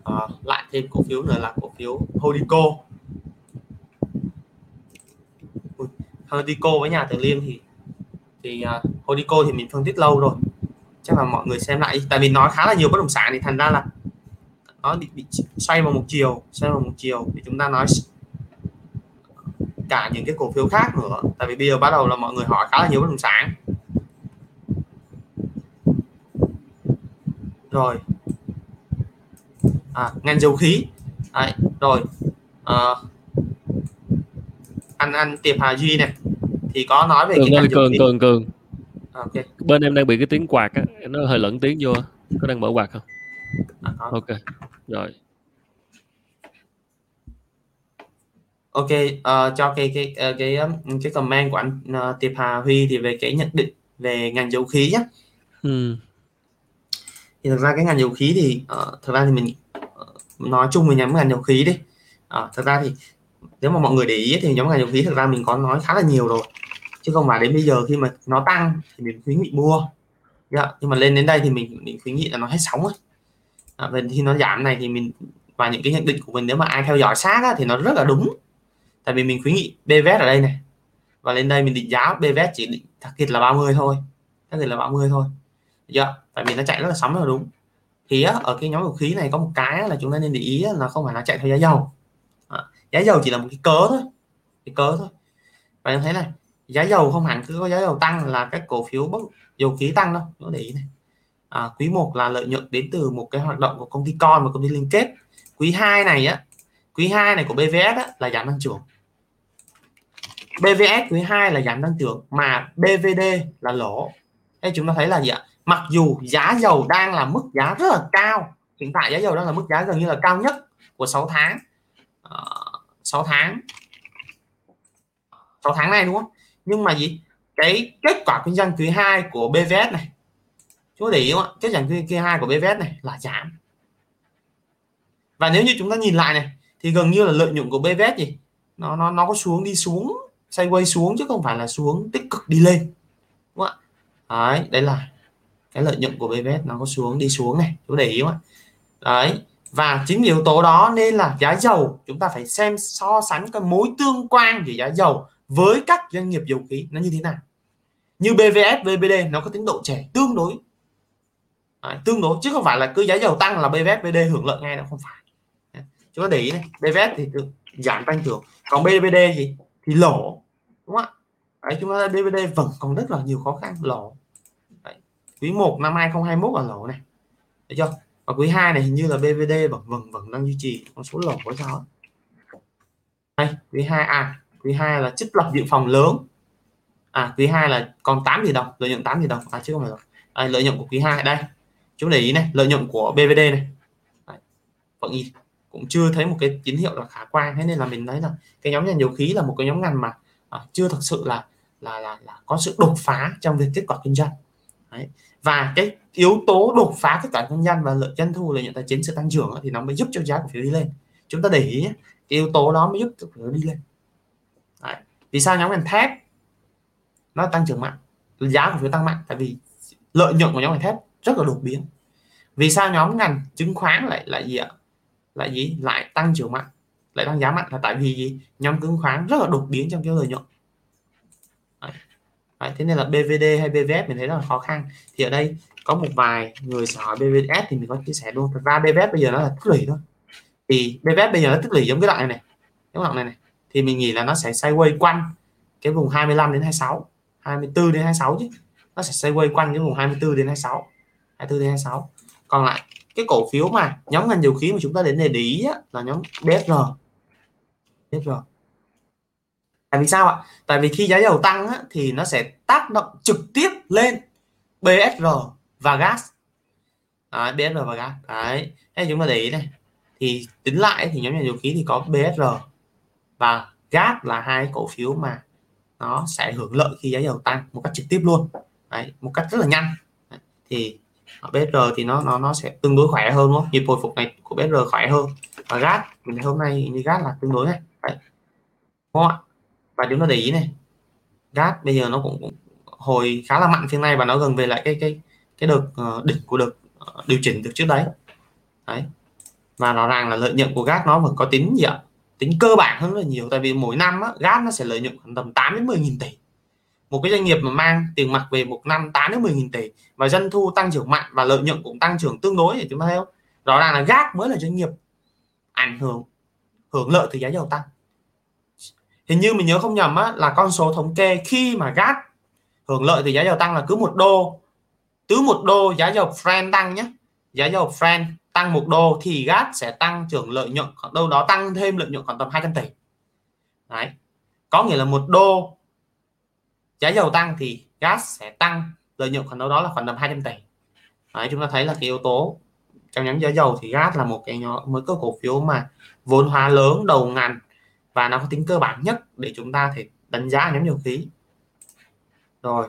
À, lại thêm cổ phiếu nữa là cổ phiếu Hodico. Hodico với Nhà Từ Liêm thì thì uh, Hodico thì mình phân tích lâu rồi, chắc là mọi người xem lại, tại vì nói khá là nhiều bất động sản thì thành ra là nó bị, bị xoay vào một chiều, xoay vào một chiều thì chúng ta nói cả những cái cổ phiếu khác nữa, tại vì bây giờ bắt đầu là mọi người hỏi khá là nhiều bất động sản. Rồi à, ngành dầu khí. Đấy, rồi à, anh anh Tiệp Hà Duy này thì có nói về Cường cái ơi, cường cường cường à, okay. Bên em đang bị cái tiếng quạt á, nó hơi lẫn tiếng vô, có đang mở quạt không? À, có. Ok rồi, ok uh, cho cái cái cái cái, cái comment của anh uh, Tiệp Hà Huy thì về cái nhận định về ngành dầu khí nhé. Hmm. Thì thực ra cái ngành dầu khí thì uh, thực ra thì mình uh, nói chung về nhóm ngành dầu khí đi. Uh, thực ra thì nếu mà mọi người để ý thì nhóm ngành dầu khí thực ra mình có nói khá là nhiều rồi, chứ không phải đến bây giờ khi mà nó tăng thì mình khuyến nghị mua, nhưng mà lên đến đây thì mình mình khuyến nghị là nó hết sóng ấy. À, về khi nó giảm này thì mình, và những cái nhận định của mình nếu mà ai theo dõi sát á, thì nó rất là đúng, tại vì mình khuyến nghị bê vê ét ở đây này, và lên đây mình định giá bê vê ét chỉ định thật kiệt là ba mươi thôi, thật kiệt là ba mươi thôi, dạ, tại vì nó chạy rất là sóng, rất là đúng. Thì á, ở cái nhóm dầu khí này có một cái là chúng ta nên để ý là không phải là chạy theo giá dầu. Giá dầu chỉ là một cái cớ thôi, cái cớ thôi. Và em thấy này, giá dầu không hẳn cứ có giá dầu tăng là các cổ phiếu bất dầu khí tăng đâu. Nó để ý này. À, quý một là lợi nhuận đến từ một cái hoạt động của công ty con và công ty liên kết. Quý hai này á, quý hai này của bê vê ét á, là giảm tăng trưởng. bê vê ét quý hai là giảm tăng trưởng mà bê vê đê là lỗ. Thế chúng ta thấy là gì ạ? Mặc dù giá dầu đang là mức giá rất là cao, hiện tại giá dầu đang là mức giá gần như là cao nhất của sáu tháng. À, sáu tháng này, đúng không? Nhưng mà gì? Cái kết quả kinh doanh quý hai của bê vê ét này, chúng ta để ý không ạ? Kết quả quý hai của bê vê ét này là giảm. Và nếu như chúng ta nhìn lại này thì gần như là lợi nhuận của bê vê ét gì? Nó nó nó có xuống, đi xuống, sideways xuống chứ không phải là xuống tích cực đi lên. Đúng không ạ? Đấy, đấy là cái lợi nhuận của bê vê ét, nó có xuống, đi xuống này, chúng ta để ý không ạ? Đấy. Và chính yếu tố đó nên là giá dầu chúng ta phải xem so sánh cái mối tương quan giữa giá dầu với các doanh nghiệp dầu khí nó như thế nào. Như bê vê ét, bê bê đê nó có tính độ trẻ tương đối, à, tương đối, chứ không phải là cứ giá dầu tăng là bê vê ét, bê đê hưởng lợi ngay, nó không phải. Chúng ta để ý này, bê vê ét thì giảm tăng trưởng, còn bê bê đê thì, thì lỗ, đúng không ạ? Đấy, chúng ta bê bê đê vẫn còn rất là nhiều khó khăn, lỗ. Đấy, quý một năm hai không hai mốt là lỗ này, thấy chưa? Và quý hai này hình như là bê vê đê vẫn vẫn vẫn đang duy trì con số lỗ của sao. Đây, quý hai à, quý hai là trích lập dự phòng lớn. À, quý hai là còn tám tỷ đồng, lợi nhuận tám tỷ đồng, à chứ không phải rồi. À, lợi nhuận của quý hai đây. Chú để ý này, lợi nhuận của bê vê đê này. vẫn cũng chưa thấy một cái tín hiệu là khả quan. Thế nên là mình thấy là cái nhóm nhà dầu khí là một cái nhóm ngành mà à, chưa thực sự là, là là là có sự đột phá trong việc kết quả kinh doanh. Đấy. Và cái yếu tố đột phá kết quả kinh doanh và lợi doanh thu, lợi nhuận tài chính, sự tăng trưởng thì nó mới giúp cho giá cổ phiếu đi lên. Chúng ta để ý cái yếu tố đó mới giúp cổ phiếu đi lên. Đấy. Vì sao nhóm ngành thép nó tăng trưởng mạnh, giá cổ phiếu tăng mạnh? Tại vì lợi nhuận của nhóm ngành thép rất là đột biến. Vì sao nhóm ngành chứng khoán lại lại gì ạ? Lại gì? Lại tăng trưởng mạnh, lại tăng giá mạnh là tại vì gì? Nhóm chứng khoán rất là đột biến trong cái lợi nhuận. Đấy. Đấy. Thế nên là bê vê đê hay bê vê ép mình thấy rất là khó khăn. Thì ở đây có một vài người sẽ hỏi bê vê ét thì mình có chia sẻ luôn. Thật ra bê vê ép bây giờ nó là tích lũy thôi. Thì bê vê ép bây giờ nó tích lũy giống cái đoạn này này, giống đoạn này này. Thì mình nghĩ là nó sẽ sideways quanh cái vùng hai mươi lăm đến hai mươi sáu, hai mươi tư đến hai mươi sáu chứ. Nó sẽ sideways quanh cái vùng hai mươi tư đến hai mươi sáu, hai mươi tư đến hai mươi sáu. Còn lại cái cổ phiếu mà nhóm ngành dầu khí mà chúng ta đến để để ý á, là nhóm bê ét rờ. bê ét rờ. Tại vì sao ạ? Tại vì khi giá dầu tăng á, thì nó sẽ tác động trực tiếp lên bê ét rờ và Gas. Đấy, bê ét rờ và Gas. Đấy, thế chúng ta để ý này. Thì tính lại thì nhóm ngành dầu khí thì có bê ét rờ và Gas là hai cổ phiếu mà nó sẽ hưởng lợi khi giá dầu tăng một cách trực tiếp luôn. Đấy, một cách rất là nhanh. Đấy, thì bê ét rờ thì nó nó nó sẽ tương đối khỏe hơn đúng không? Nhịp hồi phục này của bê ét rờ khỏe hơn. Và Gas mình hôm nay như Gas là tương đối này. Đấy. Đúng không ạ? Và chúng ta để ý này. Gas bây giờ nó cũng, cũng hồi khá là mạnh phiên này và nó gần về lại cái cái cái đợt uh, đỉnh của đợt uh, điều chỉnh từ trước đấy. Đấy. Và rõ ràng là lợi nhuận của Gas nó vẫn có tính gì ạ? Tính cơ bản hơn rất là nhiều, tại vì mỗi năm á, Gas nó sẽ lợi nhuận khoảng tầm tám đến mười nghìn tỷ. Một cái doanh nghiệp mà mang tiền mặt về một năm tám đến mười nghìn tỷ và doanh thu tăng trưởng mạnh và lợi nhuận cũng tăng trưởng tương đối thì chúng ta thấy không? Rõ ràng là Gas mới là doanh nghiệp ảnh hưởng hưởng lợi từ giá dầu tăng. Hình như mình nhớ không nhầm á, là con số thống kê khi mà Gas hưởng lợi từ giá dầu tăng là cứ một đô cứ một đô giá dầu Brent tăng nhé, giá dầu Brent tăng một đô thì Gas sẽ tăng trưởng lợi nhuận đâu đó, tăng thêm lợi nhuận khoảng tầm hai trăm tỷ. Đấy. Có nghĩa là một đô giá dầu tăng thì Gas sẽ tăng lợi nhuận khoảng đâu đó là khoảng tầm hai trăm tỷ. Đấy, chúng ta thấy là cái yếu tố trong nhóm giá dầu thì Gas là một cái nhóm mới, cơ cổ phiếu mà vốn hóa lớn đầu ngành và nó có tính cơ bản nhất để chúng ta thể đánh giá nhóm dầu khí. Rồi.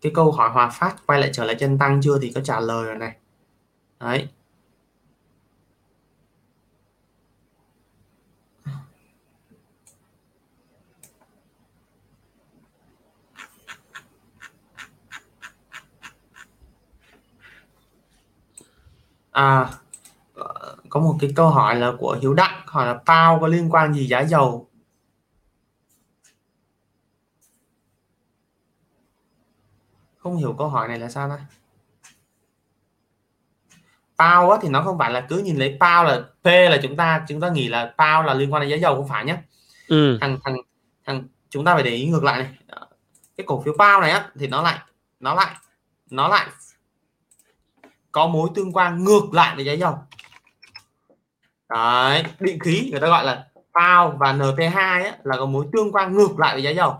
Cái câu hỏi Hòa Phát quay lại trở lại chân tăng chưa thì có trả lời rồi này. Đấy. À, có một cái câu hỏi là của Hiếu Đặng, hỏi là pê o vê có liên quan gì giá dầu? Không hiểu câu hỏi này là sao đây. pê o vê á, thì nó không phải là cứ nhìn lấy pê o vê là P là chúng ta chúng ta nghĩ là pê o vê là liên quan đến giá dầu, không phải nhé. Ừ. Thằng thằng thằng chúng ta phải để ý ngược lại này. Cái cổ phiếu pê o vê này á, thì nó lại nó lại nó lại có mối tương quan ngược lại với giá dầu. Đấy, định khí người ta gọi là pê o vê và en tê hai á, là có mối tương quan ngược lại với giá dầu.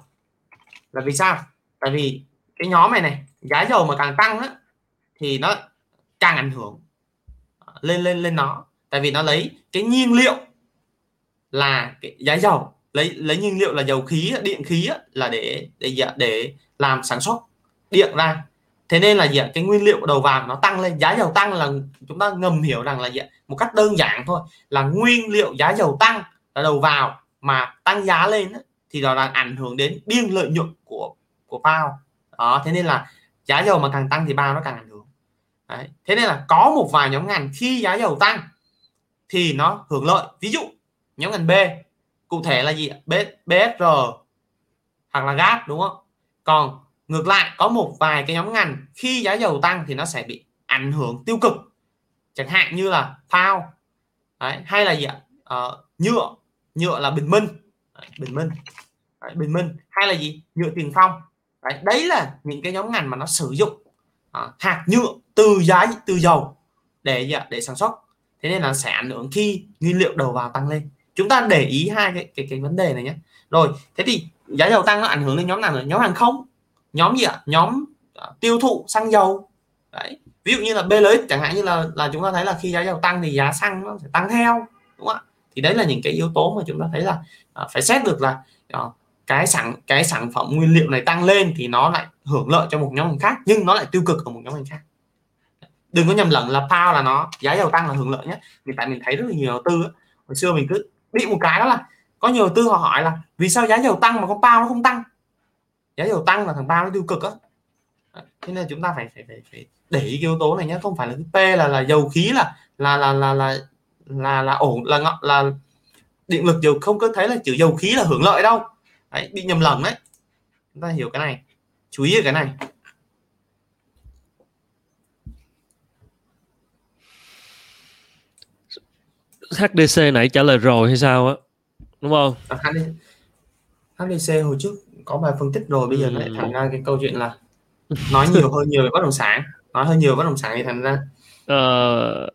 Là vì sao? Tại vì cái nhóm này này, giá dầu mà càng tăng á, thì nó càng ảnh hưởng lên lên lên nó. Tại vì nó lấy cái nhiên liệu là cái giá dầu, lấy lấy nhiên liệu là dầu khí, điện khí là để để để làm sản xuất điện ra. Thế nên là gì ạ? Cái nguyên liệu đầu vào nó tăng lên, giá dầu tăng là chúng ta ngầm hiểu rằng là gì ạ? Một cách đơn giản thôi là nguyên liệu giá dầu tăng là đầu vào mà tăng giá lên á, thì đó là ảnh hưởng đến biên lợi nhuận của của pê o vê. Đó, thế nên là giá dầu mà càng tăng thì pê o vê nó càng ảnh hưởng. Đấy. Thế nên là có một vài nhóm ngành khi giá dầu tăng thì nó hưởng lợi. Ví dụ nhóm ngành B cụ thể là gì? bê ét rờ hoặc là Gas đúng không? Còn ngược lại có một vài cái nhóm ngành khi giá dầu tăng thì nó sẽ bị ảnh hưởng tiêu cực. Chẳng hạn như là pê o vê. Đấy. Hay là gì ạ? Ờ, nhựa. Nhựa là Bình Minh. Đấy, Bình Minh. Đấy, Bình Minh. Hay là gì? Nhựa Tiền Phong. Đấy, đấy là những cái nhóm ngành mà nó sử dụng à, hạt nhựa từ giá từ dầu để để sản xuất. Thế nên là sẽ ảnh hưởng khi nguyên liệu đầu vào tăng lên. Chúng ta để ý hai cái cái, cái vấn đề này nhé. Rồi, thế thì giá dầu tăng nó ảnh hưởng đến nhóm nào nữa? Nhóm hàng không, nhóm gì ạ? Nhóm tiêu thụ xăng dầu Đấy, ví dụ như là B L X chẳng hạn, như là là chúng ta thấy là khi giá dầu tăng thì giá xăng nó sẽ tăng theo, đúng không ạ? Thì đấy là những cái yếu tố mà chúng ta thấy là à, phải xét được là à, cái sản cái sản phẩm nguyên liệu này tăng lên thì nó lại hưởng lợi cho một nhóm ngành khác, nhưng nó lại tiêu cực ở một nhóm ngành khác. Đừng có nhầm lẫn là pê o vê là nó giá dầu tăng là hưởng lợi nhé. Vì tại mình thấy rất là nhiều đầu tư hồi xưa mình cứ bị một cái đó là có nhiều đầu tư họ hỏi là vì sao giá dầu tăng mà con pê o vê nó không tăng, giá dầu tăng là thằng pê o vê nó tiêu cực á. Thế nên chúng ta phải phải phải, phải để ý cái yếu tố này nhé. Không phải là cái P là là dầu khí là là là là là là là ổn là ngọn là, là điện lực dầu, không cứ thấy là chữ dầu khí là hưởng lợi đâu. Đấy, bị nhầm lẫn đấy. Chúng ta hiểu cái này, chú ý cái này. hát đê xê nãy trả lời rồi hay sao á, đúng không? À, hát đê xê hồi trước có bài phân tích rồi, bây giờ lại thành ra cái câu chuyện là nói nhiều hơn nhiều về bất động sản, nói hơi nhiều bất động sản thì thành ra ờ,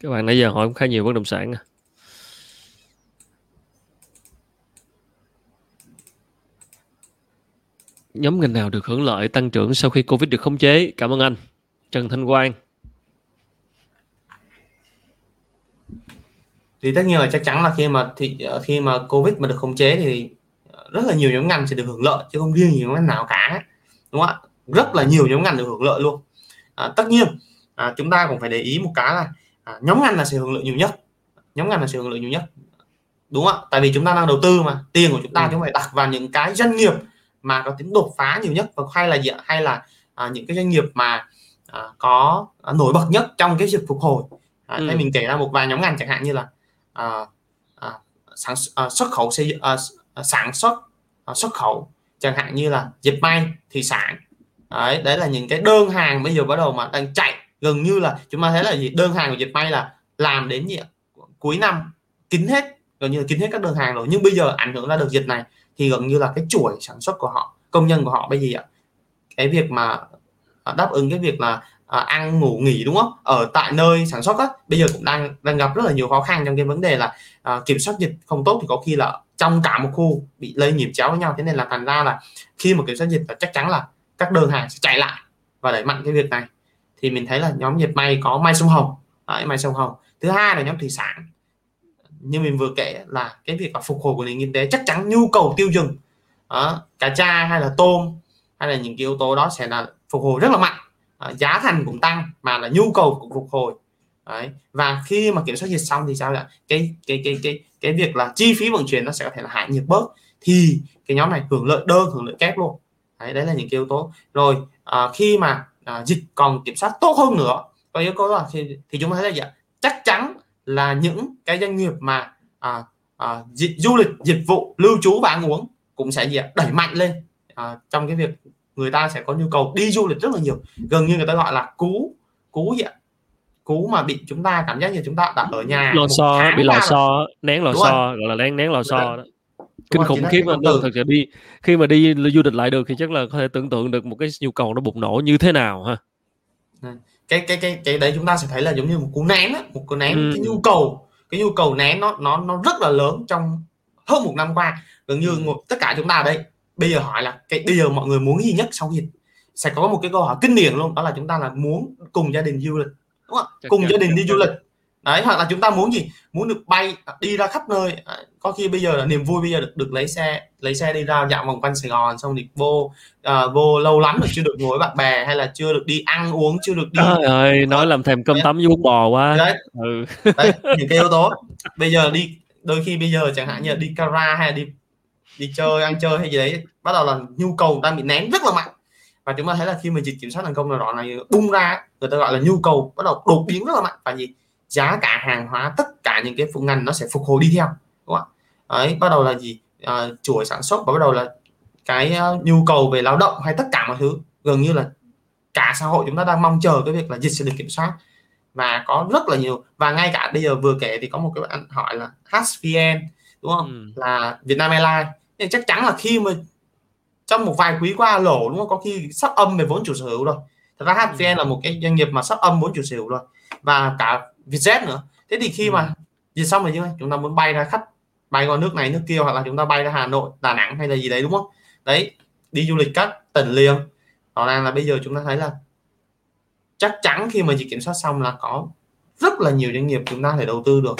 các bạn nãy giờ hỏi cũng khá nhiều bất động sản à. Nhóm ngành nào được hưởng lợi tăng trưởng sau khi Covid được khống chế? Cảm ơn anh Trần Thanh Quang. Thì tất nhiên là chắc chắn là khi mà thì khi mà Covid mà được khống chế thì rất là nhiều nhóm ngành sẽ được hưởng lợi chứ không riêng gì nhóm ngành nào cả, đúng không ạ? Rất là nhiều nhóm ngành được hưởng lợi luôn. À, tất nhiên à, chúng ta cũng phải để ý một cái là à, nhóm ngành là sẽ hưởng lợi nhiều nhất, nhóm ngành là sẽ hưởng lợi nhiều nhất, đúng không ạ? Tại vì chúng ta đang đầu tư mà tiền của chúng ta ừ. chúng ta phải đặt vào những cái doanh nghiệp mà có tính đột phá nhiều nhất, và hay là gì ạ? Hay là à, những cái doanh nghiệp mà à, có à, nổi bật nhất trong cái sự phục hồi. À, ừ. Đây mình kể ra một vài nhóm ngành chẳng hạn như là à, à, sản à, xuất khẩu xây à, sản xuất à, xuất khẩu chẳng hạn như là dệt may, thủy sản. Đấy, đấy là những cái đơn hàng bây giờ bắt đầu mà đang chạy, gần như là chúng ta thấy là gì, đơn hàng của dệt may là làm đến gì cuối năm kín hết, gần như là kín hết các đơn hàng rồi, nhưng bây giờ ảnh hưởng ra được dịch này thì gần như là cái chuỗi sản xuất của họ, công nhân của họ bây giờ cái việc mà đáp ứng cái việc là à, ăn ngủ nghỉ, đúng không, ở tại nơi sản xuất á, bây giờ cũng đang đang gặp rất là nhiều khó khăn trong cái vấn đề là à, kiểm soát dịch không tốt thì có khi là trong cả một khu bị lây nhiễm chéo với nhau. Thế nên là thành ra là khi mà kiểm soát dịch là chắc chắn là các đơn hàng sẽ chạy lại và đẩy mạnh cái việc này. Thì mình thấy là nhóm dệt may có May Sông Hồng, đấy, May Sông Hồng. Thứ hai là nhóm thủy sản, như mình vừa kể là cái việc là phục hồi của nền kinh tế chắc chắn nhu cầu tiêu dùng đó, cá tra hay là tôm hay là những cái yếu tố đó sẽ là phục hồi rất là mạnh. À, giá thành cũng tăng mà là nhu cầu cũng phục hồi. Đấy. Và khi mà kiểm soát dịch xong thì sao ạ? Cái cái cái cái cái việc là chi phí vận chuyển nó sẽ có thể là hạ nhiệt bớt, thì cái nhóm này hưởng lợi đơn, hưởng lợi kép luôn. Đấy, đấy là những yếu tố. Rồi à, khi mà à, dịch còn kiểm soát tốt hơn nữa, có yếu tố là thì, thì chúng ta thấy là gì ạ? Chắc chắn là những cái doanh nghiệp mà à, à, dịch, du lịch, dịch vụ, lưu trú và ăn uống cũng sẽ gì ạ? Đẩy mạnh lên à, trong cái việc người ta sẽ có nhu cầu đi du lịch rất là nhiều, gần như người ta gọi là cú cú gì ạ? Cú mà bị chúng ta cảm giác như chúng ta đã ở nhà lò xo, bị lò xo, nén lò xo, gọi là nén nén lò xo đó. Kinh khủng khiếp anh Lương, thật sự đi khi mà đi du lịch lại được thì chắc là có thể tưởng tượng được một cái nhu cầu nó bùng nổ như thế nào ha. Cái cái cái cái đấy chúng ta sẽ thấy là giống như một cú nén á, một cú nén ừ. cái nhu cầu, cái nhu cầu nén nó nó nó rất là lớn trong hơn một năm qua, gần như ừ. tất cả chúng ta đây. Bây giờ hỏi là cái bây giờ mọi người muốn gì nhất sau dịch, sẽ có một cái câu hỏi kinh điển luôn, đó là chúng ta là muốn cùng gia đình du lịch, đúng không? Chắc cùng chắc gia đình chắc đi chắc du lịch đấy, hoặc là chúng ta muốn gì, muốn được bay đi ra khắp nơi. Có khi bây giờ là niềm vui bây giờ được được lấy xe lấy xe đi ra dạo vòng quanh Sài Gòn, xong thì vô uh, vô lâu lắm rồi chưa được ngồi với bạn bè, hay là chưa được đi ăn uống, chưa được đi trời ơi, nói làm thèm cơm tấm với bún bò quá đấy. Ừ. Đấy, những cái yếu tố bây giờ đi, đôi khi bây giờ chẳng hạn như là đi Cara hay là đi đi chơi, ăn chơi hay gì đấy, bắt đầu là nhu cầu đang bị nén rất là mạnh. Và chúng ta thấy là khi mà dịch kiểm soát thành công nào đó này bung ra, người ta gọi là nhu cầu bắt đầu đột biến rất là mạnh, và gì giá cả hàng hóa, tất cả những cái phụ ngành nó sẽ phục hồi đi theo, đúng không ạ? Đấy, bắt đầu là gì à, chuỗi sản xuất, và bắt đầu là cái nhu cầu về lao động hay tất cả mọi thứ, gần như là cả xã hội chúng ta đang mong chờ cái việc là dịch sẽ được kiểm soát. Và có rất là nhiều, và ngay cả bây giờ vừa kể thì có một cái bạn hỏi là hát vê en, đúng không? Ừ. Là Vietnam Airlines. Nhưng chắc chắn là khi mà trong một vài quý qua lỗ, đúng không, có khi sắp âm về vốn chủ sở hữu rồi. Thật ra hát vê en ừ. là một cái doanh nghiệp mà sắp âm vốn chủ sở hữu rồi, và cả vê ét e tê nữa. Thế thì khi ừ. mà dịch xong rồi như chúng ta muốn bay ra khắp, bay qua nước này nước kia, hoặc là chúng ta bay ra Hà Nội, Đà Nẵng hay là gì đấy, đúng không? Đấy, đi du lịch các tỉnh liền. Rõ ràng là bây giờ chúng ta thấy là chắc chắn khi mà chị kiểm soát xong là có rất là nhiều doanh nghiệp chúng ta thể đầu tư được,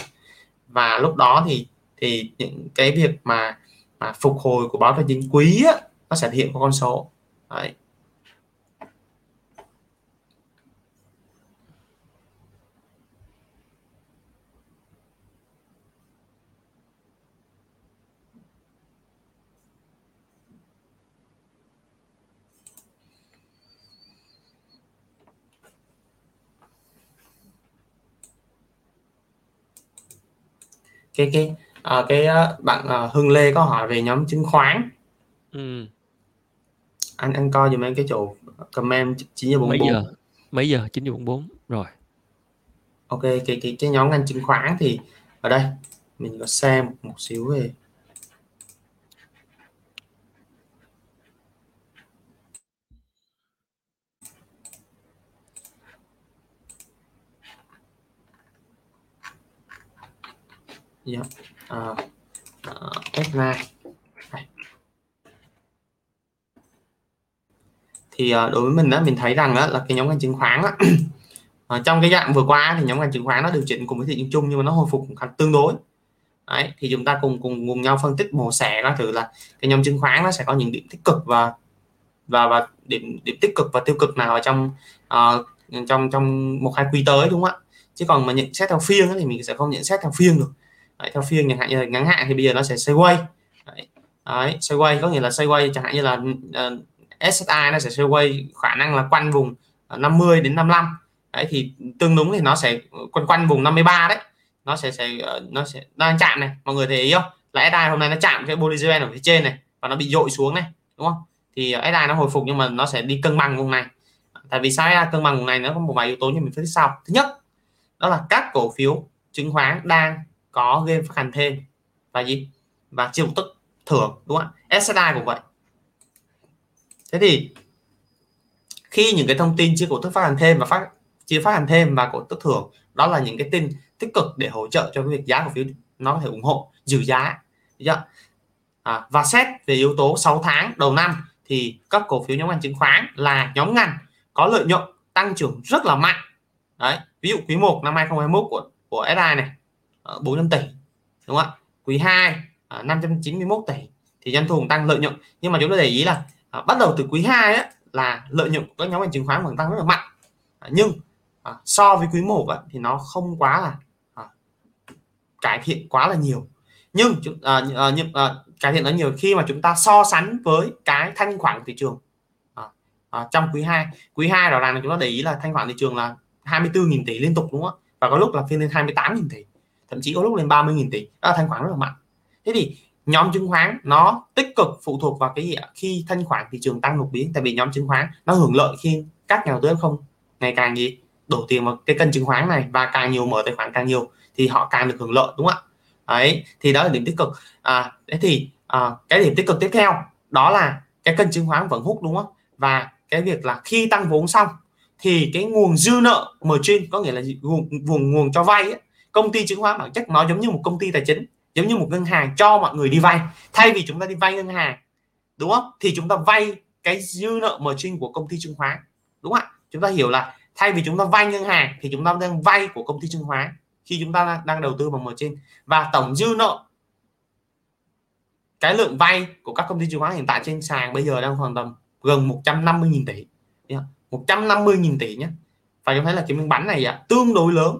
và lúc đó thì thì những cái việc mà mà phục hồi của báo tài chính quý á, nó sẽ hiện qua con số. Đấy. Cái cái à, cái bạn à, Hưng Lê có hỏi về nhóm chứng khoán. Ừ. Anh anh coi dùm em cái chỗ comment chín giờ bốn mươi bốn. Mấy giờ? Mấy giờ? chín giờ bốn mươi bốn rồi. Ok, cái cái cái nhóm ngành chứng khoán thì ở đây mình có xem một xíu về. Dạ, yeah. uh, uh, thì uh, đối với mình đó, mình thấy rằng đó, là cái nhóm ngành chứng khoán đó, uh, trong cái dạng vừa qua thì nhóm ngành chứng khoán nó điều chỉnh cùng với thị trường chung nhưng mà nó hồi phục khá tương đối. Đấy, thì chúng ta cùng cùng cùng nhau phân tích mổ xẻ ra thử là cái nhóm chứng khoán nó sẽ có những điểm tích cực và và và điểm điểm tích cực và tiêu cực nào ở trong uh, trong trong một hai quý tới, đúng không ạ? Chứ còn mà nhận xét theo phiên thì mình sẽ không nhận xét theo phiên được. Đấy, theo phiên chẳng hạn như là ngắn hạn thì bây giờ nó sẽ sideways. Đấy, đấy sideways có nghĩa là sideways chẳng hạn như là uh, ét ét i nó sẽ sideways, khả năng là quanh vùng năm mươi đến năm mươi lăm. Đấy thì tương đúng thì nó sẽ quanh quanh vùng năm mươi ba đấy. Nó sẽ sẽ nó sẽ đang chạm này, mọi người thấy ý không? Là ét i hôm nay nó chạm cái Bollinger Band ở phía trên này và nó bị dội xuống này, đúng không? Thì ét i nó hồi phục nhưng mà nó sẽ đi cân bằng vùng này. Tại vì sao ét i cân bằng vùng này, nó có một vài yếu tố như mình phân tích sau. Thứ nhất, đó là các cổ phiếu chứng khoán đang có game phát hành thêm và gì và chiêu tức thưởng, đúng không ạ? ét ét i cũng vậy. Thế thì khi những cái thông tin chia cổ tức phát hành thêm và phát chia phát hành thêm và cổ tức thưởng, đó là những cái tin tích cực để hỗ trợ cho cái việc giá cổ phiếu nó có thể ủng hộ giữ giá. À, và xét về yếu tố sáu tháng đầu năm thì các cổ phiếu nhóm ngành chứng khoán là nhóm ngành có lợi nhuận tăng trưởng rất là mạnh. Đấy, ví dụ quý một năm hai không hai mốt của của ét i này bốn trăm tỷ, đúng không ạ? Quý hai năm trăm chín mươi mốt tỷ thì doanh thu tăng lợi nhuận, nhưng mà chúng ta để ý là à, bắt đầu từ quý hai ấy, là lợi nhuận của các nhóm ngành chứng khoán vẫn tăng rất là mạnh, à, nhưng à, so với quý một ấy, thì nó không quá là à, cải thiện quá là nhiều, nhưng à, à, à, cải thiện nó nhiều khi mà chúng ta so sánh với cái thanh khoản thị trường à, à, trong quý hai. Quý hai rõ ràng là chúng ta để ý là thanh khoản thị trường là hai mươi tư nghìn tỷ liên tục, đúng không ạ? Và có lúc là phiên lên hai mươi tám nghìn tỷ, thậm chí có lúc lên ba mươi nghìn tỷ, đó là thanh khoản rất là mạnh. Thế thì nhóm chứng khoán nó tích cực phụ thuộc vào cái gì ạ? Khi thanh khoản thị trường tăng đột biến, tại vì nhóm chứng khoán nó hưởng lợi khi các nhà đầu tư không ngày càng gì đổ tiền vào cái kênh chứng khoán này, và càng nhiều mở tài khoản càng nhiều thì họ càng được hưởng lợi, đúng không ạ? Đấy, thì đó là điểm tích cực. À, thế thì à, cái điểm tích cực tiếp theo đó là cái kênh chứng khoán vẫn hút, đúng không? Và cái việc là khi tăng vốn xong thì cái nguồn dư nợ margin, có nghĩa là nguồn nguồn, nguồn cho vay ấy, công ty chứng khoán bản chất nó giống như một công ty tài chính, giống như một ngân hàng cho mọi người đi vay. Thay vì chúng ta đi vay ngân hàng, đúng không, thì chúng ta vay cái dư nợ margin của công ty chứng khoán, đúng không ạ? Chúng ta hiểu là thay vì chúng ta vay ngân hàng thì chúng ta đang vay của công ty chứng khoán khi chúng ta đang đầu tư vào margin. Và tổng dư nợ, cái lượng vay của các công ty chứng khoán hiện tại trên sàn bây giờ đang khoảng tầm gần một trăm năm mươi nghìn tỷ, một trăm năm mươi nghìn tỷ nhé. Và chúng thấy là cái miếng bánh này à, tương đối lớn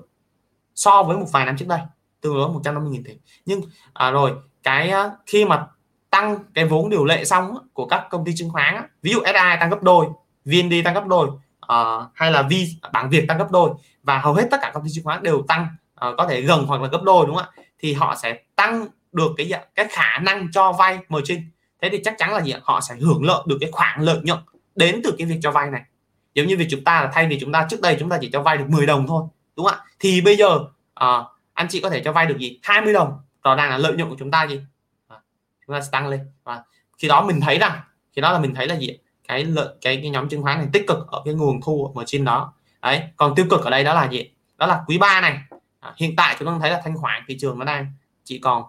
so với một vài năm trước đây, tương đối một trăm năm mươi nghìn tỷ. Nhưng à, rồi cái khi mà tăng cái vốn điều lệ xong của các công ty chứng khoán, ví dụ ét i tăng gấp đôi, vê en đê tăng gấp đôi, à, hay là vi bảng Việt tăng gấp đôi, và hầu hết tất cả công ty chứng khoán đều tăng à, có thể gần hoặc là gấp đôi, đúng không ạ? Thì họ sẽ tăng được cái cái khả năng cho vay margin. Thế thì chắc chắn là gì ạ? Họ sẽ hưởng lợi được cái khoản lợi nhuận đến từ cái việc cho vay này. Giống như việc chúng ta là thay vì chúng ta trước đây chúng ta chỉ cho vay được mười đồng thôi, đúng không ạ? Thì bây giờ à, anh chị có thể cho vay được gì hai mươi đồng, rõ ràng là lợi nhuận của chúng ta gì à, chúng ta sẽ tăng lên. Và khi đó mình thấy rằng khi đó là mình thấy là gì cái lợi cái, cái nhóm chứng khoán này tích cực ở cái nguồn thu ở trên đó. Đấy, còn tiêu cực ở đây đó là gì? Đó là quý ba này à, hiện tại chúng ta thấy là thanh khoản thị trường nó đang chỉ còn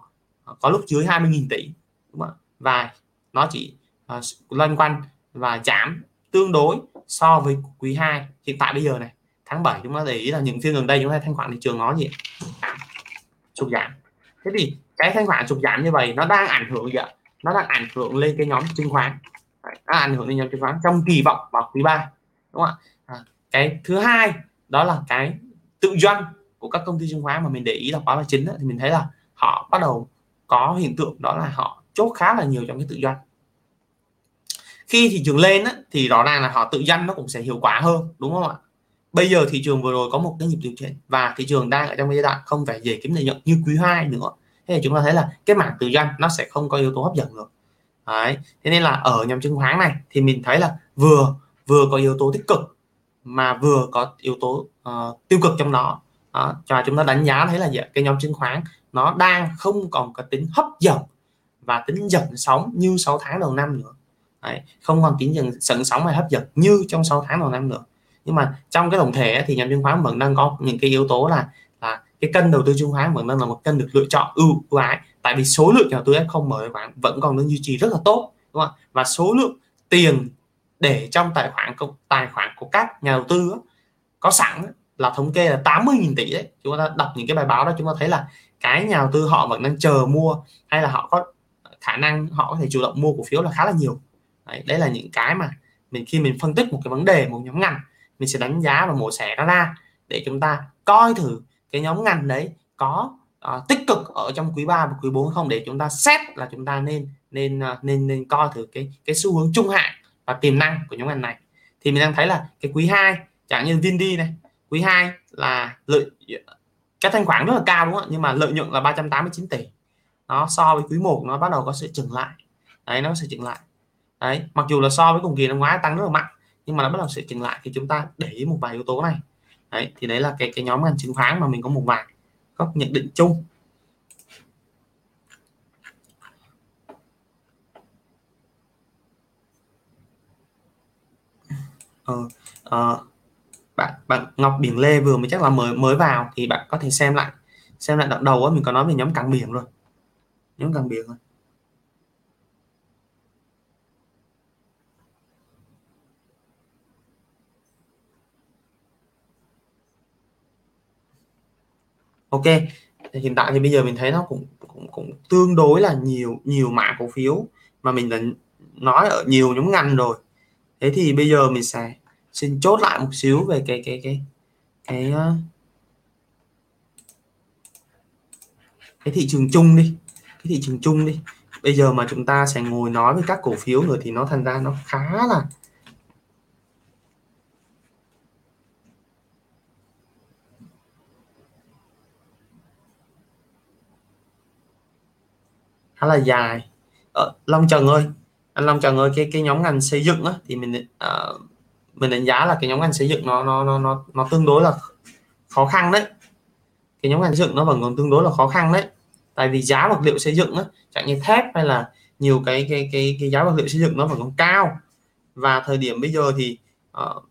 có lúc dưới hai mươi nghìn tỷ, đúng không? Và nó chỉ à, loanh quanh và giảm tương đối so với quý hai hiện tại bây giờ này. tháng bảy chúng ta để ý là những phiên gần đây chúng ta thanh khoản thị trường nó gì sụt giảm. Thế thì cái thanh khoản sụt giảm như vậy nó đang ảnh hưởng gì ạ? Nó đang ảnh hưởng lên cái nhóm chứng khoán, nó ảnh hưởng lên nhóm chứng khoán trong kỳ vọng vào quý ba, đúng không ạ? À, cái thứ hai đó là cái tự doanh của các công ty chứng khoán mà mình để ý là quá là chính đó, thì mình thấy là họ bắt đầu có hiện tượng đó là họ chốt khá là nhiều trong cái tự doanh. Khi thị trường lên á, thì rõ ràng là họ tự doanh nó cũng sẽ hiệu quả hơn, đúng không ạ? Bây giờ thị trường vừa rồi có một cái nhịp điều chỉnh và thị trường đang ở trong cái giai đoạn không phải dễ kiếm lợi nhuận như quý hai nữa. Thế thì chúng ta thấy là cái mảng tự doanh nó sẽ không có yếu tố hấp dẫn nữa. Đấy. Thế nên là ở nhóm chứng khoán này thì mình thấy là vừa vừa có yếu tố tích cực mà vừa có yếu tố uh, tiêu cực trong nó. Đó. Cho chúng ta đánh giá thấy là gì? Cái nhóm chứng khoán nó đang không còn có tính hấp dẫn và tính dẫn sóng như sáu tháng đầu năm nữa. Đấy, không còn tính dẫn sóng hay hấp dẫn như trong sáu tháng đầu năm nữa. Nhưng mà trong cái tổng thể thì nhóm chứng khoán vẫn đang có những cái yếu tố là là cái kênh đầu tư chứng khoán vẫn đang là một kênh được lựa chọn ưu ưu ái, tại vì số lượng nhà đầu tư ép không mới vẫn còn đang duy trì rất là tốt, đúng không? Và số lượng tiền để trong tài khoản tài khoản của các nhà đầu tư có sẵn là thống kê là tám mươi nghìn tỷ đấy. Chúng ta đọc những cái bài báo đó chúng ta thấy là cái nhà đầu tư họ vẫn đang chờ mua hay là họ có khả năng họ có thể chủ động mua cổ phiếu là khá là nhiều. Đấy, đấy là những cái mà mình khi mình phân tích một cái vấn đề, một nhóm ngành, mình sẽ đánh giá và mổ xẻ nó ra để chúng ta coi thử cái nhóm ngành đấy có uh, tích cực ở trong quý ba và quý bốn không, để chúng ta xét là chúng ta nên nên uh, nên nên coi thử cái cái xu hướng trung hạn và tiềm năng của nhóm ngành này. Thì mình đang thấy là cái quý hai chẳng như Vindi này, quý hai là lợi cái thanh khoản rất là cao, đúng không? Nhưng mà lợi nhuận là ba trăm tám mươi chín tỷ. Nó so với quý một nó bắt đầu có sự chững lại. Đấy, nó sẽ chững lại. Đấy, mặc dù là so với cùng kỳ năm ngoái tăng rất là mạnh nhưng mà nó bắt đầu sẽ chừng lại, thì chúng ta để ý một vài yếu tố này. Đấy, thì đấy là cái cái nhóm ngành chứng khoán mà mình có một vài góc nhận định chung. Ờ, ờ, bạn bạn Ngọc Biển Lê vừa mới chắc là mới mới vào thì bạn có thể xem lại xem lại đoạn đầu á, mình có nói về nhóm cảng biển rồi, nhóm cảng biển rồi. Ok, hiện tại thì bây giờ mình thấy nó cũng cũng cũng tương đối là nhiều nhiều mã cổ phiếu mà mình đã nói ở nhiều nhóm ngành rồi. Thế thì bây giờ mình sẽ xin chốt lại một xíu về cái cái cái cái cái, cái thị trường chung đi, cái thị trường chung đi. Bây giờ mà chúng ta sẽ ngồi nói về các cổ phiếu nữa thì nó thành ra nó khá là khá là dài. Ờ, Long Trần ơi, anh Long Trần ơi, cái cái nhóm ngành xây dựng á, thì mình uh, mình đánh giá là cái nhóm ngành xây dựng nó nó nó nó nó tương đối là khó khăn đấy. Cái nhóm ngành xây dựng nó vẫn còn tương đối là khó khăn đấy. Tại vì giá vật liệu xây dựng á, chẳng như thép hay là nhiều cái cái cái cái giá vật liệu xây dựng nó vẫn còn cao. Và thời điểm bây giờ thì uh,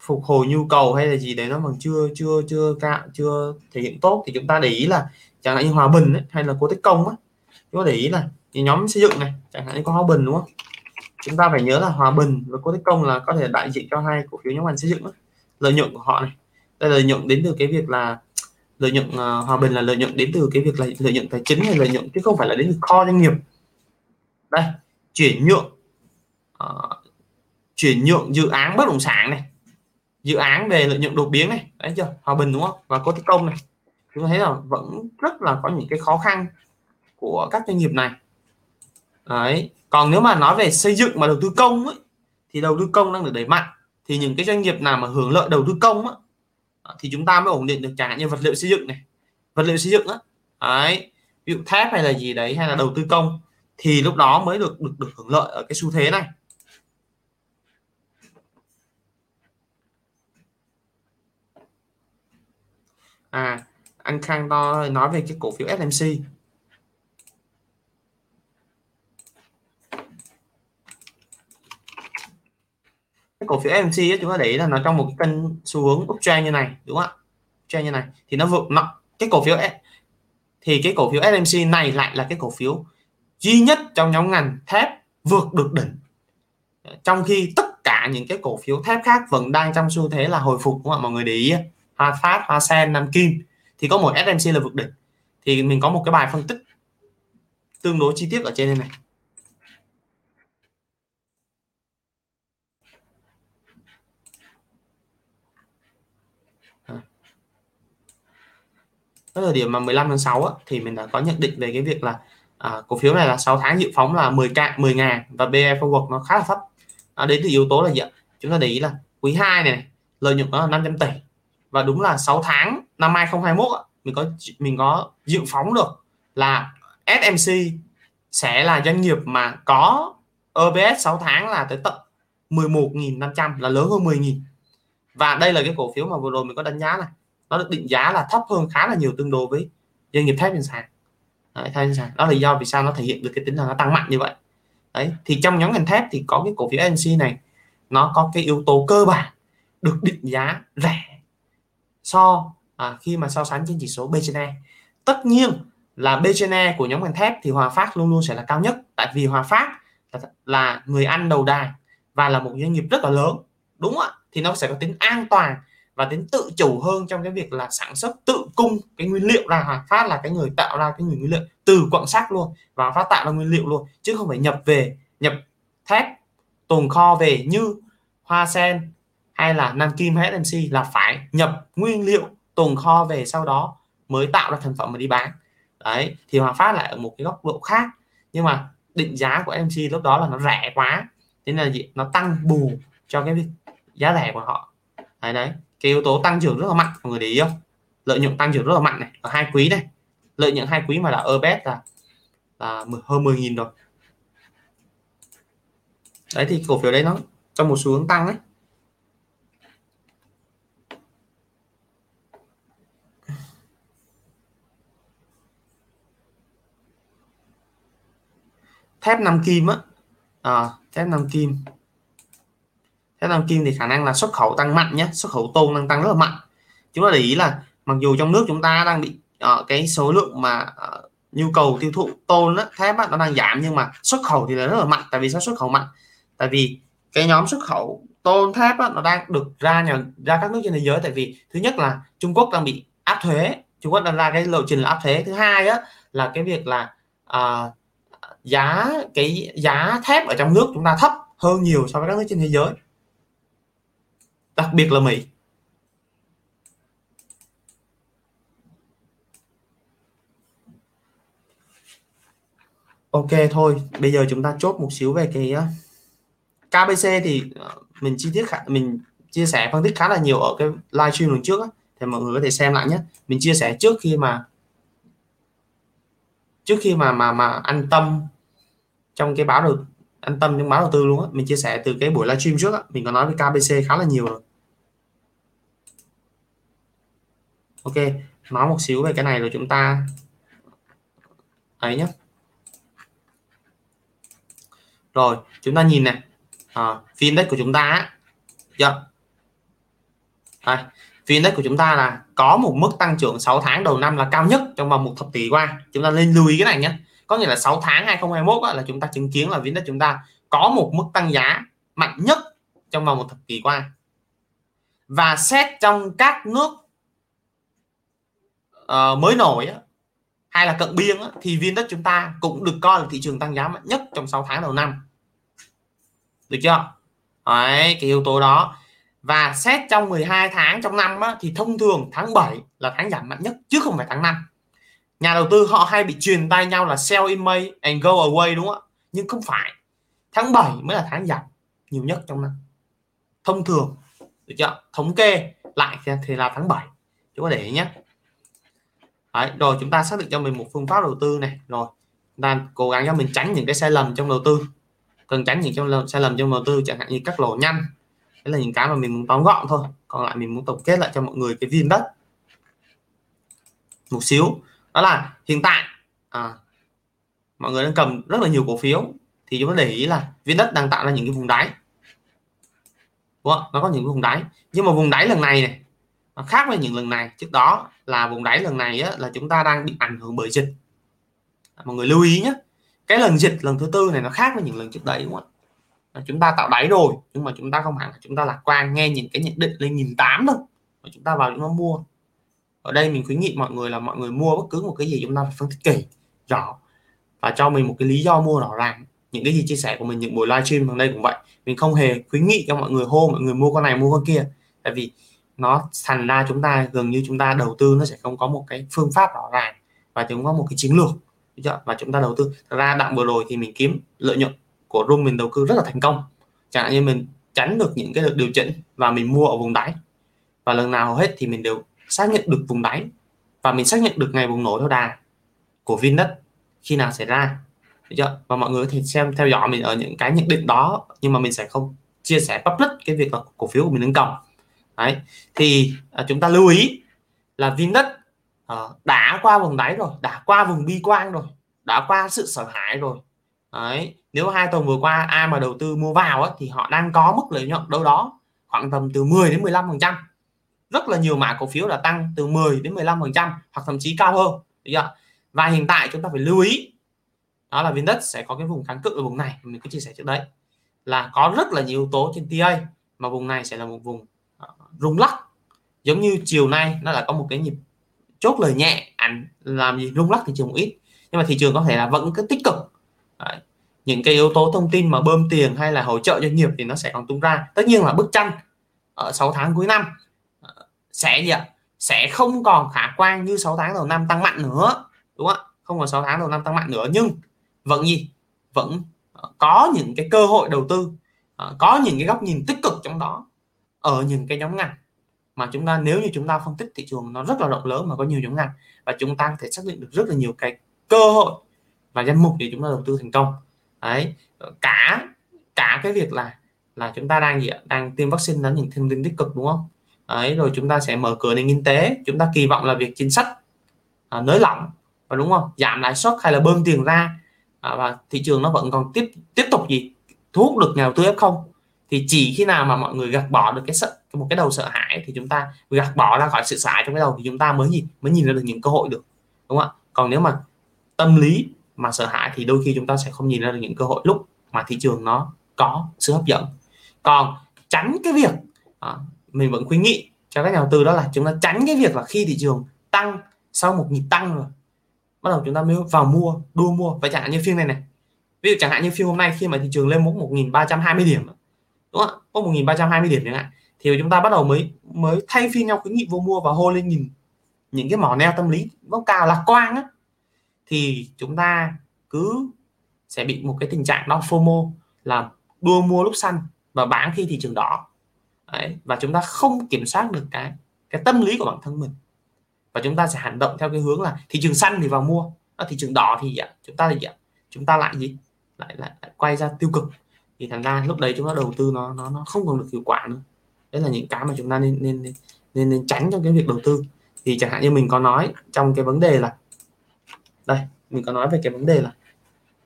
phục hồi nhu cầu hay là gì đấy nó vẫn chưa chưa chưa cao, chưa thể hiện tốt. Thì chúng ta để ý là chẳng hạn như Hòa Bình ấy, hay là Cô Tích Công á, chúng ta để ý là nhóm xây dựng này chẳng hạn như có Hòa Bình, đúng không? Chúng ta phải nhớ là Hòa Bình và Cô Tích Công là có thể đại diện cho hai cổ phiếu nhóm ngành xây dựng đó. Lợi nhuận của họ này, đây là lợi nhuận đến từ cái việc là lợi nhuận uh, Hòa Bình là lợi nhuận đến từ cái việc là lợi nhuận tài chính hay lợi nhuận, chứ không phải là đến từ kho doanh nghiệp. Đây, chuyển nhượng uh, chuyển nhượng dự án bất động sản này, dự án về lợi nhuận đột biến này, đấy chưa? Hòa Bình đúng không? Và Cô Tích Công này, chúng ta thấy là vẫn rất là có những cái khó khăn của các doanh nghiệp này. Đấy. Còn nếu mà nói về xây dựng mà đầu tư công ấy, thì đầu tư công đang được đẩy mạnh, thì những cái doanh nghiệp nào mà hưởng lợi đầu tư công ấy, thì chúng ta mới ổn định được, chẳng hạn như vật liệu xây dựng này, vật liệu xây dựng á, đấy, ví dụ thép hay là gì đấy hay là đầu tư công, thì lúc đó mới được được, được hưởng lợi ở cái xu thế này. À, anh Khang to nói về cái cổ phiếu ét em xê. Cái cổ phiếu ét em xê ấy, chúng ta để ý là nó trong một cái kênh xu hướng uptrend như này, đúng không ạ? Uptrend như này thì nó vượt nó cái cổ phiếu S, thì cái cổ phiếu ét em xê này lại là cái cổ phiếu duy nhất trong nhóm ngành thép vượt được đỉnh, trong khi tất cả cả những cái cổ phiếu thép khác vẫn đang trong xu thế là hồi phục, đúng không ạ? Mọi người để ý Hòa Phát, Hòa Sen, Nam Kim thì có một ét em xê là vượt đỉnh, thì mình có một cái bài phân tích tương đối chi tiết ở trên đây này. Ở thời điểm mà mười lăm tháng sáu á, thì mình đã có nhận định về cái việc là à, cổ phiếu này là sáu tháng dự phóng là mười ngàn và bê e forward nó khá là thấp. À, đến từ yếu tố là gì ạ? Chúng ta để ý là quý hai này, lợi nhuận nó là năm trăm tỷ, và đúng là sáu tháng năm hai không hai mốt á, mình có mình có dự phóng được là ét em xê sẽ là doanh nghiệp mà có e bê ét sáu tháng là tới tận mười một nghìn năm trăm, là lớn hơn mười nghìn. Và đây là cái cổ phiếu mà vừa rồi mình có đánh giá này, nó được định giá là thấp hơn khá là nhiều tương đối với doanh nghiệp thép trên sàn. Đấy, thép trên sàn. Đó là lý do vì sao nó thể hiện được cái tính là nó tăng mạnh như vậy. Đấy, thì trong nhóm ngành thép thì có cái cổ phiếu ét em xê này, nó có cái yếu tố cơ bản được định giá rẻ so à, khi mà so sánh trên chỉ số bê xê e. Tất nhiên là bê xê e của nhóm ngành thép thì Hòa Phát luôn luôn sẽ là cao nhất, tại vì Hòa Phát là, là người ăn đầu đà và là một doanh nghiệp rất là lớn, đúng không ạ? Thì nó sẽ có tính an toàn và tính tự chủ hơn trong cái việc là sản xuất, tự cung cái nguyên liệu ra. Hòa Phát là cái người tạo ra cái nguồn nguyên liệu từ quặng sắt luôn, và Hòa Phát tạo ra nguyên liệu luôn, chứ không phải nhập về, nhập thép tồn kho về như Hoa Sen hay là Nam Kim hay ét em xê, là phải nhập nguyên liệu tồn kho về, sau đó mới tạo ra thành phẩm mà đi bán. Đấy, thì Hòa Phát lại ở một cái góc độ khác, nhưng mà định giá của ét em xê lúc đó là nó rẻ quá, thế nên là gì? Nó tăng bù cho cái giá rẻ của họ. Đấy, đấy, cái yếu tố tăng trưởng rất là mạnh, mọi người để ý không? Lợi nhuận tăng trưởng rất là mạnh này, ở hai quý này, lợi nhuận hai quý mà là e bê ét là, là hơn mười nghìn rồi. Đấy, thì cổ phiếu đấy nó trong một xu hướng tăng đấy. Thép Nam Kim á, à, thép Nam Kim Thế Nam Kim thì khả năng là xuất khẩu tăng mạnh nhé, xuất khẩu tôm đang tăng rất là mạnh. Chúng ta để ý là mặc dù trong nước chúng ta đang bị uh, cái số lượng mà uh, nhu cầu tiêu thụ tôm á, thép á, nó đang giảm, nhưng mà xuất khẩu thì là rất là mạnh. Tại vì sao xuất khẩu mạnh? Tại vì cái nhóm xuất khẩu tôm thép á, nó đang được ra nhà, ra các nước trên thế giới. Tại vì thứ nhất là Trung Quốc đang bị áp thuế, Trung Quốc đang ra cái lộ trình là áp thuế. Thứ hai á, là cái việc là uh, giá cái giá thép ở trong nước chúng ta thấp hơn nhiều so với các nước trên thế giới, đặc biệt là Mỹ. Ok, thôi bây giờ chúng ta chốt một xíu về cái ca bê xê thì mình chi tiết mình chia sẻ phân tích khá là nhiều ở cái live stream lần trước á, thì mọi người có thể xem lại nhé. Mình chia sẻ trước khi mà trước khi mà mà mà an tâm trong cái báo được an tâm trong báo đầu tư luôn á, mình chia sẻ từ cái buổi livestream trước á, mình có nói về ca bê xê khá là nhiều rồi. Ok, nói một xíu về cái này rồi chúng ta ấy nhé. Rồi chúng ta nhìn này, à, vê en-Index của chúng ta yeah. à, vê en-Index của chúng ta là có một mức tăng trưởng sáu tháng đầu năm là cao nhất trong vòng một thập kỷ qua. Chúng ta nên lưu ý cái này nhé. Có nghĩa là sáu tháng hai không hai mốt á, là chúng ta chứng kiến là vê en-Index chúng ta có một mức tăng giá mạnh nhất trong vòng một thập kỷ qua. Và xét trong các nước uh, mới nổi á, hay là cận biên á, thì vê en-Index chúng ta cũng được coi là thị trường tăng giá mạnh nhất trong sáu tháng đầu năm. Được chưa? Đấy, cái yếu tố đó. Và xét trong mười hai tháng trong năm á, thì thông thường tháng bảy là tháng giảm mạnh nhất chứ không phải tháng năm. Nhà đầu tư họ hay bị truyền tay nhau là sell in May and go away, đúng không ạ? Nhưng không phải. Tháng bảy mới là tháng giảm nhiều nhất trong năm. Thông thường, được chưa? Thống kê lại thì là tháng bảy. Chúng ta để ý nhé. Đấy, rồi chúng ta xác định cho mình một phương pháp đầu tư này. Rồi, chúng ta cố gắng cho mình tránh những cái sai lầm trong đầu tư. Cần tránh những sai lầm trong đầu tư, chẳng hạn như các lỗ nhanh. Đấy là những cái mà mình muốn tóm gọn thôi. Còn lại mình muốn tổng kết lại cho mọi người cái vê en-Index một xíu. Đó là hiện tại à, mọi người đang cầm rất là nhiều cổ phiếu, thì chúng ta để ý là vê en-Index đang tạo ra những cái vùng đáy, đúng không? Nó có những vùng đáy, nhưng mà vùng đáy lần này này nó khác với những lần này trước đó. Là vùng đáy lần này á, là chúng ta đang bị ảnh hưởng bởi dịch. Mọi người lưu ý nhé, cái lần dịch lần thứ tư này nó khác với những lần trước đấy, đúng không? chúng ta tạo đáy rồi, nhưng mà chúng ta không hẳn chúng ta lạc quan, nghe nhìn cái nhận định lên nghìn tám thôi mà chúng ta vào những nó mua. Ở đây mình khuyến nghị mọi người là mọi người mua bất cứ một cái gì chúng ta phải phân tích kỹ rõ và cho mình một cái lý do mua rõ ràng. Những cái gì chia sẻ của mình, những buổi livestream gần đây cũng vậy, mình không hề khuyến nghị cho mọi người hô mọi người mua con này mua con kia, tại vì nó thành ra chúng ta gần như chúng ta đầu tư nó sẽ không có một cái phương pháp rõ ràng và chúng có một cái chiến lược và chúng ta đầu tư. Thật ra đoạn vừa rồi thì mình kiếm lợi nhuận của room mình đầu cư rất là thành công, chẳng hạn như mình tránh được những cái được điều chỉnh và mình mua ở vùng đáy, và lần nào hết thì mình đều xác nhận được vùng đáy và mình xác nhận được ngày bùng nổ theo đà của Vindex khi nào xảy ra, được chưa? Và mọi người thì xem theo dõi mình ở những cái nhận định đó, nhưng mà mình sẽ không chia sẻ public cái việc là cổ phiếu của mình nâng cầm. Đấy, thì à, chúng ta lưu ý là Vindex à, đã qua vùng đáy rồi, đã qua vùng bi quan rồi, đã qua sự sợ hãi rồi. Đấy, nếu hai tuần vừa qua ai mà đầu tư mua vào á, thì họ đang có mức lợi nhuận đâu đó khoảng tầm từ mười đến mười lăm phần trăm. Rất là nhiều mã cổ phiếu đã tăng từ mười đến mười lăm phần trăm hoặc thậm chí cao hơn, được chưa? Và hiện tại chúng ta phải lưu ý đó là Vindex sẽ có cái vùng kháng cự ở vùng này, mình có chia sẻ trước đấy là có rất là nhiều yếu tố trên tê a mà vùng này sẽ là một vùng rung lắc, giống như chiều nay nó là có một cái nhịp chốt lời nhẹ ảnh làm gì rung lắc thị trường một ít, nhưng mà thị trường có thể là vẫn cứ tích cực. Đấy, những cái yếu tố thông tin mà bơm tiền hay là hỗ trợ doanh nghiệp thì nó sẽ còn tung ra. Tất nhiên là bức tranh ở sáu tháng cuối năm sẽ gì ạ? Sẽ không còn khả quan như sáu tháng đầu năm tăng mạnh nữa, đúng không? Không còn sáu tháng đầu năm tăng mạnh nữa, nhưng vẫn gì? Vẫn có những cái cơ hội đầu tư, có những cái góc nhìn tích cực trong đó ở những cái nhóm ngành mà chúng ta nếu như chúng ta phân tích thị trường nó rất là rộng lớn mà có nhiều nhóm ngành và chúng ta có thể xác định được rất là nhiều cái cơ hội và danh mục để chúng ta đầu tư thành công. Đấy, cả cả cái việc là là chúng ta đang gì ạ? Đang tiêm vaccine là những thông tin tích cực, đúng không? Đấy, rồi chúng ta sẽ mở cửa nền kinh tế, chúng ta kỳ vọng là việc chính sách à, nới lỏng và đúng không, giảm lãi suất hay là bơm tiền ra à, và thị trường nó vẫn còn tiếp tiếp tục gì thu hút được nhà đầu tư ép không. Thì chỉ khi nào mà mọi người gạt bỏ được cái sợ một cái đầu sợ hãi thì chúng ta gạt bỏ ra khỏi sự sợ hãi trong cái đầu thì chúng ta mới gì mới nhìn ra được những cơ hội được, đúng không ạ? Còn nếu mà tâm lý mà sợ hãi thì đôi khi chúng ta sẽ không nhìn ra được những cơ hội lúc mà thị trường nó có sự hấp dẫn. Còn tránh cái việc à, mình vẫn khuyến nghị cho các nhà đầu tư đó là chúng ta tránh cái việc là khi thị trường tăng sau một nhịp tăng rồi bắt đầu chúng ta mới vào mua, đua mua. Và chẳng hạn như phiên này này, ví dụ chẳng hạn như phiên hôm nay khi mà thị trường lên mốc một nghìn ba trăm hai mươi điểm, đúng không? Có một nghìn ba trăm hai mươi điểm chẳng hạn, thì chúng ta bắt đầu mới mới thay phiên nhau khuyến nghị vô mua và hô lên nhìn những cái mỏ neo tâm lý nó cao lạc quan á, thì chúng ta cứ sẽ bị một cái tình trạng đó FOMO là đua mua lúc xanh và bán khi thị trường đỏ. Đấy, và chúng ta không kiểm soát được cái cái tâm lý của bản thân mình và chúng ta sẽ hành động theo cái hướng là thị trường xanh thì vào mua, ở thị trường đỏ thì chúng ta thì chúng ta lại gì lại, lại lại quay ra tiêu cực, thì thành ra lúc đấy chúng ta đầu tư nó nó nó không còn được hiệu quả nữa. Đấy là những cái mà chúng ta nên nên nên nên, nên tránh trong cái việc đầu tư. Thì chẳng hạn như mình có nói trong cái vấn đề là đây, mình có nói về cái vấn đề là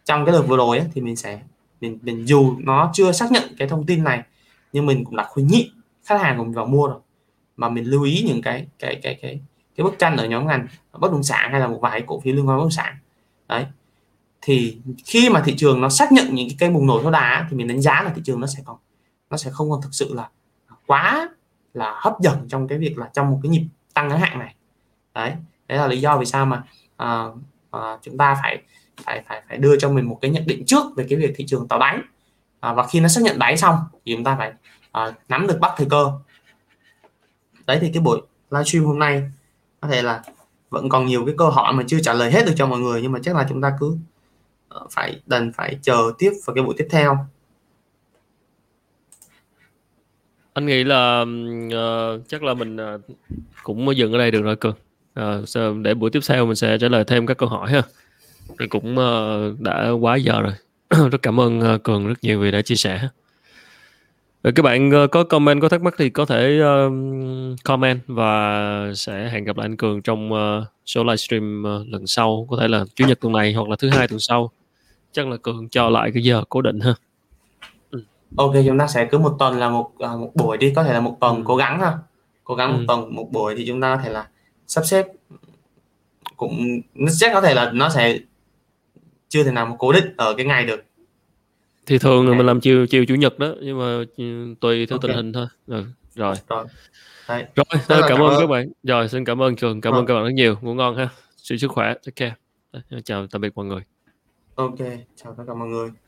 trong cái đợt vừa rồi ấy, thì mình sẽ mình mình dù nó chưa xác nhận cái thông tin này nhưng mình cũng đã khuyến nghị khách hàng của mình vào mua rồi, mà mình lưu ý những cái cái cái cái cái bức tranh ở nhóm ngành bất động sản hay là một vài cổ phiếu liên quan bất động sản. Đấy, thì khi mà thị trường nó xác nhận những cái cây bùng nổ theo đà thì mình đánh giá là thị trường nó sẽ còn nó sẽ không còn thực sự là quá là hấp dẫn trong cái việc là trong một cái nhịp tăng ngắn hạn này. Đấy, đấy là lý do vì sao mà à, à, chúng ta phải phải phải phải đưa cho mình một cái nhận định trước về cái việc thị trường tạo đáy. À, và khi nó xác nhận đáy xong thì chúng ta phải à, nắm được bắt thời cơ. Đấy, thì cái buổi livestream hôm nay có thể là vẫn còn nhiều cái câu hỏi mà chưa trả lời hết được cho mọi người, nhưng mà chắc là chúng ta cứ phải đành phải chờ tiếp vào cái buổi tiếp theo. Anh nghĩ là uh, chắc là mình uh, cũng dừng ở đây được rồi Cường. Uh, để buổi tiếp theo mình sẽ trả lời thêm các câu hỏi ha. Thì cũng uh, đã quá giờ rồi. Rất cảm ơn Cường rất nhiều vì đã chia sẻ. Rồi, các bạn có comment, có thắc mắc thì có thể comment và sẽ hẹn gặp lại anh Cường trong số livestream lần sau, có thể là chủ nhật tuần này hoặc là thứ hai tuần sau. Chắc là Cường cho lại cái giờ cố định ha. Ok, chúng ta sẽ cứ một tuần là một một buổi đi, có thể là một tuần cố gắng ha. Cố gắng một ừ. tuần một buổi thì chúng ta có thể là sắp xếp cũng chắc có thể là nó sẽ chưa thể nào mà cố định ở cái ngày được. Thì thường là mình làm chiều chiều chủ nhật đó, nhưng mà tùy theo okay. tình hình thôi. Ừ, rồi. Rồi. Đấy. Rồi, cảm, cảm, cảm ơn, ơn các bạn. Rồi, xin cảm ơn Cường, cảm rồi. ơn các bạn rất nhiều. Ngủ ngon ha. Sự sức khỏe. Take care. Chào tạm biệt mọi người. Ok, chào tất cả mọi người.